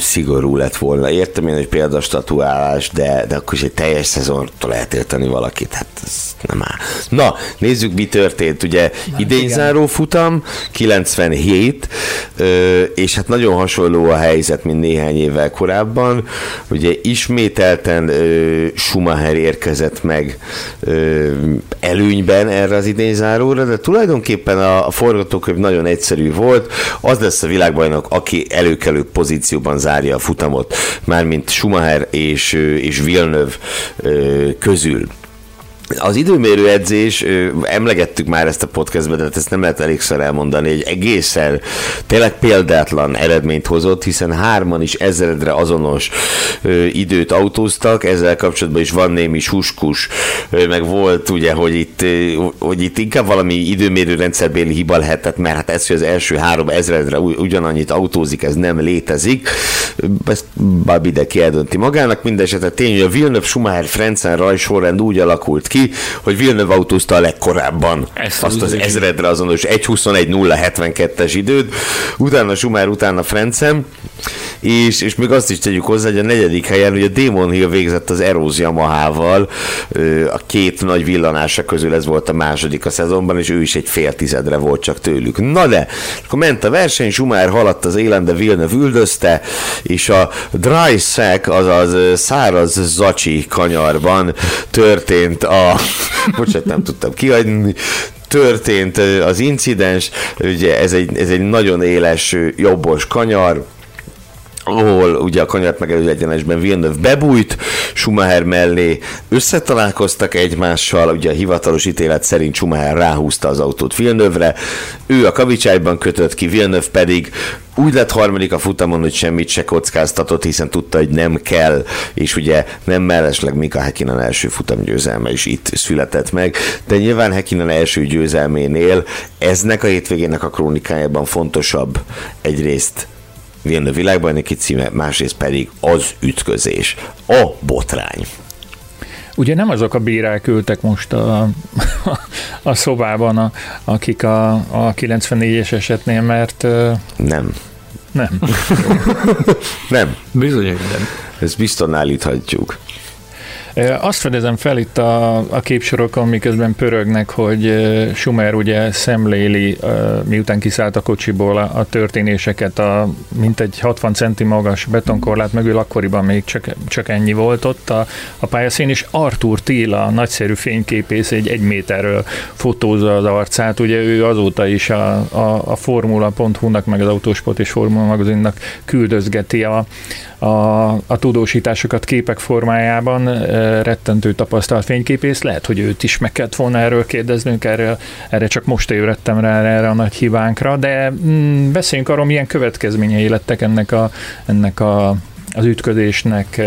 szigorú lett volna. Értem én, hogy példastatuálás, de akkor is egy teljes szezontól eltiltani valakit. Hát ez nem áll. Na, nézzük, mi történt. Ugye idényzáró futam, 97, és hát nagyon hasonló a helyzet, mint néhány évvel korábban. Ugye ismételten Schumacher érkezett meg előnyben erre az idényzáróra, de tulajdonképpen a forgatókönyv nagyon egyszerű volt. Az lesz a világbajnok, aki előkelő pozícióban zárja a futamot, mármint Schumacher és Villeneuve közül. Az időmérő edzés, emlegettük már ezt a podcastben, de ezt nem lehet elégszer elmondani, egy egészen tényleg példátlan eredményt hozott, hiszen 3-an is ezredre azonos időt autóztak, ezzel kapcsolatban is van némi suskus, meg volt ugye, hogy itt inkább valami időmérő rendszerbéli hiba lehetett, mert hát ez, hogy az első 3 ezredre ugyanannyit autózik, ez nem létezik. Ezt Babi de ki eldönti magának, mindesetre tény, hogy a Villeneuve-Schumacher-Frentzen rajsorrend úgy alakult ki, hogy Villeneuve autózta a legkorábban azt az ezredre azonos 1.21.072-es időt, utána Schumacher, utána Frentzen, és még azt is tegyük hozzá, hogy a negyedik helyen, hogy a Damon Hill végzett az Eros Yamahával, a két nagy villanása közül ez volt a második a szezonban, és ő is egy fél tizedre volt csak tőlük. Na de, akkor ment a verseny, Schumacher haladt az élen, de Villeneuve üldözte, és a dry sack, azaz száraz zacsi kanyarban történt a... Bocsánat, nem tudtam kiadni... Történt az incidens, ugye ez egy nagyon éles jobbos kanyar, ahol ugye a kanyart megelőző egyenesben Villeneuve bebújt, Schumacher mellé összetalálkoztak egymással, ugye a hivatalos ítélet szerint Schumacher ráhúzta az autót Villeneuve-re, ő a kavicsájban kötött ki, Villeneuve pedig úgy lett harmadik a futamon, hogy semmit se kockáztatott, hiszen tudta, hogy nem kell, és ugye nem mellesleg Mika Häkkinen első futamgyőzelme is itt született meg, de nyilván Häkkinen első győzelménél eznek a hétvégének a krónikájában fontosabb egyrészt Villeneuve világbajnoki címe, másrészt pedig az ütközés, a botrány. Ugye nem azok a bírák ültek most a szobában, akik a 94-es esetnél, mert... Nem. Nem. Bizonyosan nem. Ezt biztosan állíthatjuk. Azt fedezem fel itt a képsorokon, miközben pörögnek, hogy Schumacher ugye szemléli, miután kiszállt a kocsiból a történéseket, a mintegy 60 centi magas betonkorlát mögül, akkoriban még csak ennyi volt ott a pályaszín, és Arthur Tila, nagyszerű fényképész, egy méterről fotózza az arcát, ugye ő azóta is a Formula.hu-nak, meg az Autósport és Formula magazinnak küldözgeti a tudósításokat képek formájában, rettentő tapasztalt fényképész, lehet, hogy őt is meg kellett volna erről kérdeznünk, erre csak most ébredtem rá erre a nagy hibánkra, de beszéljünk arról, milyen következményei lettek ennek az ütközésnek.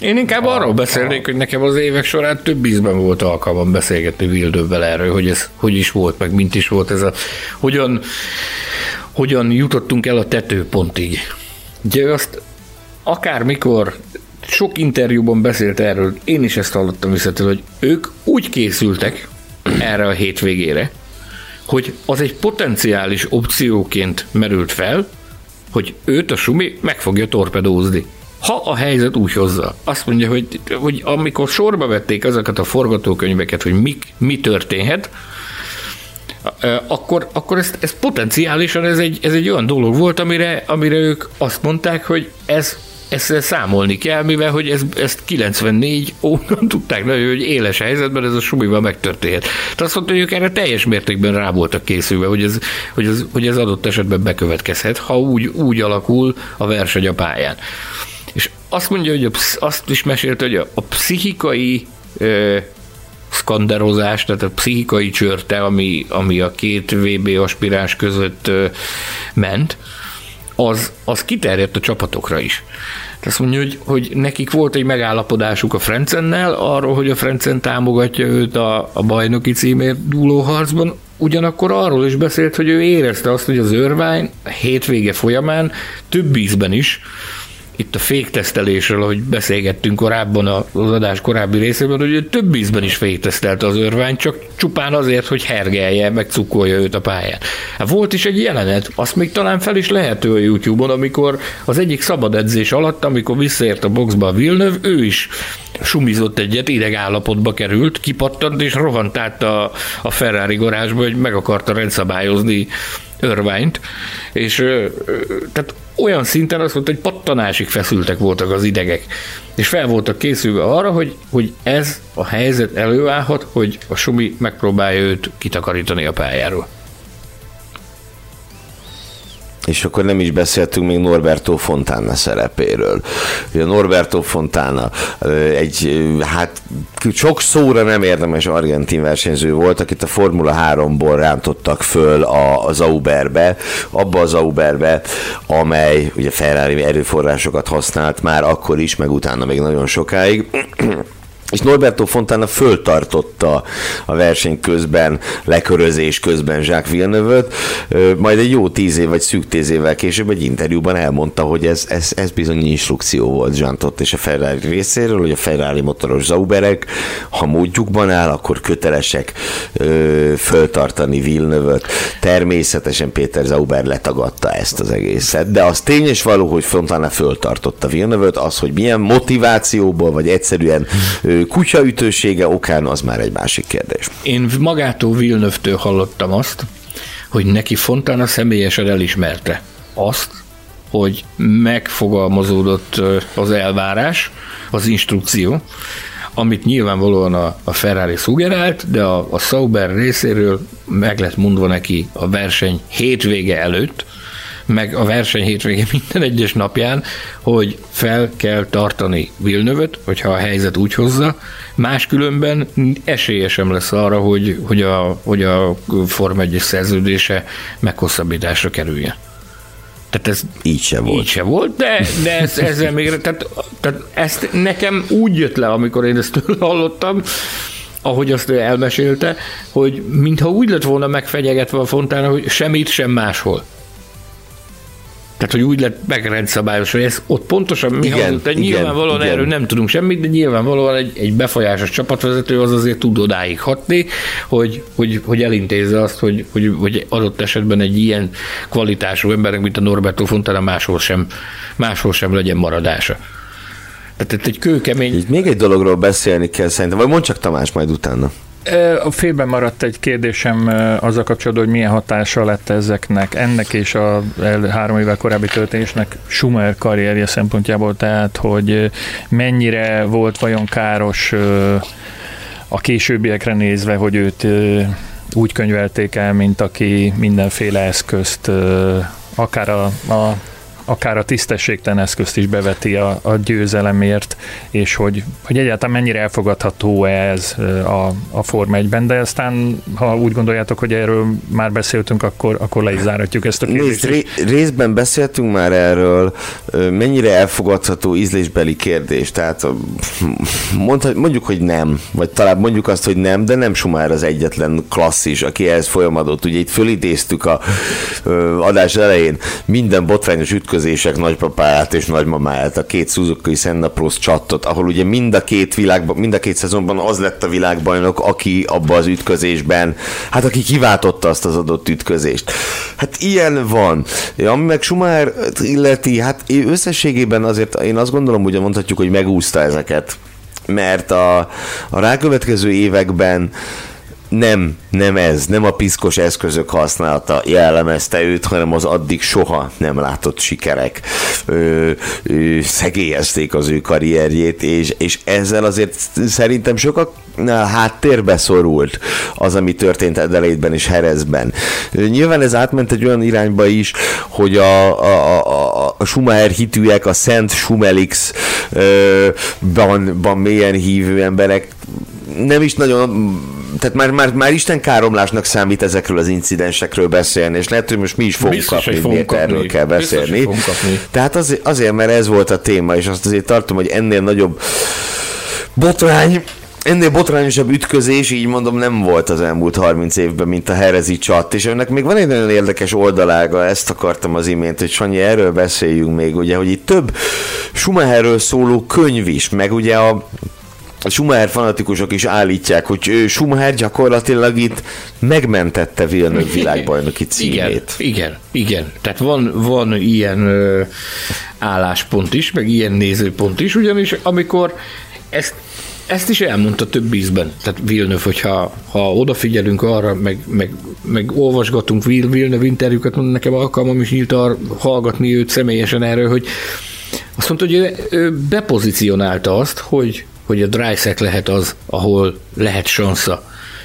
Én inkább arról beszélnék, hogy nekem az évek során több ízben volt alkalmam beszélgetni Villeneuve-vel erről, hogy ez hogy is volt, meg mint is volt ez a... Hogyan jutottunk el a tetőpontig. Ugye azt akármikor sok interjúban beszélt erről, én is ezt hallottam visszatől, hogy ők úgy készültek erre a hétvégére, hogy az egy potenciális opcióként merült fel, hogy őt a Schumi meg fogja torpedózni. Ha a helyzet úgy hozza. Azt mondja, hogy amikor sorba vették azokat a forgatókönyveket, hogy mi történhet, akkor ez potenciálisan ez egy olyan dolog volt, amire ők azt mondták, hogy ezzel számolni kell, mivel hogy ezt 94 óta tudták nagyon, hogy éles helyzetben ez a Schumival megtörténhet. Tehát azt mondta, hogy ők erre teljes mértékben rá voltak készülve, hogy ez adott esetben bekövetkezhet, ha úgy alakul a verseny a pályán. És azt mondja, hogy azt is mesélte, hogy a pszichikai szkanderozás, tehát a pszichikai csörte, ami a két VB aspiráns között ment, az kiterjedt a csapatokra is. Azt mondja, hogy nekik volt egy megállapodásuk a Frencennel arról, hogy a Frentzen támogatja őt a bajnoki címért dúló harcban, ugyanakkor arról is beszélt, hogy ő érezte azt, hogy az örvány hétvége folyamán több ízben is, itt a féktesztelésről, ahogy beszélgettünk korábban az adás korábbi részében, hogy ő több ízben is féktesztelte az örványt, csak csupán azért, hogy hergelje, meg cukolja őt a pályán. Volt is egy jelenet, azt még talán fel is lehető a YouTube-on, amikor az egyik szabad edzés alatt, amikor visszaért a boxba a Villeneuve, ő is sumizott egyet, ideg állapotba került, kipattant és rohant át a Ferrari garázsba, hogy meg akarta rendszabályozni örványt, és tehát olyan szinten azt mondta, hogy pattanásig feszültek voltak az idegek, és fel voltak készülve arra, hogy ez a helyzet előállhat, hogy a Schumi megpróbálja őt kitakarítani a pályáról. És akkor nem is beszéltünk még Norberto Fontana szerepéről. Ugye Norberto Fontana sok szóra nem érdemes argentin versenyző volt, akit a Formula 3-ból rántottak föl abba az Auberbe, amely ugye Ferrari erőforrásokat használt már akkor is, meg utána még nagyon sokáig. és Norberto Fontana föltartotta a verseny közben, lekörözés közben Jacques Villeneuve-t, majd egy jó 10 év vagy szűk 10 évvel később egy interjúban elmondta, hogy ez bizony instrukció volt Jean Todt és a Ferrari részéről, hogy a Ferrari motoros Zauberek, ha módjukban áll, akkor kötelesek föltartani Villeneuve-t. Természetesen Péter Zauber letagadta ezt az egészet, de az tény és való, hogy Fontana föltartotta Villeneuve-t, az, hogy milyen motivációból, vagy egyszerűen kutyaütősége okán, az már egy másik kérdés. Én magától Villeneuve-től hallottam azt, hogy neki Fontana személyesen elismerte azt, hogy megfogalmazódott az elvárás, az instrukció, amit nyilvánvalóan a Ferrari szugerált, de a Sauber részéről meg lett mondva neki a verseny hétvége előtt, meg a verseny hétvége minden egyes napján, hogy fel kell tartani Villeneuve-t, hogyha a helyzet úgy hozza, máskülönben esélye sem lesz arra, hogy a Forma 1-es szerződése meghosszabbításra kerüljen. Tehát ez így se volt, de ezzel még, tehát ezt nekem úgy jött le, amikor én ezt tőle hallottam, ahogy azt ő elmesélte, hogy mintha úgy lett volna megfenyegetve a Fontana, hogy semmit sem máshol. Tehát, hogy úgy lett megrendszabályos, hogy ez ott pontosan mi hangzott, de nyilvánvalóan erről nem tudunk semmit, de nyilvánvalóan egy befolyásos csapatvezető az azért tud odáig hatni, hogy elintézze azt, hogy adott esetben egy ilyen kvalitású emberek, mint a Norberto Fontana máshol sem legyen maradása. Tehát egy kőkemény... Itt még egy dologról beszélni kell szerintem, vagy mondd csak Tamás majd utána. A félben maradt egy kérdésem azzal kapcsolatban, hogy milyen hatása lett ezeknek, ennek és a 3 évvel korábbi történésnek Schumacher karrierje szempontjából, tehát hogy mennyire volt vajon káros a későbbiekre nézve, hogy őt úgy könyvelték el, mint aki mindenféle eszközt, akár a tisztességtelen eszközt is beveti a győzelemért, és hogy egyáltalán mennyire elfogadható ez a Forma 1-ben, de aztán, ha úgy gondoljátok, hogy erről már beszéltünk, akkor le is záratjuk ezt a kérdést. Részben beszéltünk már erről, mennyire elfogadható ízlésbeli kérdés, tehát mondjuk, hogy nem, vagy talán mondjuk azt, hogy nem, de nem Schumacher az egyetlen klasszis, aki ehhez folyamodott. Ugye itt fölidéztük a adás elején minden botrányos ütközések nagypapáját és nagymamáját, a 2 Suzuki Senna Prost csattot, ahol ugye mind a két szezonban az lett a világbajnok, aki abban az ütközésben, hát aki kiváltotta azt az adott ütközést. Hát ilyen van. Ami meg Schumacher illeti, hát összességében azért én azt gondolom, ugye mondhatjuk, hogy megúszta ezeket, mert a rákövetkező években nem a piszkos eszközök használata jellemezte őt, hanem az addig soha nem látott sikerek szegélyezték az ő karrierjét, és ezzel azért szerintem sokaknál háttérbe szorult az, ami történt Adelaide-ben és Jerezben. Nyilván ez átment egy olyan irányba is, hogy a Schumacher hitűek, a Szent Schumelix-ban mélyen hívő emberek nem is nagyon, tehát már Isten káromlásnak számít ezekről az incidensekről beszélni, és lehet, hogy most mi is fogunk kapni, miért erről kell beszélni. Tehát azért, mert ez volt a téma, és azt azért tartom, hogy ennél nagyobb botrány, ennél botrányosabb ütközés, így mondom, nem volt az elmúlt 30 évben, mint a jerezi csatt, és ennek még van egy nagyon érdekes oldalága, ezt akartam az imént, hogy Sanyi, erről beszéljünk még, ugye, hogy itt több Schumacherről szóló könyv is, meg ugye a Schumacher fanatikusok is állítják, hogy Schumacher gyakorlatilag itt megmentette Villeneuve világbajnoki címét. Igen. Tehát van ilyen álláspont is, meg ilyen nézőpont is, ugyanis amikor ezt is elmondta több ízben. Tehát Villeneuve, hogyha odafigyelünk arra, meg olvasgatunk Villeneuve interjúkat, nekem alkalmam is nyílt hallgatni őt személyesen erről, hogy azt mondta, hogy ő bepozícionálta azt, hogy a dryszek lehet az, ahol lehet sansza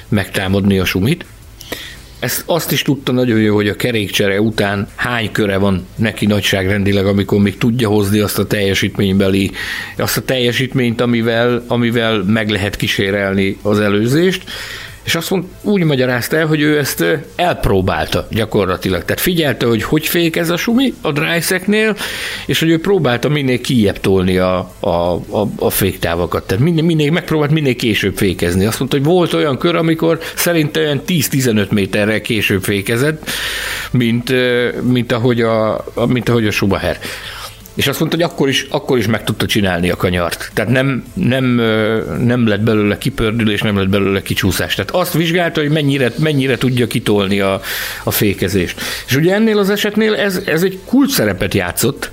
megtámadni a Schumit. Ezt azt is tudta nagyon jó, hogy a kerékcsere után hány köre van neki nagyságrendileg, amikor még tudja hozni azt a teljesítménybeli, azt a teljesítményt, amivel meg lehet kísérelni az előzést, és azt mondta, úgy magyarázta el, hogy ő ezt elpróbálta gyakorlatilag. Tehát figyelte, hogy fékez a Schumi a dryszeknél, és hogy ő próbálta minél kijjebb tolni a féktávakat. Tehát megpróbált minél később fékezni. Azt mondta, hogy volt olyan kör, amikor szerintem olyan 10-15 méterrel később fékezett, mint ahogy a Schumacher. És azt mondta, hogy akkor is meg tudta csinálni a kanyart. Tehát nem lett belőle kipördülés, nem lett belőle kicsúszás. Tehát azt vizsgálta, hogy mennyire tudja kitolni a fékezést. És ugye ennél az esetnél ez egy kulcs szerepet játszott,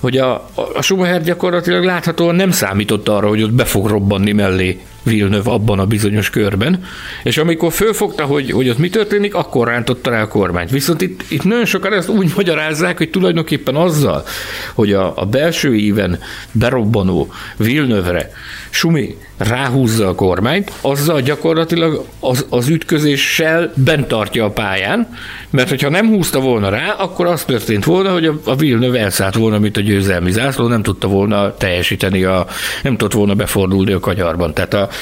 hogy a Schumacher gyakorlatilag láthatóan nem számított arra, hogy ott be fog robbanni mellé Villeneuve abban a bizonyos körben, és amikor fölfogta, hogy ott mi történik, akkor rántotta rá a kormányt. Viszont itt nagyon sokan ezt úgy magyarázzák, hogy tulajdonképpen azzal, hogy a belső íven berobbanó Villeneuve-re Schumi ráhúzza a kormányt, azzal gyakorlatilag az ütközéssel bent tartja a pályán, mert hogyha nem húzta volna rá, akkor az történt volna, hogy a Villeneuve elszállt volna, mint a győzelmi zászló, nem tudta volna teljesíteni, nem tudott volna befordulni a kanyarban. Tehát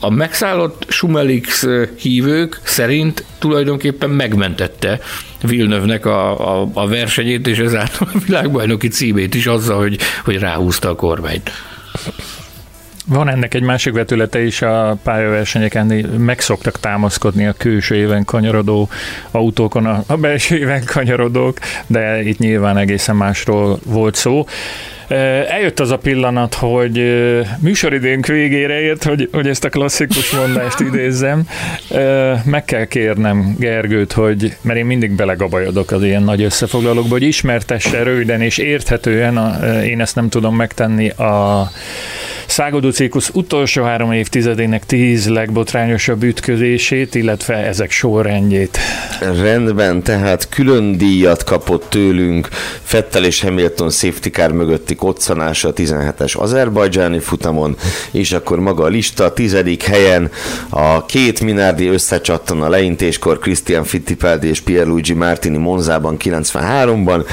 a megszállott Schumelix hívők szerint tulajdonképpen megmentette Villeneuve-nek a versenyét, és ezáltal a világbajnoki címét is azzal, hogy ráhúzta a kormányt. Van ennek egy másik vetülete is, a pályaversenyeken meg szoktak támaszkodni a külső éven kanyarodó autókon a belső éven kanyarodók, de itt nyilván egészen másról volt szó. Eljött az a pillanat, hogy műsoridőnk végére ért, hogy ezt a klasszikus mondást idézzem. Meg kell kérnem Gergőt, mert én mindig belegabajodok az ilyen nagy összefoglalókba, hogy ismertesse röviden és érthetően, én ezt nem tudom megtenni, a Száguldó cirkusz utolsó 3 évtizedének 10 legbotrányosabb ütközését, illetve ezek sorrendjét. Rendben, tehát külön díjat kapott tőlünk Vettel és Hamilton safety car mögötti koccanása a 17-es azerbajdzsáni futamon, és akkor maga a lista, 10. helyen a 2 Minardi összecsattan a leintéskor Christian Fittipaldi és Pierluigi Martini Monzában 93-ban,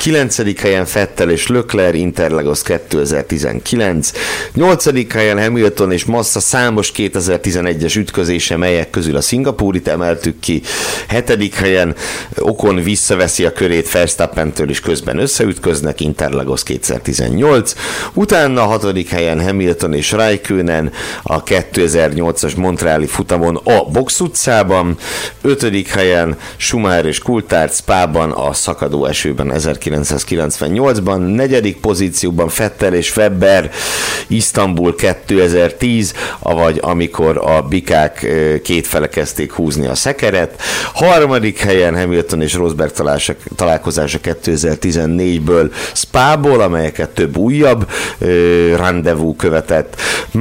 9. helyen Vettel és Leclerc Interlagos 2019, 8. helyen Hamilton és Massa számos 2011-es ütközése, melyek közül a szingapúrit emeltük ki. 7. helyen Ocon visszaveszi a körét Verstappentől, és közben összeütköznek, Interlagos 2018. Utána 6. helyen Hamilton és Räikkönen a 2008-as montreali futamon a box utcában. 5. helyen Schumacher és Coulthard Spában a szakadó esőben 1998-ban. 4. pozícióban Vettel és Webber Isztambul 2010, avagy amikor a bikák kétfele kezdték húzni a szekeret. 3. helyen Hamilton és Rosberg találkozása 2014-ből Spából, amelyeket több újabb rendezvú követett.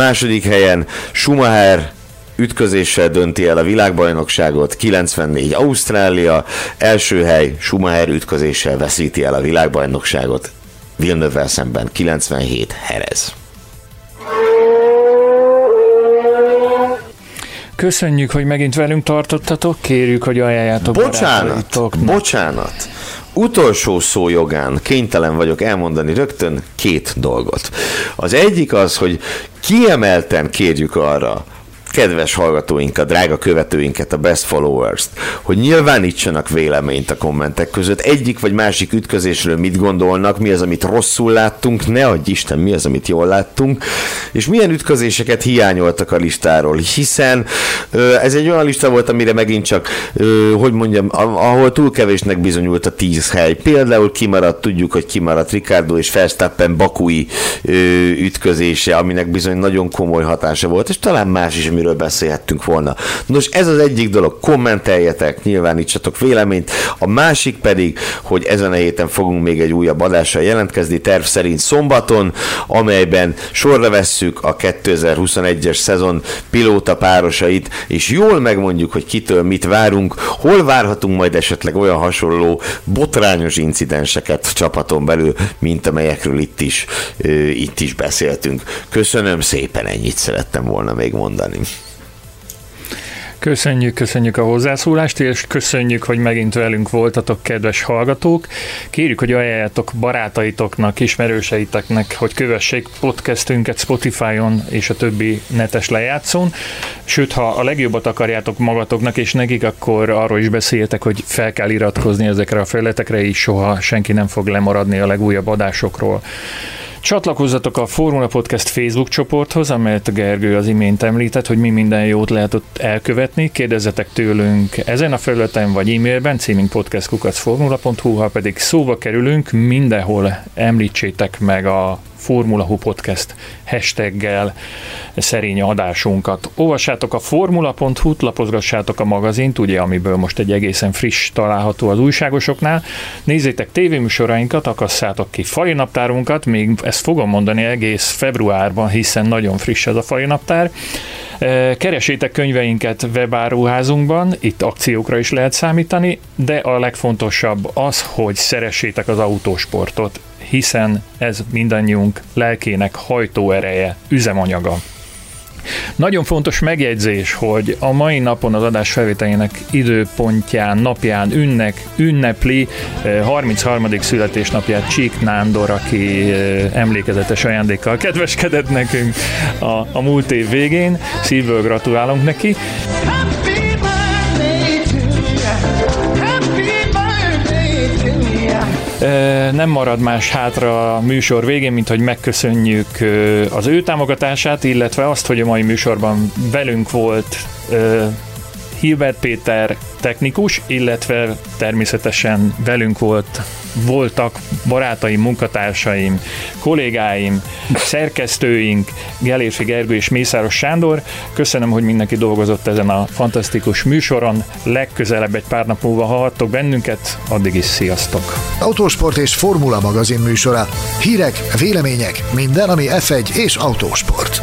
2. helyen Schumacher ütközéssel dönti el a világbajnokságot, 94 Ausztrália, 1. hely Schumacher ütközéssel veszíti el a világbajnokságot Villeneuve-vel szemben, 97 Jerez. Köszönjük, hogy megint velünk tartottatok, kérjük, hogy ajánljátok barátaitoknak. Bocsánat! Utolsó szó jogán kénytelen vagyok elmondani rögtön 2 dolgot. Az egyik az, hogy kiemelten kérjük arra kedves hallgatóinkat, drága követőinket, a best followers-t, hogy nyilvánítsanak véleményt a kommentek között. Egyik vagy másik ütközésről mit gondolnak, mi az, amit rosszul láttunk, ne adj Isten, mi az, amit jól láttunk, és milyen ütközéseket hiányoltak a listáról, hiszen ez egy olyan lista volt, amire megint csak, ahol túl kevésnek bizonyult a 10 hely. Például kimaradt, tudjuk, hogy kimaradt Ricardo és Verstappen bakui ütközése, aminek bizony nagyon komoly hatása volt, és talán más is, miről beszélhettünk volna. Nos, ez az egyik dolog, kommenteljetek, nyilvánítsatok véleményt, a másik pedig, hogy ezen a héten fogunk még egy újabb adással jelentkezni, terv szerint szombaton, amelyben sorra vesszük a 2021-es szezon pilóta párosait, és jól megmondjuk, hogy kitől mit várunk, hol várhatunk majd esetleg olyan hasonló botrányos incidenseket csapaton belül, mint amelyekről itt is beszéltünk. Köszönöm szépen, ennyit szerettem volna még mondani. Köszönjük a hozzászólást, és köszönjük, hogy megint velünk voltatok, kedves hallgatók. Kérjük, hogy ajánljátok barátaitoknak, ismerőseiteknek, hogy kövessék podcastünket Spotify-on és a többi netes lejátszón. Sőt, ha a legjobbat akarjátok magatoknak és nekik, akkor arról is beszéltek, hogy fel kell iratkozni ezekre a felületekre, így soha senki nem fog lemaradni a legújabb adásokról. Csatlakozzatok a Formula Podcast Facebook csoporthoz, amelyet a Gergő az imént említett, hogy mi minden jót lehet ott elkövetni. Kérdezzetek tőlünk ezen a felületen vagy e-mailben, címünk podcast@formula.hu, ha pedig szóba kerülünk, mindenhol említsétek meg a Formula.hu podcast hashtaggel szerény adásunkat. Olvassátok a Formula.hu-t, lapozgassátok a magazint, ugye, amiből most egy egészen friss található az újságosoknál. Nézzétek tévéműsorainkat, akasszátok ki falinaptárunkat, még ezt fogom mondani egész februárban, hiszen nagyon friss ez a falinaptár. Keresétek könyveinket webáruházunkban, itt akciókra is lehet számítani, de a legfontosabb az, hogy szeressétek az autósportot, hiszen ez mindannyiunk lelkének hajtóereje, üzemanyaga. Nagyon fontos megjegyzés, hogy a mai napon az adás felvételének időpontján, napján ünnepli 33. születésnapját Csík Nándor, aki emlékezetes ajándékkal kedveskedett nekünk a múlt év végén. Szívből gratulálunk neki. Nem marad más hátra a műsor végén, mint hogy megköszönjük az ő támogatását, illetve azt, hogy a mai műsorban velünk volt Hilbert Péter technikus, illetve természetesen velünk voltak barátaim, munkatársaim, kollégáim, szerkesztőink, Gellérfi Gergő és Mészáros Sándor. Köszönöm, hogy mindenki dolgozott ezen a fantasztikus műsoron. Legközelebb egy pár nap múlva hallhattok bennünket, addig is sziasztok! Autósport és Formula magazin műsora. Hírek, vélemények, minden, ami F1 és autósport.